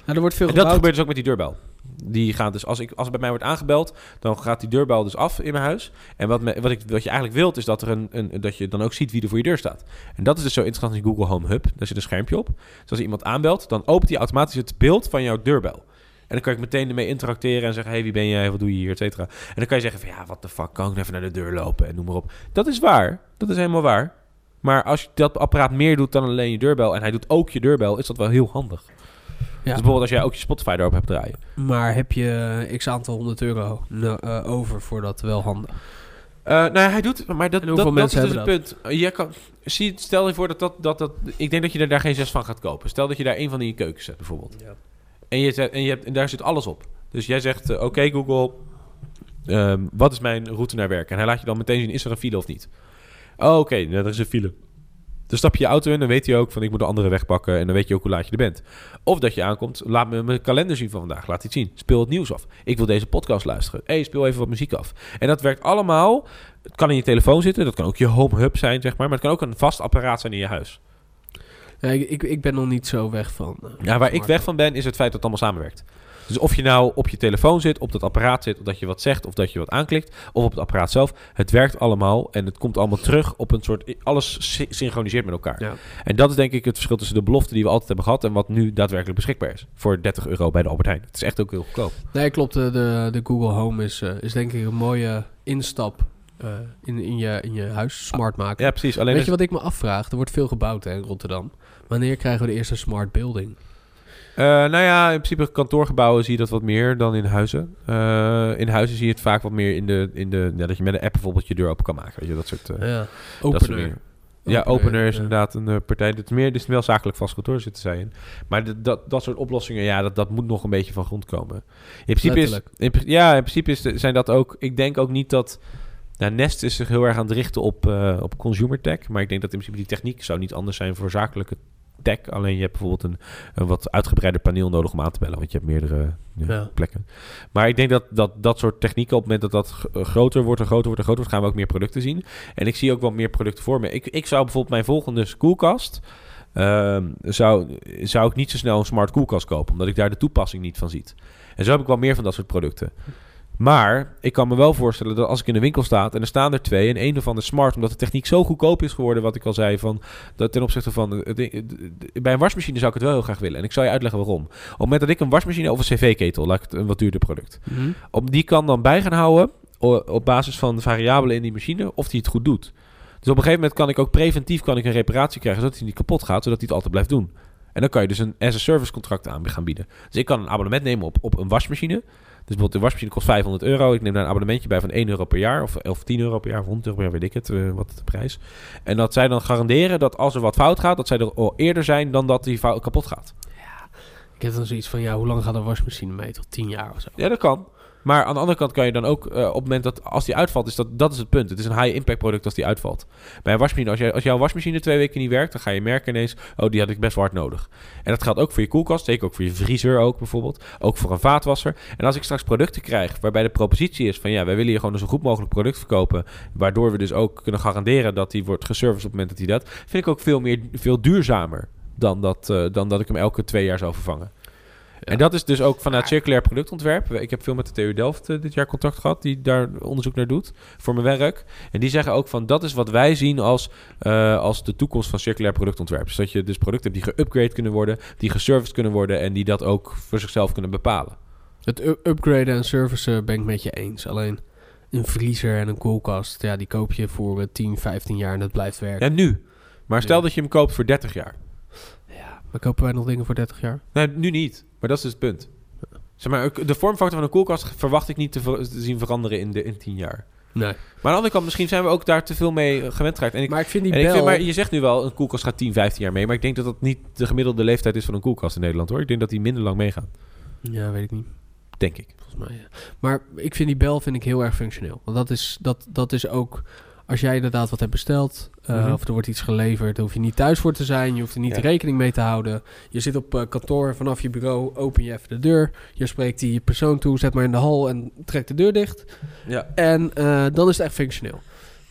er wordt veel en dat gebouwd. Gebeurt dus ook met die deurbel. Die gaat dus als, ik, als het bij mij wordt aangebeld, dan gaat die deurbel dus af in mijn huis. En wat, me, wat, ik, wat je eigenlijk wilt, is dat, er een, een, dat je dan ook ziet wie er voor je deur staat. En dat is dus zo interessant in Google Home Hub. Daar zit een schermpje op. Dus als iemand aanbelt, dan opent hij automatisch het beeld van jouw deurbel. En dan kan ik meteen ermee interacteren en zeggen... hey, wie ben jij, wat doe je hier, et cetera. En dan kan je zeggen van ja, what the fuck, kan ik even naar de deur lopen en noem maar op. Dat is waar. Dat is helemaal waar. Maar als je dat apparaat meer doet dan alleen je deurbel... en hij doet ook je deurbel, is dat wel heel handig. Ja. Dus bijvoorbeeld als jij ook je Spotify erop hebt draaien. Maar heb je x aantal honderd euro no, uh, over voor dat wel handig? Uh, nou ja, hij doet... Maar dat, dat, dat is dus het dat? punt. Je kan, zie, stel je voor dat dat, dat dat... Ik denk dat je er daar geen zes van gaat kopen. Stel dat je daar één van in je keuken zet, bijvoorbeeld. Ja. En, je zet, en, je hebt, en daar zit alles op. Dus jij zegt, uh, oké okay, Google... Um, wat is mijn route naar werk? En hij laat je dan meteen zien, is er een file of niet? Oh, oké, okay. nou, er is een file. Dan stap je je auto in, dan weet je ook van ik moet de andere weg pakken... en dan weet je ook hoe laat je er bent. Of dat je aankomt, laat me mijn kalender zien van vandaag. Laat iets zien, speel het nieuws af. Ik wil deze podcast luisteren. Hé, hey, speel even wat muziek af. En dat werkt allemaal. Het kan in je telefoon zitten, dat kan ook je home hub zijn, zeg maar. Maar het kan ook een vast apparaat zijn in je huis. Ja, ik, ik ben nog niet zo weg van... Uh, ja, waar ik weg van ben, is het feit dat het allemaal samenwerkt. Dus of je nou op je telefoon zit, op dat apparaat zit... of dat je wat zegt, of dat je wat aanklikt... of op het apparaat zelf, het werkt allemaal... en het komt allemaal terug op een soort... alles sy- synchroniseert met elkaar. Ja. En dat is denk ik het verschil tussen de belofte die we altijd hebben gehad... en wat nu daadwerkelijk beschikbaar is... voor dertig euro bij de Albert Heijn. Het is echt ook heel goedkoop. Nee, klopt. De, de, de Google Home is, uh, is denk ik een mooie instap... Uh, in, in, je, in je huis smart maken. Ja, precies. Alleen weet is... je wat ik me afvraag? Er wordt veel gebouwd hè, in Rotterdam. Wanneer krijgen we de eerste smart building? Uh, nou ja, in principe kantoorgebouwen zie je dat wat meer dan in huizen. Uh, in huizen zie je het vaak wat meer in de... In de ja, dat je met een app bijvoorbeeld je deur open kan maken. Weet je, dat soort... Uh, ja, opener. Dat soort meer. Ja, opener, opener is ja. inderdaad een uh, partij. Het is meer dus wel zakelijk vastgoed hoor, zitten zij in. Maar de, dat, dat soort oplossingen, ja, dat, dat moet nog een beetje van grond komen. In principe is, in, ja, in principe is de, zijn dat ook... Ik denk ook niet dat... Nou, Nest is zich heel erg aan het richten op, uh, op consumer tech. Maar ik denk dat in principe die techniek zou niet anders zijn voor zakelijke tech. Alleen je hebt bijvoorbeeld een, een wat uitgebreider paneel nodig om aan te bellen. Want je hebt meerdere ja, ja. plekken. Maar ik denk dat dat, dat soort technieken op het moment dat dat g- groter wordt en groter wordt en groter wordt... gaan we ook meer producten zien. En ik zie ook wat meer producten voor me. Ik, ik zou bijvoorbeeld mijn volgende koelkast... Uh, zou, zou ik niet zo snel een smart koelkast kopen. Omdat ik daar de toepassing niet van zie. En zo heb ik wel meer van dat soort producten. Maar ik kan me wel voorstellen dat als ik in de winkel sta en er staan er twee en één ervan is smart, omdat de techniek zo goedkoop is geworden, wat ik al zei, van, dat ten opzichte van... Bij een wasmachine zou ik het wel heel graag willen. En ik zal je uitleggen waarom. Op het moment dat ik een wasmachine of een cv-ketel, laat ik het een wat duurder product, mm-hmm. op, die kan dan bij gaan houden op basis van de variabelen in die machine of die het goed doet. Dus op een gegeven moment kan ik ook preventief kan ik een reparatie krijgen, zodat hij niet kapot gaat, zodat hij het altijd blijft doen. En dan kan je dus een as-a-service contract aan gaan bieden. Dus ik kan een abonnement nemen op, op een wasmachine. Dus bijvoorbeeld de wasmachine kost vijfhonderd euro. Ik neem daar een abonnementje bij van één euro per jaar. Of, of tien euro per jaar. Of honderd euro per jaar, weet ik het. Uh, wat de prijs. En dat zij dan garanderen dat als er wat fout gaat, dat zij er al eerder zijn dan dat die fout kapot gaat. Ja, ik heb dan zoiets van, ja, hoe lang gaat een wasmachine mee? Tot tien jaar of zo? Ja, dat kan. Maar aan de andere kant kan je dan ook uh, op het moment dat als die uitvalt, is dat, dat is het punt. Het is een high impact product als die uitvalt. Bij een wasmachine, als, jij, als jouw wasmachine twee weken niet werkt, dan ga je merken ineens, oh, die had ik best wel hard nodig. En dat geldt ook voor je koelkast, zeker ook voor je vriezer ook bijvoorbeeld. Ook voor een vaatwasser. En als ik straks producten krijg waarbij de propositie is van, ja, wij willen hier gewoon een zo goed mogelijk product verkopen, waardoor we dus ook kunnen garanderen dat die wordt geserviced op het moment dat die dat, vind ik ook veel meer, veel duurzamer dan dat, uh, dan dat ik hem elke twee jaar zou vervangen. Ja. En dat is dus ook vanuit circulair productontwerp. Ik heb veel met de T U Delft uh, dit jaar contact gehad, die daar onderzoek naar doet voor mijn werk. En die zeggen ook van, dat is wat wij zien als, uh, als de toekomst van circulair productontwerp. Dus dat je dus producten hebt die geupgrade kunnen worden, die geserviced kunnen worden en die dat ook voor zichzelf kunnen bepalen. Het u- upgraden en servicen ben ik met je eens. Alleen een vriezer en een koelkast, ja, die koop je voor uh, tien, vijftien jaar en dat blijft werken. Ja, nu. Maar stel ja. dat je hem koopt voor dertig jaar. Ja, maar kopen wij nog dingen voor dertig jaar? Nee, nu niet. Maar dat is dus het punt. Zeg maar, de vormfactor van een koelkast verwacht ik niet te, ver- te zien veranderen in, de, in tien jaar. Nee. Maar aan de andere kant, misschien zijn we ook daar te veel mee gewend geraakt. En ik, maar ik vind die en bel... Ik vind, maar je zegt nu wel, een koelkast gaat tien, vijftien jaar mee. Maar ik denk dat dat niet de gemiddelde leeftijd is van een koelkast in Nederland, hoor. Ik denk dat die minder lang meegaan. Ja, weet ik niet. Denk ik. Volgens mij, ja. Maar ik vind die bel vind ik heel erg functioneel. Want dat is, dat, dat is ook... Als jij inderdaad wat hebt besteld, uh, mm-hmm. of er wordt iets geleverd, dan hoef je niet thuis voor te zijn. Je hoeft er niet ja. rekening mee te houden. Je zit op uh, kantoor, vanaf je bureau open je even de deur. Je spreekt die persoon toe, zet maar in de hal en trek de deur dicht. Ja. En uh, dan is het echt functioneel.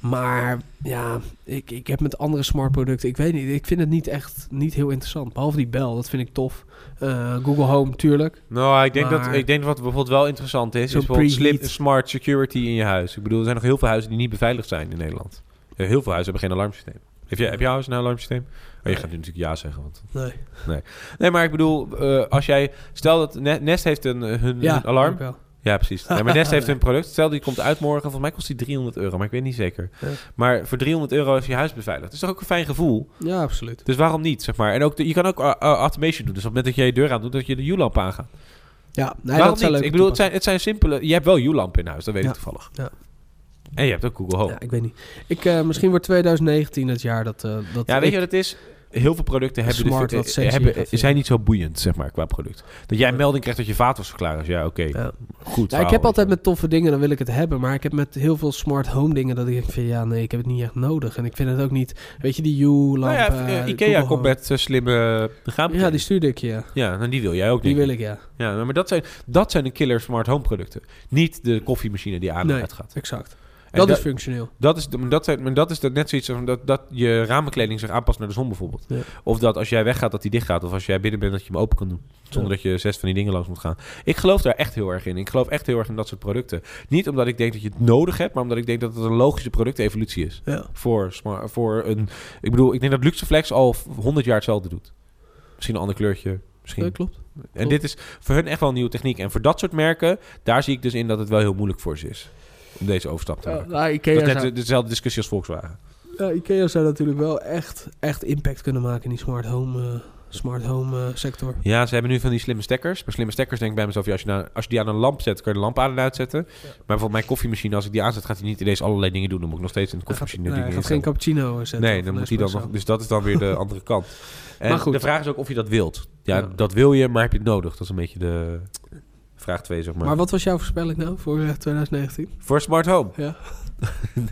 Maar ja, ik, ik heb met andere smart producten, ik weet niet, ik vind het niet echt niet heel interessant. Behalve die bel, dat vind ik tof. Uh, Google Home, tuurlijk. Nou, ik denk maar, dat ik denk wat bijvoorbeeld wel interessant is, is bijvoorbeeld slip smart security in je huis. Ik bedoel, er zijn nog heel veel huizen die niet beveiligd zijn in Nederland. Heel veel huizen hebben geen alarmsysteem. Heb jij, heb jouw huis een alarmsysteem? Oh, je gaat nu natuurlijk ja zeggen. Want... Nee. nee. Nee, maar ik bedoel, uh, als jij... Stel dat Nest heeft een, hun ja, alarm... Wel. Ja, precies. Nee, maar Nest heeft hun product. Stel, die komt uit morgen. Volgens mij kost die driehonderd euro, maar ik weet niet zeker. Ja. Maar voor driehonderd euro is je huis beveiligd. Dat is toch ook een fijn gevoel? Ja, absoluut. Dus waarom niet, zeg maar? En ook de, je kan ook uh, automation doen. Dus op het moment dat je je deur aan doet, dat je de U-lamp aangaat. Ja, nee, waarom dat niet? Ik bedoel, het zijn, het zijn simpele... Je hebt wel U-lamp in huis, dat weet ja. ik toevallig. Ja. En je hebt ook Google Home. Ja, ik weet niet. Ik, uh, misschien wordt twintig negentien het jaar dat... Uh, dat ja, weet je wat het is? Heel veel producten hebben, smart, de, wat hebben zijn vinden. niet zo boeiend, zeg maar, qua product. Dat jij een melding krijgt dat je vaat was verklaard. Ja, oké. Okay. Ja. Goed. Ja, ik heb altijd met toffe dingen, dan wil ik het hebben. Maar ik heb met heel veel smart home dingen dat ik denk van... Ja, nee, ik heb het niet echt nodig. En ik vind het ook niet... Weet je, die U-lamp... Nou ja, uh, Ikea Google komt met uh, slimme... Ja, die stuurde ik, ja. Ja, nou, die wil jij ook, Die wil ik, ja. Ja, maar dat zijn, dat zijn de killer smart home producten. Niet de koffiemachine die aan en uit gaat. exact. En dat, dat is functioneel. Dat is, dat zijn, dat is dat net zoiets van dat, dat je raamkleding zich aanpast naar de zon bijvoorbeeld. Ja. Of dat als jij weggaat dat die dicht gaat. Of als jij binnen bent dat je hem open kan doen. Zonder ja. dat je zes van die dingen langs moet gaan. Ik geloof daar echt heel erg in. Ik geloof echt heel erg in dat soort producten. Niet omdat ik denk dat je het nodig hebt. Maar omdat ik denk dat het een logische productevolutie is. Ja. Voor, voor een... Ik bedoel, ik denk dat Luxeflex al honderd jaar hetzelfde doet. Misschien een ander kleurtje. Misschien. Ja, klopt. En klopt. Dit is voor hun echt wel een nieuwe techniek. En voor dat soort merken, daar zie ik dus in dat het wel heel moeilijk voor ze is. Om deze overstap te maken. Uh, nou, Ikea dat is net zou... dezelfde discussie als Volkswagen. Ja, Ikea zou natuurlijk wel echt, echt impact kunnen maken in die smart home, uh, smart home uh, sector. Ja, ze hebben nu van die slimme stekkers. Maar slimme stekkers denk ik bij mezelf... Ja, als, je nou, als je die aan een lamp zet, kan je de lamp aan en uitzetten. Ja. Maar bijvoorbeeld mijn koffiemachine, als ik die aanzet... gaat hij niet ineens allerlei dingen doen. Dan moet ik nog steeds in de koffiemachine... Hij gaat, nee, gaat geen cappuccino zetten. Nee, dan moet hij dan nog... Dus dat is dan weer de andere kant. En maar goed, de vraag is ook of je dat wilt. Ja, ja, dat wil je, maar heb je het nodig? Dat is een beetje de... Vraag twee, zeg maar. Maar wat was jouw voorspelling nou voor twintig negentien? Voor smart home? Ja.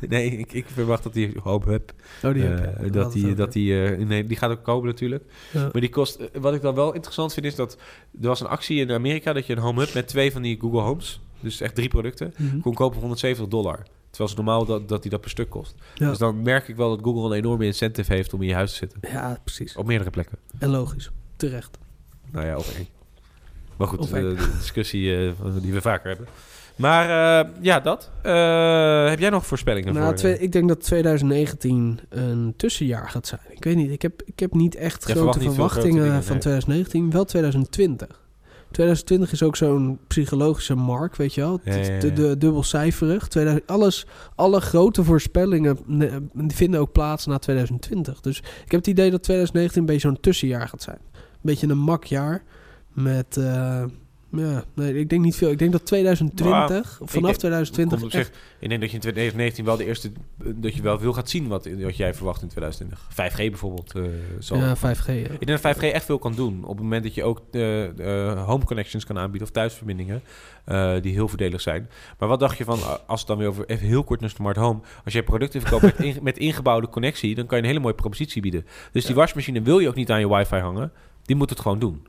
nee, ik, ik verwacht dat die home heb. Oh, die uh, heb je. Dat die, dat die, uh, nee, die gaat ook komen natuurlijk. Ja. Maar die kost... Wat ik dan wel interessant vind is dat... Er was een actie in Amerika dat je een home hub met twee van die Google Homes... Dus echt drie producten, mm-hmm. kon kopen voor honderdzeventig dollar. Terwijl het normaal dat, dat die dat per stuk kost. Ja. Dus dan merk ik wel dat Google een enorme incentive heeft om in je huis te zitten. Ja, precies. Op meerdere plekken. En logisch. Terecht. Nou ja, oké. Maar goed, de, de discussie uh, die we vaker hebben. Maar uh, ja, dat. Uh, heb jij nog voorspellingen nou, voor? Twee, ik denk dat twintig negentien een tussenjaar gaat zijn. Ik weet niet, ik heb, ik heb niet echt ja, grote verwacht verwachtingen grote dingen, van nee. twintig negentien. Wel twintig twintig. twintig twintig is ook zo'n psychologische mark, weet je wel. Ja, ja, ja. De, de, dubbelcijferig. tweeduizend, alles, alle grote voorspellingen vinden ook plaats na twintig twintig. Dus ik heb het idee dat twintig negentien een beetje zo'n tussenjaar gaat zijn. Een beetje een makjaar met... Uh, ja, nee, ik denk niet veel. Ik denk dat twintig twintig, wow, vanaf ik, twintig twintig... Ik, echt... zeg, ik denk dat je in twintig negentien wel de eerste... dat je wel veel gaat zien wat, wat jij verwacht in twintig twintig. vijf G bijvoorbeeld. Uh, zal ja, vijf G. Ja. Ik denk dat vijf G echt veel kan doen. Op het moment dat je ook uh, uh, home connections kan aanbieden... of thuisverbindingen uh, die heel voordelig zijn. Maar wat dacht je van, als het dan weer over... even heel kort naar smart home. Als jij producten verkoopt met, in, met ingebouwde connectie... dan kan je een hele mooie propositie bieden. Dus die ja. wasmachine wil je ook niet aan je wifi hangen. Die moet het gewoon doen.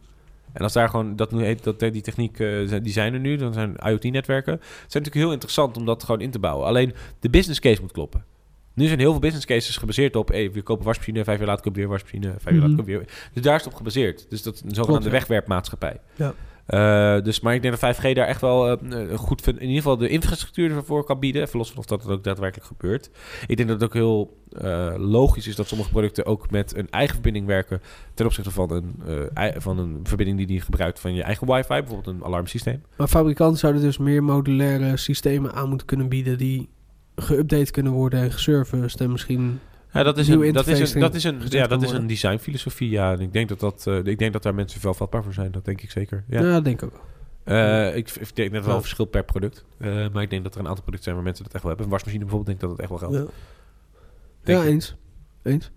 En als daar gewoon, dat nu heet, dat die techniek, uh, die zijn er nu, dan zijn IoT-netwerken. Het zijn natuurlijk heel interessant om dat gewoon in te bouwen. Alleen de business case moet kloppen. Nu zijn heel veel business cases gebaseerd op, hey, we kopen wasmachine, vijf jaar later koop je weer wasmachine, vijf mm-hmm. jaar later koop je weer. Dus daar is het op gebaseerd. Dus dat is een zogenaamde Klopt, ja. wegwerpmaatschappij. Ja. Uh, dus, maar ik denk dat vijf G daar echt wel uh, goed, in ieder geval de infrastructuur ervoor kan bieden. Even los van of dat ook daadwerkelijk gebeurt. Ik denk dat het ook heel uh, logisch is dat sommige producten ook met een eigen verbinding werken. Ten opzichte van een, uh, i- van een verbinding die die gebruikt van je eigen wifi. Bijvoorbeeld een alarmsysteem. Maar fabrikanten zouden dus meer modulaire systemen aan moeten kunnen bieden. Die geüpdate kunnen worden en geserviced en misschien... Ja, dat is een, dat is een, dat is een, ja, dat is een designfilosofie. Ja, en ik denk dat dat, uh, ik denk dat daar mensen veel vatbaar voor zijn. Dat denk ik zeker. Ja, ja dat denk ik ook. Uh, ik, ik denk net wel een verschil per product, uh, maar ik denk dat er een aantal producten zijn waar mensen dat echt wel hebben. Een wasmachine bijvoorbeeld, denk ik dat het echt wel geldt. Ja, ja eens, eens.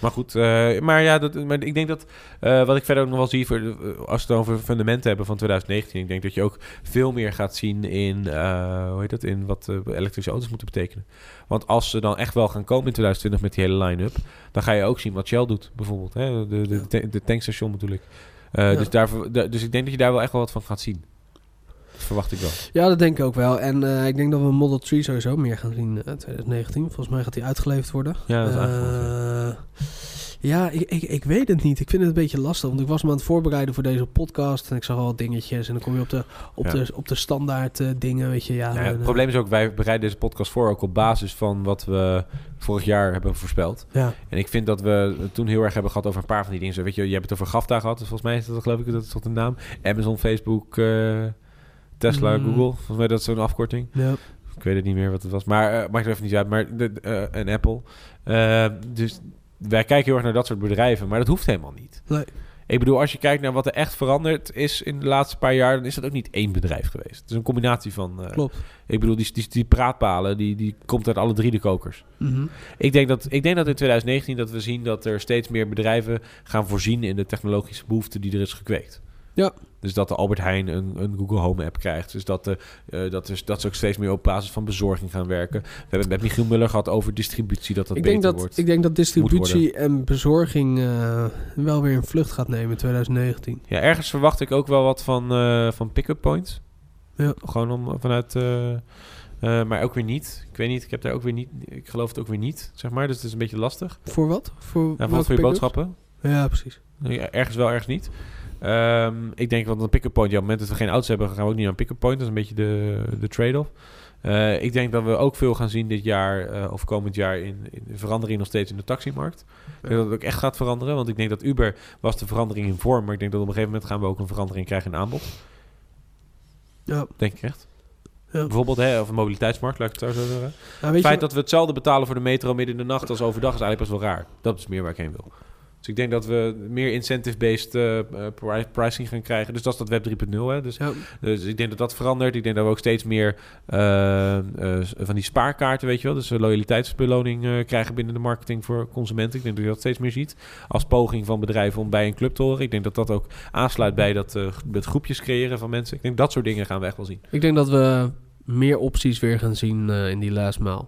Maar goed, uh, maar ja, dat, maar ik denk dat uh, wat ik verder ook nog wel zie, voor, uh, als we het over fundamenten hebben van twintig negentien, ik denk dat je ook veel meer gaat zien in, uh, hoe heet dat, in wat uh, elektrische auto's moeten betekenen. Want als ze dan echt wel gaan komen in twintig twintig met die hele line-up, dan ga je ook zien wat Shell doet, bijvoorbeeld. Hè? De, de, de, de tankstation bedoel ik. Uh, ja. dus, daar, dus ik denk dat je daar wel echt wel wat van gaat zien. Dat verwacht ik wel. Ja, dat denk ik ook wel. En uh, ik denk dat we Model drie sowieso meer gaan zien in uh, twintig negentien. Volgens mij gaat die uitgeleverd worden. Ja, dat is uh, ja ik, ik, ik weet het niet. Ik vind het een beetje lastig. Want ik was me aan het voorbereiden voor deze podcast. En ik zag al wat dingetjes. En dan kom je op de, op ja. de, op de standaard uh, dingen. Weet je, ja, ja, en, het probleem is ook, wij bereiden deze podcast voor. Ook op basis van wat we vorig jaar hebben voorspeld. Ja. En ik vind dat we toen heel erg hebben gehad over een paar van die dingen. Zo, weet je, je hebt het over GAFTA gehad. Dus volgens mij is dat geloof ik, dat is toch de naam. Amazon, Facebook... Uh, Tesla, mm. Google, volgens mij dat is zo'n afkorting. Yep. Ik weet het niet meer wat het was, maar uh, maakt er even niet uit. Maar de, uh, en Apple. Uh, dus wij kijken heel erg naar dat soort bedrijven, maar dat hoeft helemaal niet. Nee. Ik bedoel, als je kijkt naar wat er echt veranderd is in de laatste paar jaar, dan is dat ook niet één bedrijf geweest. Het is een combinatie van... Uh, Klopt. Ik bedoel, die, die, die praatpalen, die, die komt uit alle drie de kokers. Mm-hmm. Ik denk dat, ik denk dat in twintig negentien dat we zien dat er steeds meer bedrijven gaan voorzien in de technologische behoefte die er is gekweekt. Ja. Dus dat de Albert Heijn een, een Google Home app krijgt. Dus dat, de, uh, dat, is, dat ze ook steeds meer op basis van bezorging gaan werken. We hebben het met Michiel Muller gehad over distributie, dat dat ik beter denk dat, wordt. Ik denk dat distributie en bezorging uh, wel weer een vlucht gaat nemen in twintig negentien. Ja, ergens verwacht ik ook wel wat van, uh, van pick-up points. Ja. Gewoon om vanuit... Uh, uh, maar ook weer niet. Ik weet niet, ik heb daar ook weer niet... Ik geloof het ook weer niet, zeg maar. Dus het is een beetje lastig. Voor wat? Voor, nou, voor je boodschappen. Ja, precies. Ja, ergens wel, ergens niet. Um, ik denk, want een pick-up point... Ja, op het moment dat we geen auto's hebben, gaan we ook niet aan een pick-up point. Dat is een beetje de, de trade-off. Uh, ik denk dat we ook veel gaan zien dit jaar... Uh, of komend jaar in, in verandering nog steeds in de taximarkt. Ik denk dat het ook echt gaat veranderen. Want ik denk dat Uber was de verandering in vorm. Maar ik denk dat op een gegeven moment gaan we ook een verandering krijgen in aanbod. Ja. Denk ik echt. Ja. Bijvoorbeeld, hè, of een mobiliteitsmarkt, laat ik het zo zeggen. Nou, het feit je... dat we hetzelfde betalen voor de metro midden in de nacht als overdag is eigenlijk best wel raar. Dat is meer waar ik heen wil. Dus ik denk dat we meer incentive-based uh, pricing gaan krijgen. Dus dat is dat web drie punt nul. Hè? Dus, ja. dus ik denk dat dat verandert. Ik denk dat we ook steeds meer uh, uh, van die spaarkaarten, weet je wel. Dus loyaliteitsbeloning uh, krijgen binnen de marketing voor consumenten. Ik denk dat je dat steeds meer ziet. Als poging van bedrijven om bij een club te horen. Ik denk dat dat ook aansluit bij dat uh, het groepjes creëren van mensen. Ik denk dat soort dingen gaan we echt wel zien. Ik denk dat we meer opties weer gaan zien uh, in die last mile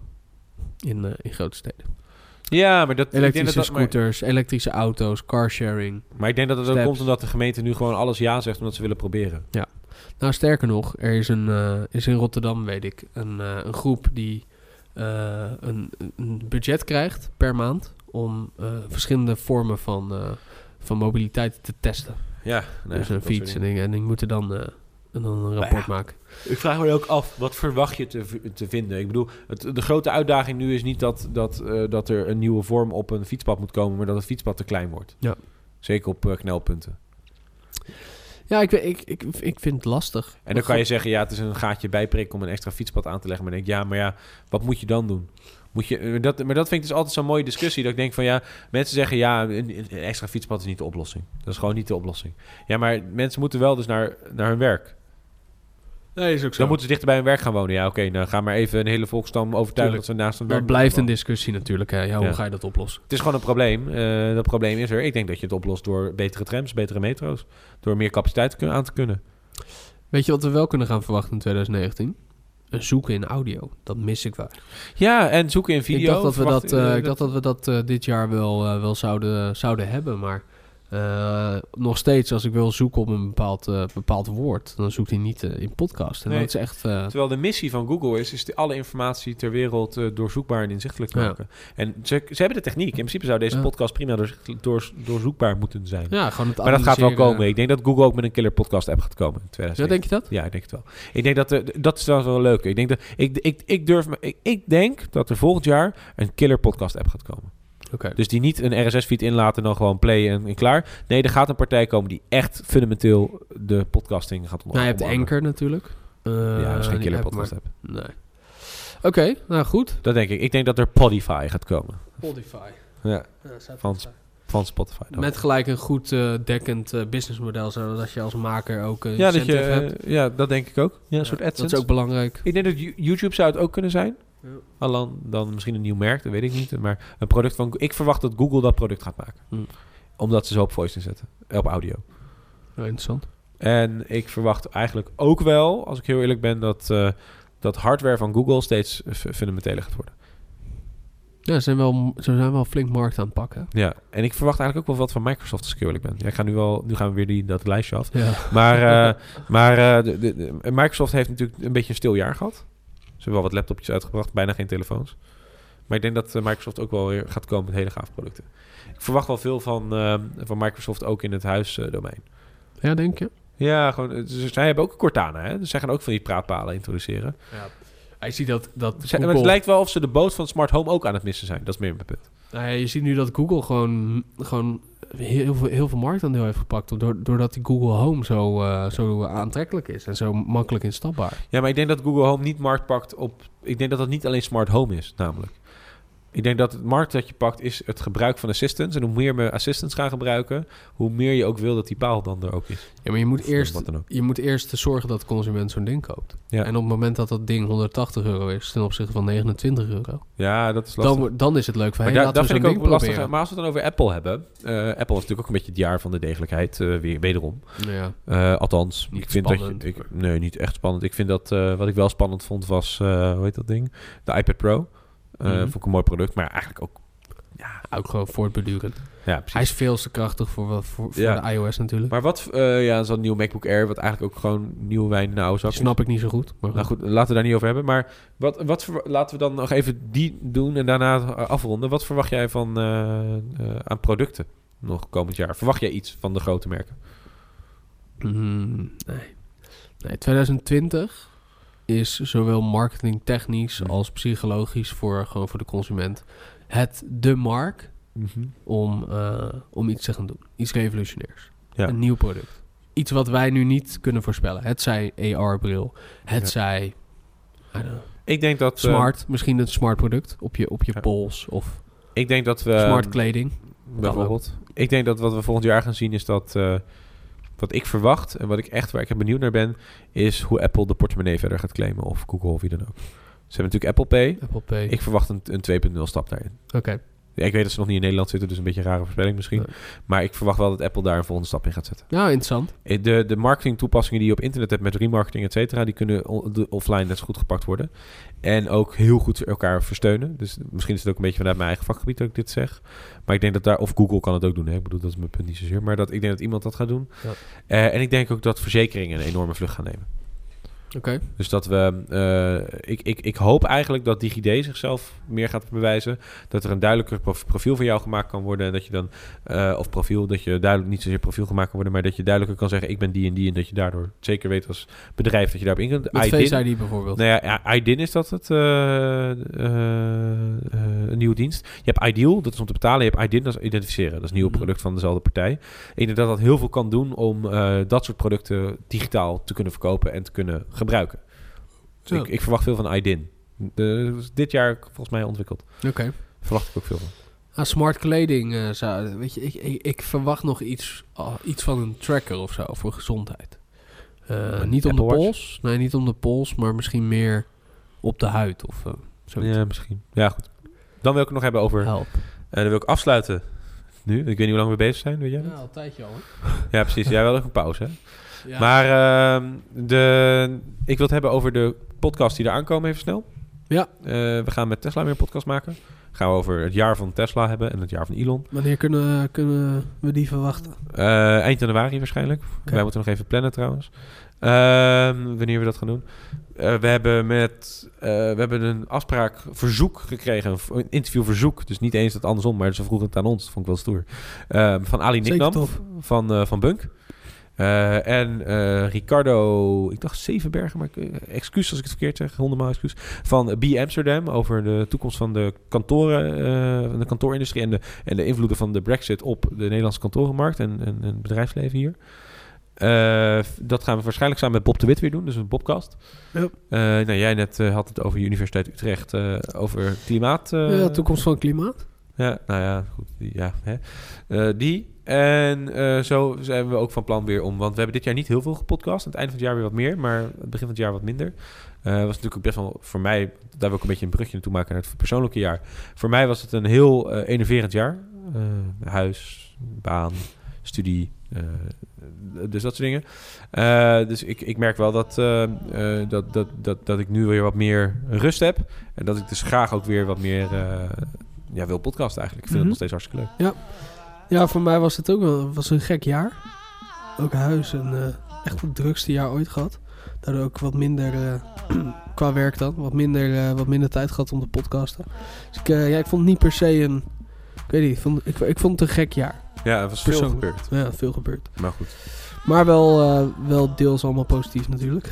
in, uh, in grote steden. Ja, maar dat... Elektrische ik denk dat dat scooters, maar, elektrische auto's, carsharing. Maar ik denk dat het steps. Ook komt omdat de gemeente nu gewoon alles ja zegt... omdat ze willen proberen. Ja. Nou, sterker nog, er is, een, uh, is in Rotterdam, weet ik... een, uh, een groep die uh, een, een budget krijgt per maand... om uh, verschillende vormen van, uh, van mobiliteit te testen. Ja. Nee, dus een fiets en dingen. En die moeten dan... Uh, en dan een rapport ja, maak. Ik vraag me ook af, wat verwacht je te, te vinden? Ik bedoel, het, de grote uitdaging nu is niet dat, dat, uh, dat er een nieuwe vorm op een fietspad moet komen, maar dat het fietspad te klein wordt. Ja. Zeker op uh, knelpunten. Ja, ik, ik, ik, ik vind het lastig. En dan kan goed. je zeggen, ja, het is een gaatje bijprikken om een extra fietspad aan te leggen. Maar dan denk ik, ja, maar ja, wat moet je dan doen? Moet je, dat, maar dat vind ik dus altijd zo'n mooie discussie. Dat ik denk van, ja, mensen zeggen, ja, een, een extra fietspad is niet de oplossing. Dat is gewoon niet de oplossing. Ja, maar mensen moeten wel dus naar, naar hun werk. Nee, is ook zo. Dan moeten ze dichter bij hun werk gaan wonen. Ja, oké, okay, nou ga maar even een hele volksstam overtuigen dat ze naast hun werk. Dat blijft een discussie natuurlijk. Hè. Ja, hoe ja. ga je dat oplossen? Het is gewoon een probleem. Uh, dat probleem is er. Ik denk dat je het oplost door betere trams, betere metro's. Door meer capaciteit aan te kunnen. Weet je wat we wel kunnen gaan verwachten in twintig negentien? Een zoeken in audio. Dat mis ik wel. Ja, en zoeken in video. Ik dacht dat we dat, uh, dat... Ik dacht dat, we dat uh, dit jaar wel, uh, wel zouden, zouden hebben, maar... Uh, nog steeds, als ik wil zoeken op een bepaald, uh, bepaald woord, dan zoekt hij niet uh, in podcast. En nee, dat is echt, uh... Terwijl de missie van Google is, is de alle informatie ter wereld uh, doorzoekbaar en inzichtelijk maken. Ja. En ze, ze hebben de techniek. In principe zou deze ja. podcast prima door, door, doorzoekbaar moeten zijn. Ja, gewoon het maar dat gaat wel komen. Ik denk dat Google ook met een killer podcast app gaat komen. Ja, denk je dat? Ja, ik denk het wel. Ik denk dat, uh, dat is trouwens wel leuk. Ik denk dat, ik, ik, ik, durf, ik, ik denk dat er volgend jaar een killer podcast app gaat komen. Okay. Dus die niet een R S S-feed inlaten en dan gewoon play en, en klaar. Nee, er gaat een partij komen die echt fundamenteel de podcasting gaat onderhouden. Nou, je hebt Anchor natuurlijk. Uh, ja, dat is geen killer podcast app. Nee. Oké, okay, nou goed. Dat denk ik. Ik denk dat er Podify gaat komen. Podify. Ja, ja van, van Spotify. Met gelijk een goed uh, dekkend uh, businessmodel, zodat je als maker ook een ja, incentive dat je, hebt. Ja, dat denk ik ook. Ja, een ja, soort AdSense. Dat is ook belangrijk. Ik denk dat YouTube zou het ook kunnen zijn. Allan dan misschien een nieuw merk, dat weet ik niet. Maar een product van... Ik verwacht dat Google dat product gaat maken. Mm. Omdat ze zo op voice inzetten. Op audio. Ja, interessant. En ik verwacht eigenlijk ook wel, als ik heel eerlijk ben, dat, uh, dat hardware van Google steeds fundamenteler gaat worden. Ja, ze zijn wel, ze zijn wel flink markt aan het pakken. Ja, en ik verwacht eigenlijk ook wel wat van Microsoft, als ik heel eerlijk ben. Ja, ik ga nu, wel, nu gaan we weer die, dat lijstje af. Ja. Maar, uh, maar uh, de, de, de, Microsoft heeft natuurlijk een beetje een stil jaar gehad. Ze hebben wel wat laptopjes uitgebracht, bijna geen telefoons. Maar ik denk dat Microsoft ook wel weer gaat komen met hele gaaf producten. Ik verwacht wel veel van, uh, van Microsoft ook in het huisdomein. Uh, ja, denk je? Ja, gewoon. Ze, zij hebben ook een Cortana, hè? Dus zij gaan ook van die praatpalen introduceren. Ja. Je ziet dat, dat Google... Maar het lijkt wel of ze de boot van Smart Home ook aan het missen zijn. Dat is meer mijn punt. Nou ja, je ziet nu dat Google gewoon, gewoon heel, veel, heel veel marktaandeel heeft gepakt. Doordat die Google Home zo, uh, zo aantrekkelijk is en zo makkelijk instapbaar. Ja, maar ik denk dat Google Home niet markt pakt op... Ik denk dat dat niet alleen Smart Home is, namelijk. Ik denk dat het markt dat je pakt is het gebruik van assistants. En hoe meer we assistants gaan gebruiken, hoe meer je ook wil dat die paal dan er ook is. Ja, maar je moet, eerst, je moet eerst zorgen dat de consument zo'n ding koopt. Ja. En op het moment dat dat ding honderdtachtig euro is ten opzichte van negenentwintig euro... Ja, dat is lastig. Dan, dan is het leuk van, hé, hey, laten we zo'n ding proberen. Maar als we het dan over Apple hebben... Uh, Apple is natuurlijk ook een beetje het jaar van de degelijkheid, uh, weer wederom. Ja. Uh, althans, niet ik vind spannend. Dat je, ik, nee, niet echt spannend. Ik vind dat, uh, wat ik wel spannend vond was, uh, hoe heet dat ding? De iPad Pro. Uh, mm-hmm. Vond ik een mooi product, maar eigenlijk ook... Ja, ook gewoon voortbedurend. Ja, hij is veel te krachtig voor, voor, voor ja. de iOS natuurlijk. Maar wat... Uh, ja, zo'n nieuw MacBook Air, wat eigenlijk ook gewoon nieuwe wijn in de oude zak is. Snap ik niet zo goed. Maar nou goed, laten we daar niet over hebben. Maar wat, wat voor, laten we dan nog even die doen en daarna afronden. Wat verwacht jij van uh, uh, aan producten nog komend jaar? Verwacht jij iets van de grote merken? Mm, nee. nee. twintig twintig... is zowel marketingtechnisch mm. als psychologisch voor, gewoon voor de consument het de mark mm-hmm. om, uh, om iets te gaan doen. Iets revolutionairs. Ja. Een nieuw product. Iets wat wij nu niet kunnen voorspellen. Het zij A R-bril. Het ja. zij... I don't know, ik denk dat... Smart. Uh, misschien een smart product op je, op je ja. pols. Of ik denk dat we... Smart kleding. Bijvoorbeeld. Ik denk dat wat we volgend jaar gaan zien is dat... Uh, Wat ik verwacht en wat ik echt waar ik echt benieuwd naar ben... is hoe Apple de portemonnee verder gaat claimen. Of Google of wie dan ook. Ze hebben natuurlijk Apple Pay. Apple Pay. Ik verwacht een, een twee punt nul stap daarin. Oké. Okay. Ja, ik weet dat ze nog niet in Nederland zitten... dus een beetje een rare voorspelling misschien. Ja. Maar ik verwacht wel dat Apple daar een volgende stap in gaat zetten. Nou, interessant. De, de marketing toepassingen die je op internet hebt... met remarketing, et cetera... die kunnen on, de, offline net zo goed gepakt worden. En ook heel goed elkaar versteunen. Dus misschien is het ook een beetje vanuit mijn eigen vakgebied... dat ik dit zeg. Maar ik denk dat daar... of Google kan het ook doen. Hè? Ik bedoel, dat is mijn punt niet zozeer. Maar dat, ik denk dat iemand dat gaat doen. Ja. Uh, en ik denk ook dat verzekeringen... een enorme vlucht gaan nemen. Okay. Dus dat we... Uh, ik, ik, ik hoop eigenlijk dat DigiD zichzelf meer gaat bewijzen. Dat er een duidelijker profiel van jou gemaakt kan worden. En dat je dan... Uh, of profiel, dat je duidelijk niet zozeer profiel gemaakt kan worden... maar dat je duidelijker kan zeggen, ik ben die en die... en dat je daardoor zeker weet als bedrijf dat je daarop in kunt. Met Face I D bijvoorbeeld. Nou ja, I D I N is dat het... Uh, uh, uh, een nieuwe dienst. Je hebt Ideal, dat is om te betalen. Je hebt I D I N, dat is identificeren. Dat is een nieuw product van dezelfde partij. Ik denk dat dat heel veel kan doen om uh, dat soort producten digitaal te kunnen verkopen... en te kunnen gebruiken. Dus ik, ik verwacht veel van I D I N. De, dit jaar volgens mij ontwikkeld. Oké. Okay. Verwacht ik ook veel van. Ah, smart kleding. Uh, zou, weet je, ik, ik, ik verwacht nog iets, oh, iets van een tracker of zo voor gezondheid. Uh, niet om de pols. Nee, niet om de pols, maar misschien meer op de huid of uh, zoiets. Ja, misschien. Ja, goed. Dan wil ik het nog hebben over... Help. En uh, dan wil ik afsluiten... Nu? Ik weet niet hoe lang we bezig zijn, weet jij dat? Ja, al een tijdje al. Hè? Ja, precies. Jij wel ook een pauze, hè? Ja. Maar uh, de, ik wil het hebben over de podcast die er aankomen, even snel. Ja. Uh, we gaan met Tesla weer een podcast maken. Dan gaan we over het jaar van Tesla hebben en het jaar van Elon. Wanneer kunnen, kunnen we die verwachten? Uh, eind januari waarschijnlijk. Okay. Wij moeten nog even plannen trouwens. Uh, wanneer we dat gaan doen. Uh, we, hebben met, uh, we hebben een afspraakverzoek gekregen. Een interviewverzoek. Dus niet eens dat andersom. Maar ze vroegen het aan ons. Dat vond ik wel stoer. Uh, van Ali Nicknam. Van, uh, van Bunk. Uh, en uh, Ricardo... Ik dacht Zevenbergen. Maar uh, excuus als ik het verkeerd zeg. Honderdmaal excuus. Van B Amsterdam. Over de toekomst van de kantoren. Uh, de kantoorindustrie. En de, en de invloeden van de Brexit op de Nederlandse kantorenmarkt. En, en, en het bedrijfsleven hier. Uh, dat gaan we waarschijnlijk samen met Bob de Wit weer doen. Dus een Bobcast. Yep. Uh, nou, jij net uh, had het over Universiteit Utrecht. Uh, over klimaat. Uh, ja, toekomst van klimaat. Ja, nou ja, goed. Ja, hè. Uh, die. En uh, zo zijn we ook van plan weer om... Want we hebben dit jaar niet heel veel gepodcast. Aan het einde van het jaar weer wat meer. Maar aan het begin van het jaar wat minder. Uh, was natuurlijk best wel voor mij... Daar wil ik een beetje een brugje naartoe maken naar het persoonlijke jaar. Voor mij was het een heel uh, enerverend jaar. Uh, huis, baan, studie... Uh, dus dat soort dingen. Uh, dus ik, ik merk wel dat, uh, uh, dat, dat, dat, dat ik nu weer wat meer rust heb. En dat ik dus graag ook weer wat meer uh, ja, wil podcasten eigenlijk. Ik vind mm-hmm. het nog steeds hartstikke leuk. Ja, ja, voor mij was het ook wel was een gek jaar. Ook huis en uh, echt het drukste jaar ooit gehad. Daardoor ook wat minder, uh, qua werk dan, wat minder, uh, wat minder tijd gehad om te podcasten. Dus ik, uh, ja, ik vond het niet per se een... Ik weet niet, ik vond, ik, ik vond het een gek jaar. Ja, er was veel gebeurd. Ja, veel gebeurd. Maar goed. Maar wel, uh, wel deels allemaal positief natuurlijk.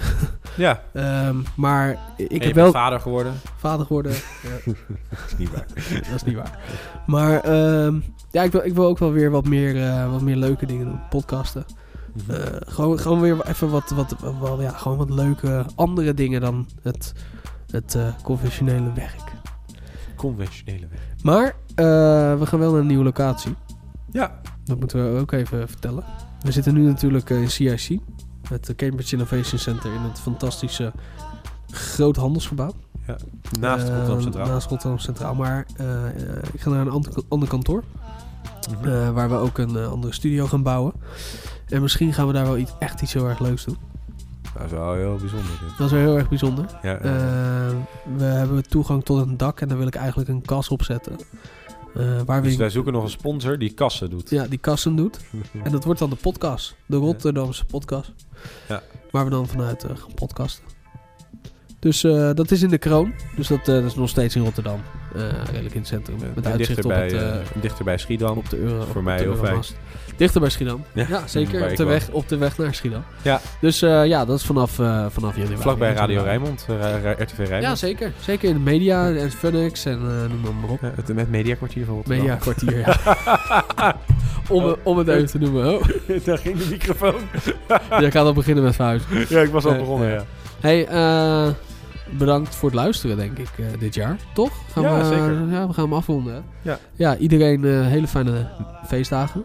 Ja. Um, maar ik en je heb wel... vader geworden. Vader geworden. Ja. Dat is niet waar. Dat is niet waar. Maar um, ja, ik wil, ik wil ook wel weer wat meer, uh, wat meer leuke dingen doen. Podcasten. Mm-hmm. Uh, gewoon, gewoon weer even wat, wat, wel, ja, gewoon wat leuke andere dingen dan het, het uh, conventionele werk. Conventionele werk. Maar uh, we gaan wel naar een nieuwe locatie. Ja. Dat moeten we ook even vertellen. We zitten nu natuurlijk in C I C. Het Cambridge Innovation Center. In het fantastische groot handelsgebouw. Ja, naast uh, Rotterdam Centraal. Naast Rotterdam Centraal. Maar uh, ik ga naar een ander, ander kantoor. Mm-hmm. Uh, waar we ook een uh, andere studio gaan bouwen. En misschien gaan we daar wel iets, echt iets heel erg leuks doen. Dat is wel heel bijzonder. Dit. Dat is wel heel erg bijzonder. Ja, ja. Uh, we hebben toegang tot een dak. En daar wil ik eigenlijk een kas op zetten. Uh, waar dus we... wij zoeken nog een sponsor die kassen doet. Ja, die kassen doet. En dat wordt dan de podcast. De Rotterdamse podcast. Ja. Waar we dan vanuit uh, gaan podcasten. Dus uh, dat is in de Kroon. Dus dat, uh, dat is nog steeds in Rotterdam. Uh, redelijk in het centrum. Ja, met uitzicht dichter op bij, het... Uh, dichter bij Schiedam. Op de Euro. Voor mij heel fijn. Dichter bij Schiedam. Ja, ja zeker. Op de, weg, op de weg naar Schiedam. Ja. Dus uh, ja, dat is vanaf, uh, vanaf januari. Vlakbij Radio Rijnmond. Uh, R T V Rijnmond. Ja, zeker. Zeker in de media. En Felyx. En uh, noem maar, maar op. Ja, het met Mediakwartier van Rotterdam. Mediakwartier, ja. om, oh. om het even te noemen. Oh. Daar ging de microfoon. Jij gaat al beginnen met verhuizen. Ja, ik was al uh, begonnen, uh, ja. Hey, uh, bedankt voor het luisteren, denk ik, uh, dit jaar. Toch? Gaan ja, we, zeker. Ja, we gaan hem afronden. Ja, ja iedereen uh, hele fijne feestdagen.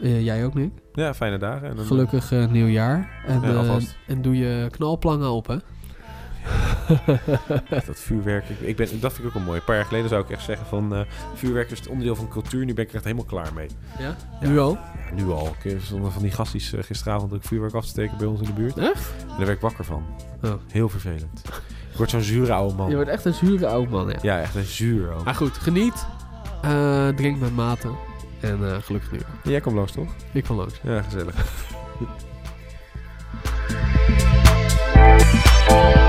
Uh, jij ook, Nick. Ja, fijne dagen. En dan gelukkig uh, nieuwjaar. En, ja, uh, en doe je knalplangen op, hè? Dat vuurwerk. Ik ben, dat vind ik ook wel mooi. Een paar jaar geleden zou ik echt zeggen van... Uh, vuurwerk is het onderdeel van cultuur. Nu ben ik er echt helemaal klaar mee. Ja? Ja. Nu al? Ja, nu al. Ik stond van die gasties uh, gisteravond ook vuurwerk af te steken bij ons in de buurt. Echt? En daar werd ik wakker van. Oh. Heel vervelend. Ik word zo'n zure oude man. Je wordt echt een zure oude man, ja. Ja, echt een zure oude man. Maar goed, geniet. Uh, drink met mate. En uh, gelukkig nieuwjaar. Ja, jij komt langs, toch? Ik kom langs. Ja, gezellig. Vecht.